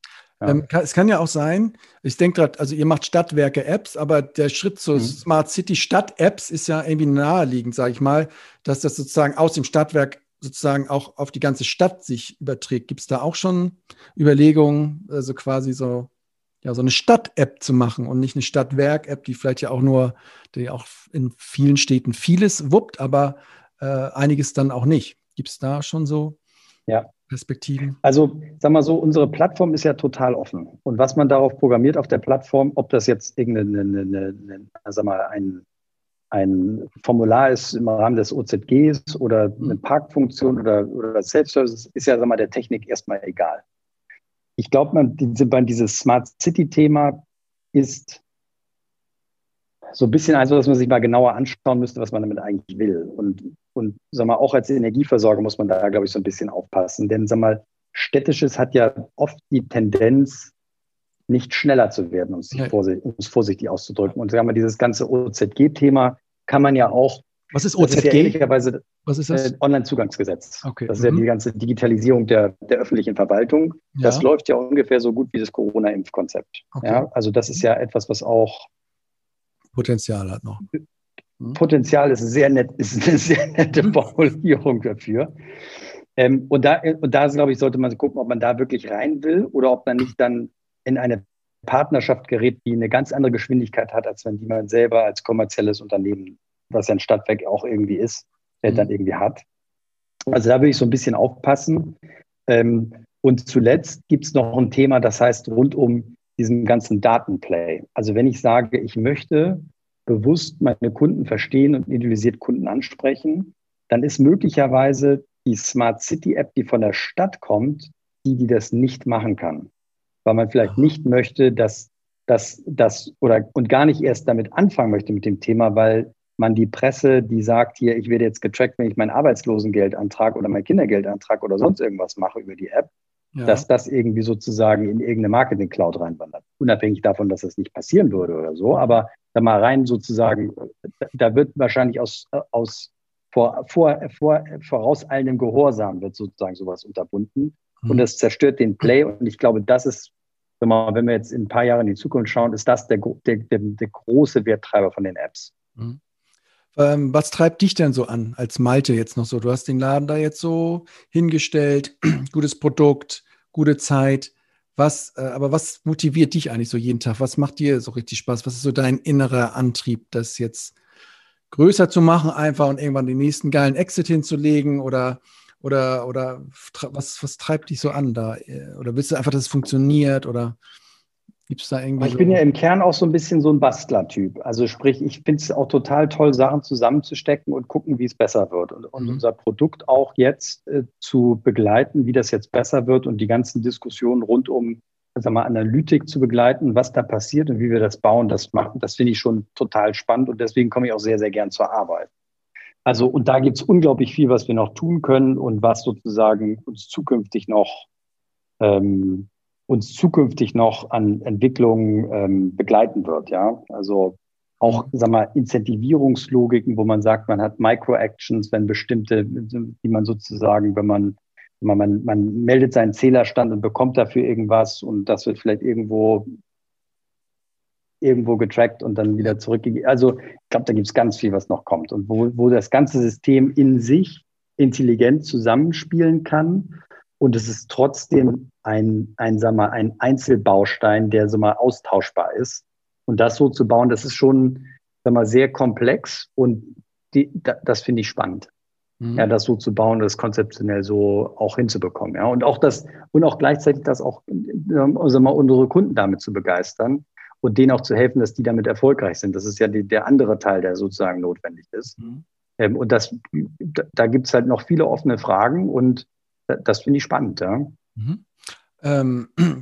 Ja. Es kann ja auch sein, ich denke gerade, also ihr macht Stadtwerke-Apps, aber der Schritt zur Smart City-Stadt-Apps ist ja irgendwie naheliegend, sage ich mal, dass das sozusagen aus dem Stadtwerk sozusagen auch auf die ganze Stadt sich überträgt. Gibt es da auch schon Überlegungen, also quasi so eine Stadt-App zu machen und nicht eine Stadtwerk-App, die vielleicht ja auch die auch in vielen Städten vieles wuppt, aber einiges dann auch nicht. Gibt es da schon so? Ja. Perspektiven? Also, sag mal so, unsere Plattform ist ja total offen. Und was man darauf programmiert auf der Plattform, ob das jetzt ein Formular ist im Rahmen des OZGs oder eine Parkfunktion oder Self-Services, ist ja, sag mal, der Technik erstmal egal. Ich glaube, dieses Smart City-Thema ist so ein bisschen eins, dass man sich mal genauer anschauen müsste, was man damit eigentlich will. Und sag mal, auch als Energieversorger muss man da, glaube ich, so ein bisschen aufpassen. Denn sag mal, Städtisches hat ja oft die Tendenz, nicht schneller zu werden, um es vorsichtig auszudrücken. Und sagen wir, dieses ganze OZG-Thema kann man ja auch. Was ist OZG? Das ist ja ehrlicherweise das Online-Zugangsgesetz. Okay. Das ist ja die ganze Digitalisierung der öffentlichen Verwaltung. Ja. Das läuft ja ungefähr so gut wie das Corona-Impfkonzept. Okay. Ja, also das ist ja etwas, was auch Potenzial hat noch. Potenzial ist eine sehr nette Formulierung dafür. Und da, glaube ich, sollte man gucken, ob man da wirklich rein will oder ob man nicht dann in eine Partnerschaft gerät, die eine ganz andere Geschwindigkeit hat, als wenn die man selber als kommerzielles Unternehmen, was ja ein Stadtwerk auch irgendwie ist, dann irgendwie hat. Also da will ich so ein bisschen aufpassen. Und zuletzt gibt es noch ein Thema, das heißt rund um diesen ganzen Datenplay. Also wenn ich sage, ich möchte bewusst meine Kunden verstehen und individualisiert Kunden ansprechen, dann ist möglicherweise die Smart City App, die von der Stadt kommt, die das nicht machen kann, weil man vielleicht nicht möchte, und gar nicht erst damit anfangen möchte mit dem Thema, weil man die Presse, die sagt, hier, ich werde jetzt getrackt, wenn ich meinen Arbeitslosengeldantrag oder meinen Kindergeldantrag oder sonst irgendwas mache über die App, dass das irgendwie sozusagen in irgendeine Marketing-Cloud reinwandert. Unabhängig davon, dass das nicht passieren würde oder so, aber da mal rein sozusagen, da wird wahrscheinlich aus vorauseilendem Gehorsam wird sozusagen sowas unterbunden, und das zerstört den Play, und ich glaube, das ist, wenn wir jetzt in ein paar Jahren in die Zukunft schauen, ist das der große Werttreiber von den Apps. Mhm. Was treibt dich denn so an als Malte jetzt noch so? Du hast den Laden da jetzt so hingestellt, gutes Produkt, gute Zeit. Aber was motiviert dich eigentlich so jeden Tag? Was macht dir so richtig Spaß? Was ist so dein innerer Antrieb, das jetzt größer zu machen einfach und irgendwann den nächsten geilen Exit hinzulegen? Oder was treibt dich so an da? Oder willst du einfach, dass es funktioniert, oder? Gibt's da irgendwie ich bin ja im Kern auch so ein bisschen so ein Bastler-Typ. Also sprich, ich finde es auch total toll, Sachen zusammenzustecken und gucken, wie es besser wird. Und unser Produkt auch jetzt zu begleiten, wie das jetzt besser wird, und die ganzen Diskussionen rund um, sagen wir mal, Analytik zu begleiten, was da passiert und wie wir das bauen, das machen. Das finde ich schon total spannend, und deswegen komme ich auch sehr, sehr gern zur Arbeit. Also, und da gibt es unglaublich viel, was wir noch tun können und was sozusagen uns zukünftig noch an Entwicklungen begleiten wird, ja. Also auch, sag mal, Incentivierungslogiken, wo man sagt, man hat Micro-Actions, man meldet seinen Zählerstand und bekommt dafür irgendwas, und das wird vielleicht irgendwo getrackt und dann wieder zurückgegeben. Also ich glaube, da gibt es ganz viel, was noch kommt, und wo das ganze System in sich intelligent zusammenspielen kann. Und es ist trotzdem ein Einzelbaustein, der so mal austauschbar ist. Und das so zu bauen, das ist schon, sag mal, sehr komplex, und das finde ich spannend. Ja, das so zu bauen, das konzeptionell so auch hinzubekommen. Ja, und auch gleichzeitig das auch, sag mal, unsere Kunden damit zu begeistern und denen auch zu helfen, dass die damit erfolgreich sind. Das ist ja der andere Teil, der sozusagen notwendig ist. Und da gibt es halt noch viele offene Fragen und das finde ich spannend. Ja. Mhm.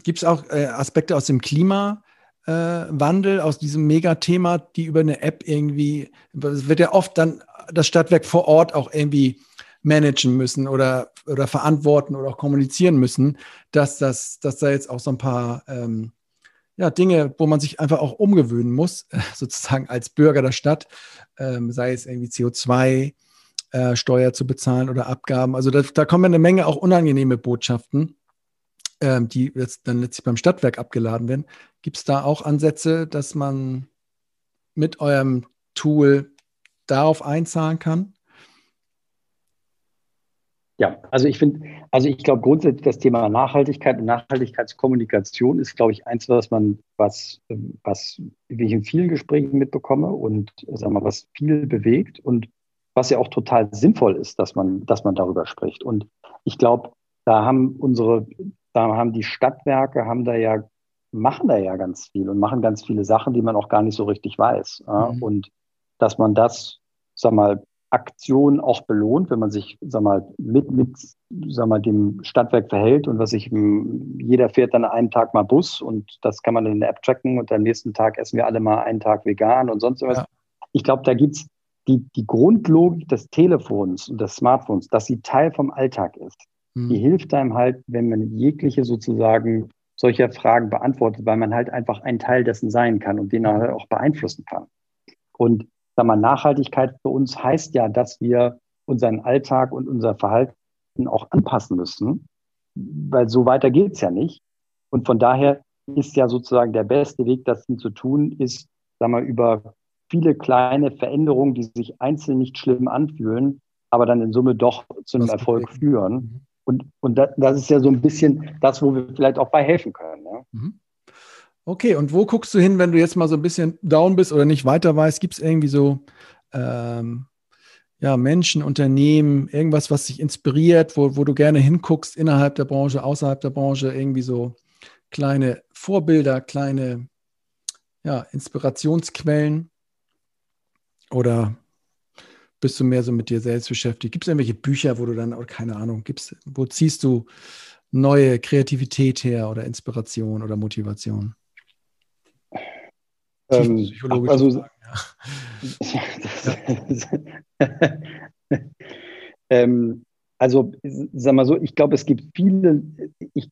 Gibt es auch Aspekte aus dem Klimawandel, aus diesem Megathema, die über eine App irgendwie, das wird ja oft dann das Stadtwerk vor Ort auch irgendwie managen müssen oder verantworten oder auch kommunizieren müssen, dass da jetzt auch so ein paar Dinge, wo man sich einfach auch umgewöhnen muss, sozusagen als Bürger der Stadt, sei es irgendwie CO2-Steuer zu bezahlen oder Abgaben. Also da kommen eine Menge auch unangenehme Botschaften, die jetzt dann letztlich beim Stadtwerk abgeladen werden. Gibt es da auch Ansätze, dass man mit eurem Tool darauf einzahlen kann? Ja, also ich glaube grundsätzlich das Thema Nachhaltigkeit und Nachhaltigkeitskommunikation ist, glaube ich, eins, was ich in vielen Gesprächen mitbekomme und was viel bewegt und was ja auch total sinnvoll ist, dass man darüber spricht. Und ich glaube, da haben die Stadtwerke machen da ja ganz viel und machen ganz viele Sachen, die man auch gar nicht so richtig weiß. Mhm. Und dass man das, Aktion auch belohnt, wenn man sich, mit dem Stadtwerk verhält und jeder fährt dann einen Tag mal Bus und das kann man in der App tracken und am nächsten Tag essen wir alle mal einen Tag vegan und sonst was. Ja. Ich glaube, da gibt es die Grundlogik des Telefons und des Smartphones, dass sie Teil vom Alltag ist. Mhm. Die hilft einem halt, wenn man jegliche sozusagen solcher Fragen beantwortet, weil man halt einfach ein Teil dessen sein kann und den halt auch beeinflussen kann. Und Nachhaltigkeit für uns heißt ja, dass wir unseren Alltag und unser Verhalten auch anpassen müssen, weil so weiter geht es ja nicht. Und von daher ist ja sozusagen der beste Weg, das zu tun, ist, über viele kleine Veränderungen, die sich einzeln nicht schlimm anfühlen, aber dann in Summe doch zu einem Erfolg führen. Und das ist ja so ein bisschen das, wo wir vielleicht auch bei helfen können. Ja? Mhm. Okay, und wo guckst du hin, wenn du jetzt mal so ein bisschen down bist oder nicht weiter weißt? Gibt es irgendwie so Menschen, Unternehmen, irgendwas, was dich inspiriert, wo du gerne hinguckst, innerhalb der Branche, außerhalb der Branche, irgendwie so kleine Vorbilder, kleine Inspirationsquellen? Oder bist du mehr so mit dir selbst beschäftigt? Gibt es irgendwelche Bücher, wo du dann, oder keine Ahnung, wo ziehst du neue Kreativität her oder Inspiration oder Motivation? Ich glaube, es gibt viele, ich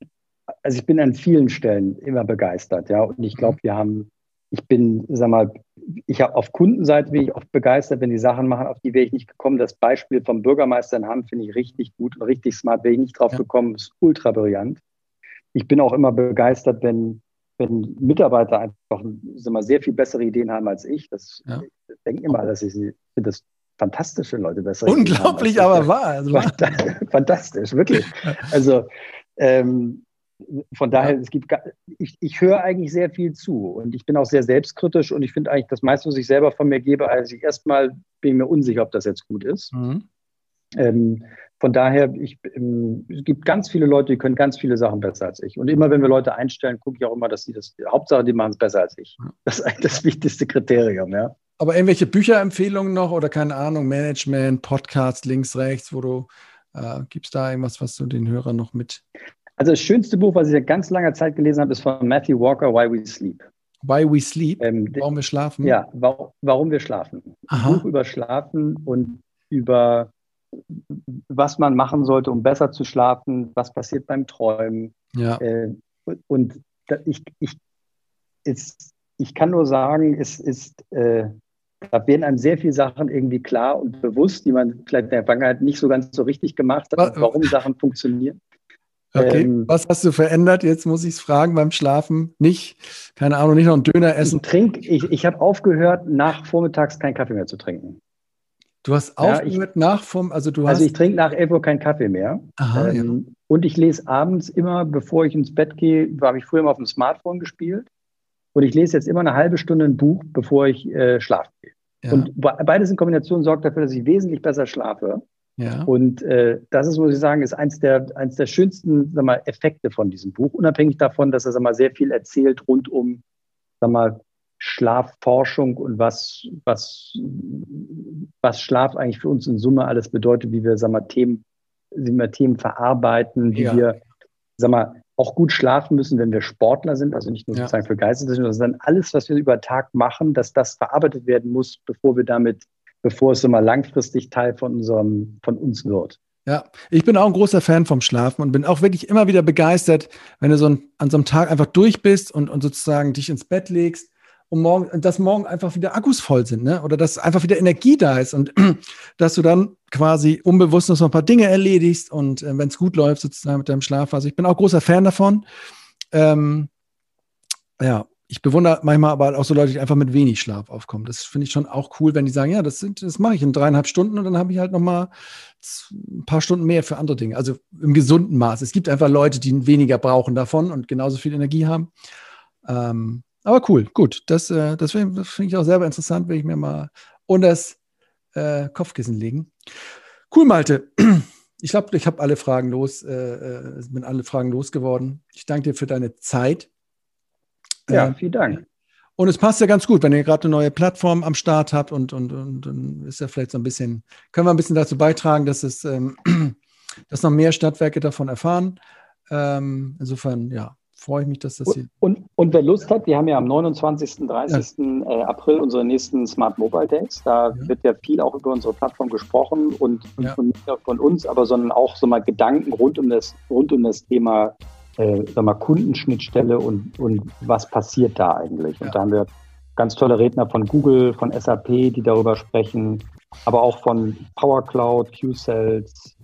bin an vielen Stellen immer begeistert, ja, und ich glaube, auf Kundenseite bin ich oft begeistert, wenn die Sachen machen, auf die wäre ich nicht gekommen. Das Beispiel vom Bürgermeister in Hamm finde ich richtig gut und richtig smart, wäre ich nicht drauf gekommen, ist ultra brillant. Ich bin auch immer begeistert, wenn Mitarbeiter einfach sehr viel bessere Ideen haben als ich. Ich denke immer, ich finde das fantastische Leute besser. Unglaublich, aber wahr. Also fantastisch, wirklich. Also von daher, ich höre eigentlich sehr viel zu und ich bin auch sehr selbstkritisch und ich finde eigentlich das meiste, was ich selber von mir gebe, also erstmal bin ich mir unsicher, ob das jetzt gut ist. Mhm. Von daher, es gibt ganz viele Leute, die können ganz viele Sachen besser als ich. Und immer, wenn wir Leute einstellen, gucke ich auch immer, dass Hauptsache, die machen es besser als ich. Das ist eigentlich das wichtigste Kriterium, ja. Aber irgendwelche Bücherempfehlungen noch oder keine Ahnung, Management, Podcasts, links, rechts, gibt es da irgendwas, was du den Hörern noch mit... Also das schönste Buch, was ich seit ganz langer Zeit gelesen habe, ist von Matthew Walker, Why We Sleep. Why We Sleep? Warum wir schlafen? Ja, warum wir schlafen. Aha. Ein Buch über Schlafen und über was man machen sollte, um besser zu schlafen, was passiert beim Träumen. Ja. Ich kann nur sagen, da werden einem sehr viele Sachen irgendwie klar und bewusst, die man vielleicht in der Vergangenheit nicht so ganz so richtig gemacht hat, warum Sachen funktionieren. Okay, was hast du verändert? Jetzt muss ich es fragen beim Schlafen. Nicht noch einen Döner essen. Ich habe aufgehört, nach vormittags keinen Kaffee mehr zu trinken. Du hast aufgehört, ich trinke nach 11 Uhr keinen Kaffee mehr. Aha, ja. Und ich lese abends immer, bevor ich ins Bett gehe, habe ich früher mal auf dem Smartphone gespielt. Und ich lese jetzt immer eine halbe Stunde ein Buch, bevor ich schlafen gehe. Ja. Und beides in Kombination sorgt dafür, dass ich wesentlich besser schlafe. Ja. Und das ist, muss ich sagen, ist eins der schönsten Effekte von diesem Buch, unabhängig davon, dass er sehr viel erzählt rund um Schlafforschung und was was Schlaf eigentlich für uns in Summe alles bedeutet, wie wir, Themen verarbeiten, wie wir, auch gut schlafen müssen, wenn wir Sportler sind, also nicht nur sozusagen für Geisteswissenschaftler, sondern alles, was wir über Tag machen, dass das verarbeitet werden muss, bevor wir damit, bevor es immer langfristig Teil von unserem, von uns wird. Ja, ich bin auch ein großer Fan vom Schlafen und bin auch wirklich immer wieder begeistert, wenn du so an so einem Tag einfach durch bist und sozusagen dich ins Bett legst und morgen, dass morgen einfach wieder Akkus voll sind, ne? Oder dass einfach wieder Energie da ist und dass du dann quasi unbewusst noch so ein paar Dinge erledigst und wenn es gut läuft sozusagen mit deinem Schlaf. Also ich bin auch großer Fan davon. Ich bewundere manchmal aber auch so Leute, die einfach mit wenig Schlaf aufkommen. Das finde ich schon auch cool, wenn die sagen, ja, das mache ich in 3,5 Stunden und dann habe ich halt nochmal ein paar Stunden mehr für andere Dinge. Also im gesunden Maß. Es gibt einfach Leute, die weniger brauchen davon und genauso viel Energie haben. Aber cool, gut. Das finde ich auch selber interessant, will ich mir mal unter das Kopfkissen legen. Cool, Malte. Ich glaube, ich habe alle Fragen bin alle Fragen losgeworden. Ich danke dir für deine Zeit. Ja, vielen Dank. Und es passt ja ganz gut, wenn ihr gerade eine neue Plattform am Start habt und dann ist ja vielleicht so ein bisschen, können wir ein bisschen dazu beitragen, dass noch mehr Stadtwerke davon erfahren. Insofern, ja, freue ich mich, dass das hier... Und wer Lust hat, wir haben ja am 29. 30. April unsere nächsten Smart Mobile Days. Da wird ja viel auch über unsere Plattform gesprochen und nicht nur von uns, aber sondern auch so mal Gedanken rund um das Thema Kundenschnittstelle und was passiert da eigentlich. Und da haben wir ganz tolle Redner von Google, von SAP, die darüber sprechen, aber auch von PowerCloud, Q-Sales,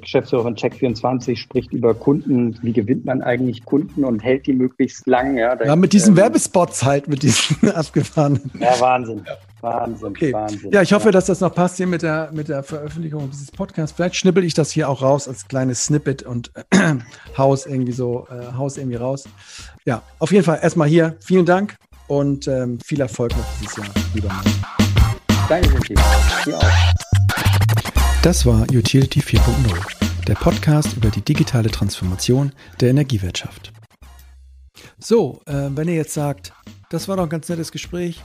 Geschäftsführer von Check24 spricht über Kunden, wie gewinnt man eigentlich Kunden und hält die möglichst lang. Ja, mit diesen Werbespots halt, mit diesen abgefahrenen. Ja, Wahnsinn. Ja. Wahnsinn, okay. Wahnsinn. Ja, ich hoffe, dass das noch passt hier mit der Veröffentlichung dieses Podcasts. Vielleicht schnippel ich das hier auch raus als kleines Snippet und haus irgendwie raus. Ja, auf jeden Fall erstmal hier. Vielen Dank und viel Erfolg noch dieses Jahr. Lieber. Danke, dir auch. Das war Utility 4.0, der Podcast über die digitale Transformation der Energiewirtschaft. So, wenn ihr jetzt sagt, das war doch ein ganz nettes Gespräch,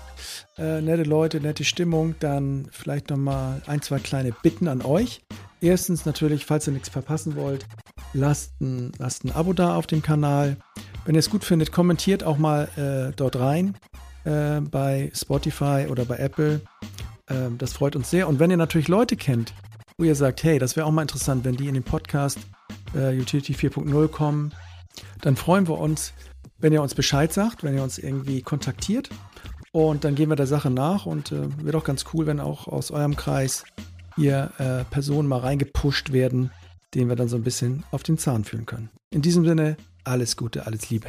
nette Leute, nette Stimmung, dann vielleicht nochmal 1, 2 kleine Bitten an euch. Erstens natürlich, falls ihr nichts verpassen wollt, lasst ein Abo da auf dem Kanal. Wenn ihr es gut findet, kommentiert auch mal dort rein bei Spotify oder bei Apple. Das freut uns sehr. Und wenn ihr natürlich Leute kennt, wo ihr sagt, hey, das wäre auch mal interessant, wenn die in den Podcast Utility 4.0 kommen, dann freuen wir uns, wenn ihr uns Bescheid sagt, wenn ihr uns irgendwie kontaktiert und dann gehen wir der Sache nach und wird auch ganz cool, wenn auch aus eurem Kreis hier Personen mal reingepusht werden, denen wir dann so ein bisschen auf den Zahn fühlen können. In diesem Sinne, alles Gute, alles Liebe.